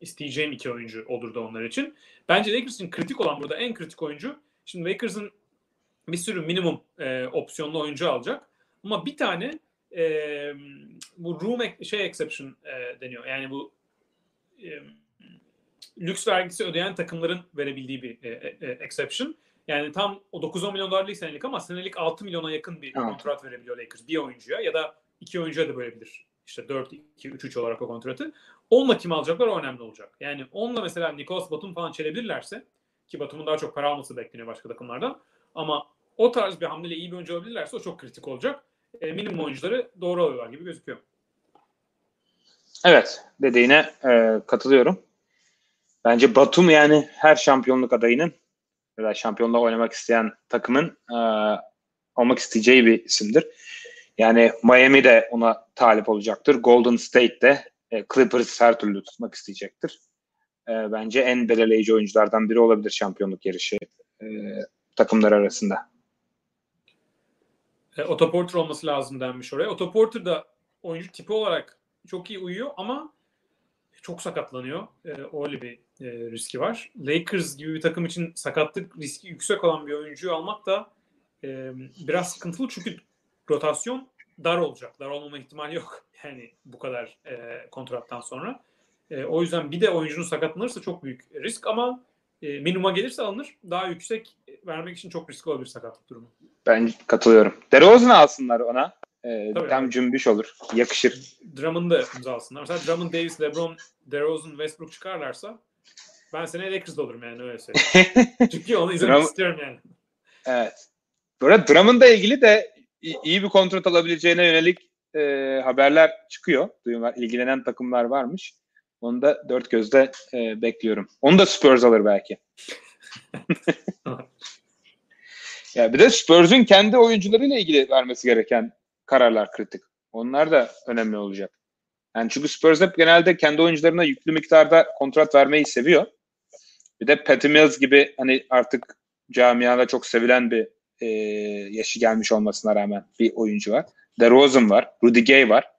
isteyeceğim iki oyuncu olurdu onlar için. Bence Lakers'ın kritik olan burada en kritik oyuncu. Şimdi Lakers'ın bir sürü minimum opsiyonlu oyuncu alacak. Ama bir tane bu room exception deniyor. Yani bu lüks vergisi ödeyen takımların verebildiği bir exception. Yani tam o 9-10 milyon dolarlık senelik ama senelik 6 milyona yakın bir kontrat verebiliyor Lakers bir oyuncuya ya da iki oyuncuya da bölebilir. İşte 4-2-3-3 olarak o kontratı. Onunla kim alacaklar o önemli olacak. Yani onunla mesela Nicholas Batum falan çelebilirlerse, ki Batum'un daha çok para alması bekleniyor başka takımlardan, ama o tarz bir hamleyle iyi bir oyuncu alabilirlerse o çok kritik olacak. Minimum oyuncuları doğru alıyorlar gibi gözüküyor. Evet, dediğine katılıyorum. Bence Batum yani her şampiyonluk adayının ya da şampiyonluğa oynamak isteyen takımın olmak isteyeceği bir isimdir. Yani Miami de ona talip olacaktır. Golden State de Clippers her türlü tutmak isteyecektir. Bence en belirleyici oyunculardan biri olabilir şampiyonluk yarışı takımlar arasında. Otto Porter olması lazım denmiş oraya. Otto Porter da oyuncu tipi olarak çok iyi uyuyor ama çok sakatlanıyor. Öyle bir riski var. Lakers gibi bir takım için sakatlık riski yüksek olan bir oyuncuyu almak da biraz sıkıntılı çünkü rotasyon dar olacak. Dar olmama ihtimali yok. Yani bu kadar kontrattan sonra. O yüzden bir de oyuncunun sakatlanırsa çok büyük risk ama minimuma gelirse alınır. Daha yüksek vermek için çok riskli olabilir sakatlık durumu. Ben katılıyorum. DeRozan'ı alsınlar ona. Tam cümbüş olur. Yakışır. Drummond'u da imzalasınlar. Mesela Drummond, Davis, LeBron, DeRozan, Westbrook çıkarlarsa ben seneye Lakers'da olurum yani, öyle söyleyeyim. Çünkü onu izlemek istiyorum yani. Evet. Böyle Drummond'la ilgili de iyi bir kontrat alabileceğine yönelik haberler çıkıyor. Duyumlar, ilgilenen takımlar varmış. Onu da dört gözle bekliyorum. Onu da Spurs alır belki. Ya bir de Spurs'un kendi oyuncularıyla ilgili vermesi gereken kararlar kritik. Onlar da önemli olacak. Yani çünkü Spurs hep genelde kendi oyuncularına yüklü miktarda kontrat vermeyi seviyor. Bir de Patty Mills gibi hani artık camiada çok sevilen bir yaşı gelmiş olmasına rağmen bir oyuncu var. DeRozan var, Rudy Gay var.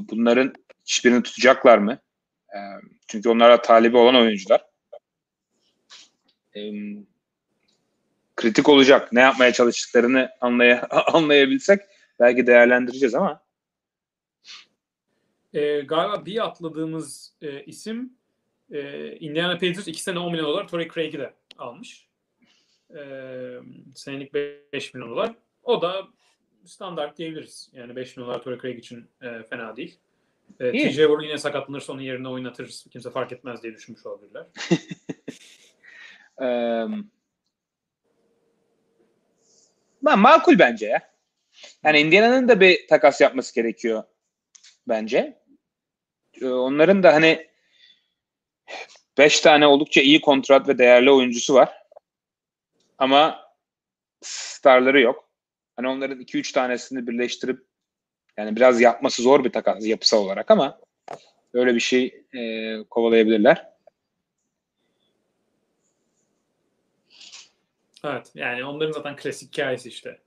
Bunların hiçbirini tutacaklar mı? Çünkü onlara talibi olan oyuncular. Kritik olacak. Ne yapmaya çalıştıklarını anlayabilsek belki değerlendireceğiz ama. Galiba bir atladığımız isim Indiana Pacers 2 sene $10 milyon Torrey Craig'i de almış. Senelik $5 milyon. O da standart diyebiliriz. Yani $5 milyon Torrey Craig için fena değil. TJ Warren yine sakatlanırsa onun yerine oynatırız. Kimse fark etmez diye düşünmüş olabilirler. Makul bence ya. Yani Indiana'nın da bir takas yapması gerekiyor bence. Onların da hani 5 tane oldukça iyi kontrat ve değerli oyuncusu var. Ama starları yok. Hani onların 2-3 tanesini birleştirip yani biraz yapması zor bir takas yapısal olarak ama öyle bir şey kovalayabilirler. Evet. Yani onların zaten klasik hikayesi işte.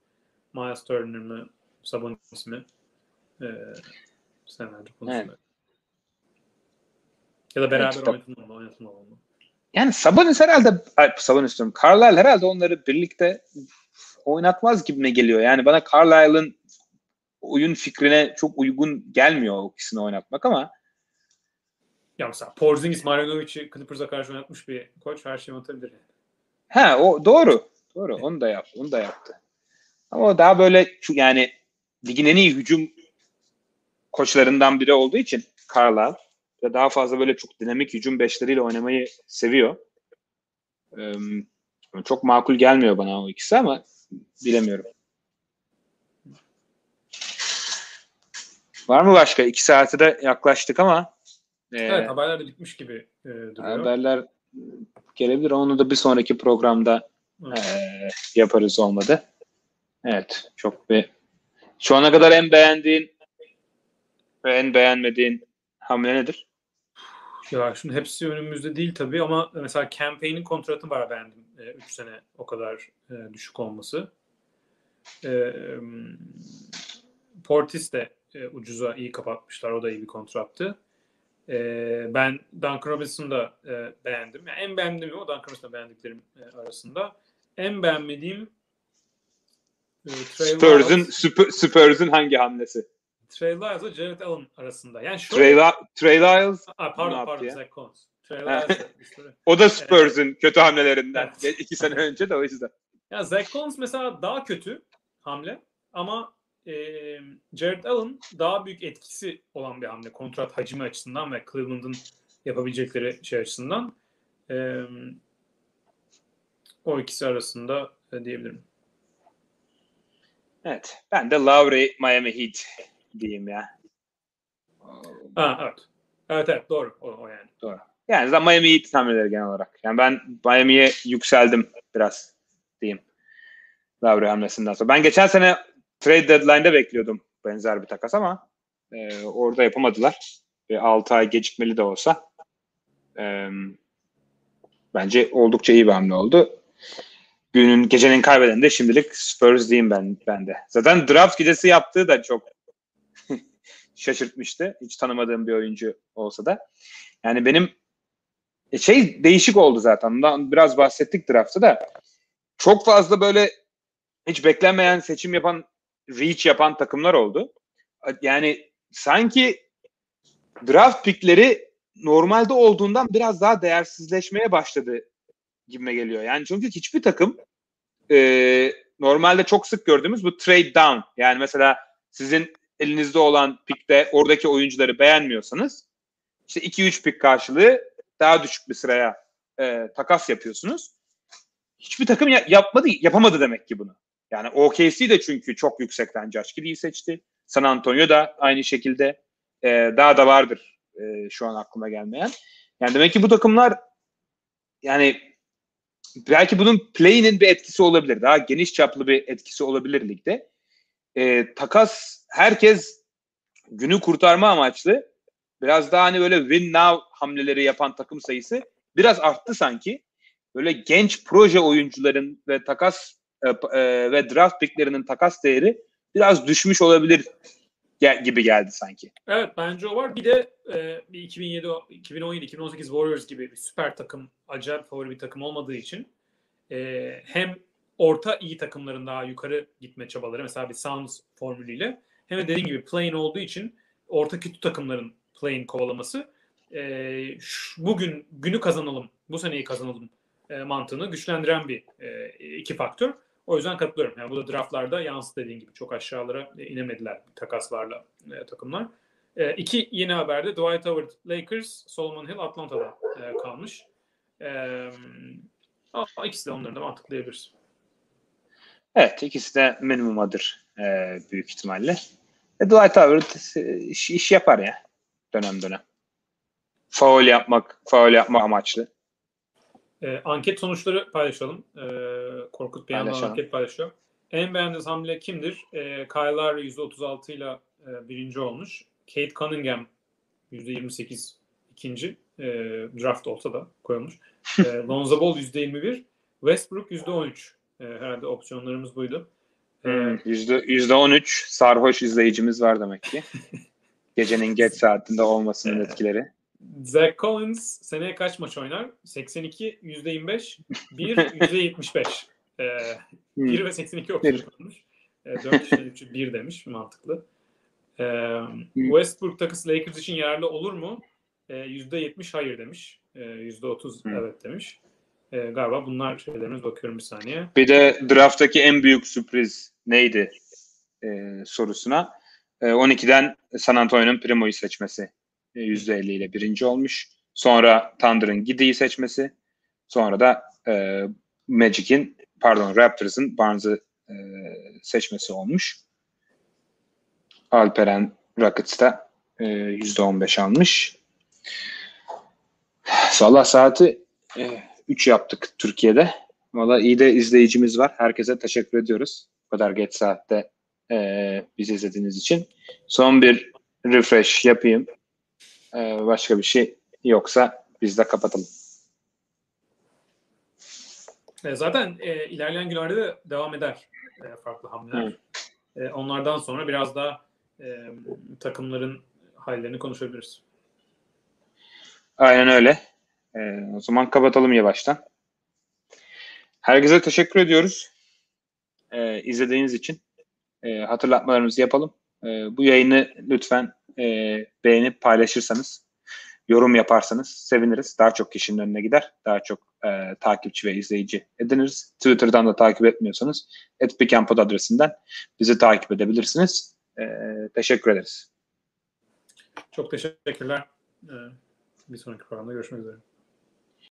Miles Turner mı? Sabonis mi? Senelerde konuşuyorlar. Evet. Ya da beraber oynatılmalı mı? Yani Sabonis herhalde Sabonis diyorum. Carlisle herhalde onları birlikte oynatmaz gibime geliyor. Yani bana Carlisle'ın oyun fikrine çok uygun gelmiyor o ikisini oynatmak ama ya mesela Porzingis, Marjanovic'i Clippers'a karşı oynatmış bir koç her şeyi atabilir. Ha o doğru. Evet. Onu da yaptı. Ama o daha böyle yani ligin en iyi hücum koçlarından biri olduğu için Carlisle daha fazla böyle çok dinamik hücum beşleriyle oynamayı seviyor. Çok makul gelmiyor bana o ikisi ama bilemiyorum. Var mı başka? 2 saate de yaklaştık ama. Evet haberler de bitmiş gibi duruyor. Haberler gelebilir. Onu da bir sonraki programda yaparız olmadı. Evet. Şu ana kadar en beğendiğin ve en beğenmediğin hamle nedir? Ya şimdi hepsi önümüzde değil tabii ama mesela Cameron Payne'in kontratını bana beğendim. 3 sene o kadar düşük olması. Portis de ucuza iyi kapatmışlar. O da iyi bir kontrattı. Ben Duncan Robinson'ı da beğendim. Yani en beğendiğim o Duncan Robinson'ı beğendiklerim arasında. En beğenmediğim Spurs'un hangi hamlesi? Trey Lyles ile Jared Allen arasında. Yani Trey Lyles pardon Zach Collins. O da Spurs'un kötü hamlelerinden. 2 sene önce de o yüzden. Ya Zach Collins mesela daha kötü hamle ama Jared Allen daha büyük etkisi olan bir hamle. Kontrat hacmi açısından ve Cleveland'ın yapabilecekleri şey açısından o ikisi arasında diyebilirim. Evet. Ben de Lowry Miami Heat diyeyim ya. Evet. Evet. Doğru. O yani. Doğru. Yani zaten Miami Heat hamleleri genel olarak. Yani ben Miami'ye yükseldim biraz diyeyim. Lowry hamlesinden sonra. Ben geçen sene trade deadline'da bekliyordum benzer bir takas ama orada yapamadılar. 6 ay gecikmeli de olsa bence oldukça iyi bir hamle oldu. Gecenin kaybeden de şimdilik Spurs diyeyim ben de. Zaten draft gecesi yaptığı da çok şaşırtmıştı. Hiç tanımadığım bir oyuncu olsa da. Yani benim değişik oldu zaten. Ondan biraz bahsettik draft'ta da. Çok fazla böyle hiç beklenmeyen seçim yapan reach yapan takımlar oldu. Yani sanki draft pickleri normalde olduğundan biraz daha değersizleşmeye başladı gibime geliyor. Yani çünkü hiçbir takım normalde çok sık gördüğümüz bu trade down. Yani mesela sizin elinizde olan pikte oradaki oyuncuları beğenmiyorsanız işte 2-3 pik karşılığı daha düşük bir sıraya takas yapıyorsunuz. Hiçbir takım yapamadı demek ki bunu. Yani OKC de çünkü çok yüksekten Jashkili'yi seçti. San Antonio da aynı şekilde daha da vardır şu an aklıma gelmeyen. Yani demek ki bu takımlar yani belki bunun play'inin bir etkisi olabilir. Daha geniş çaplı bir etkisi olabilir ligde. Takas herkes günü kurtarma amaçlı biraz daha hani böyle win now hamleleri yapan takım sayısı biraz arttı sanki. Böyle genç proje oyuncuların ve takas ve draft picklerinin takas değeri biraz düşmüş olabilir gibi geldi sanki. Evet bence o var. Bir de 2017-2018 Warriors gibi bir süper takım, acayip favori bir takım olmadığı için hem orta iyi takımların daha yukarı gitme çabaları mesela bir Suns formülüyle hem de dediğim gibi play-in olduğu için orta kötü takımların play-in kovalaması bugün günü kazanalım, bu seneyi kazanalım mantığını güçlendiren bir iki faktör. O yüzden katılıyorum. Yani bu da draftlarda yansıdı dediğin gibi. Çok aşağılara inemediler takaslarla takımlar. İki yeni haberde Dwight Howard Lakers, Solomon Hill Atlanta'da kalmış. İkisi de onları da mantıklayabiliriz. Evet, ikisi de minimumadır büyük ihtimalle. Dwight Howard iş yapar ya dönem dönem. Faul yapmak amaçlı. Anket sonuçları paylaşalım. Korkut Bey anket paylaşıyor. En beğendiğiniz hamle kimdir? Kyle Lowry %36 ile birinci olmuş. Kate Cunningham %28 ikinci. Draft olsa da koyulmuş. Lonzo Ball %21. Westbrook %13. Herhalde opsiyonlarımız buydu. %13 sarhoş izleyicimiz var demek ki. Gecenin geç saatinde olmasının etkileri. Zach Collins seneye kaç maç oynar? 82, %25, 1, %75. 1 ve 82 okuyacakmış. 4-3'ü 1 demiş. Mantıklı. Westbrook takısı Lakers için yararlı olur mu? %70 hayır demiş. %30 evet demiş. Galiba bunlar şeylerimiz. Bakıyorum bir saniye. Bir de drafttaki en büyük sürpriz neydi sorusuna. 12'den San Antonio'nun Primo'yu seçmesi. %50 ile birinci olmuş. Sonra Thunder'ın Giddey'i seçmesi. Sonra da Raptors'ın Barnes'ı seçmesi olmuş. Alperen Rockets'ta %15 almış. Valla saati 3 yaptık Türkiye'de. Valla iyi de izleyicimiz var. Herkese teşekkür ediyoruz. Bu kadar geç saatte bizi izlediğiniz için. Son bir refresh yapayım. Başka bir şey yoksa biz de kapatalım. Zaten ilerleyen günlerde de devam eder farklı hamleler. Onlardan sonra biraz daha takımların hallerini konuşabiliriz. Aynen öyle. O zaman kapatalım yavaştan. Herkese teşekkür ediyoruz izlediğiniz için. Hatırlatmalarımızı yapalım. Bu yayını lütfen beğenip paylaşırsanız, yorum yaparsanız seviniriz. Daha çok kişinin önüne gider. Daha çok takipçi ve izleyici ediniriz. Twitter'dan da takip etmiyorsanız @pickandpod adresinden bizi takip edebilirsiniz. Teşekkür ederiz. Çok teşekkürler. Bir sonraki programda görüşmek üzere.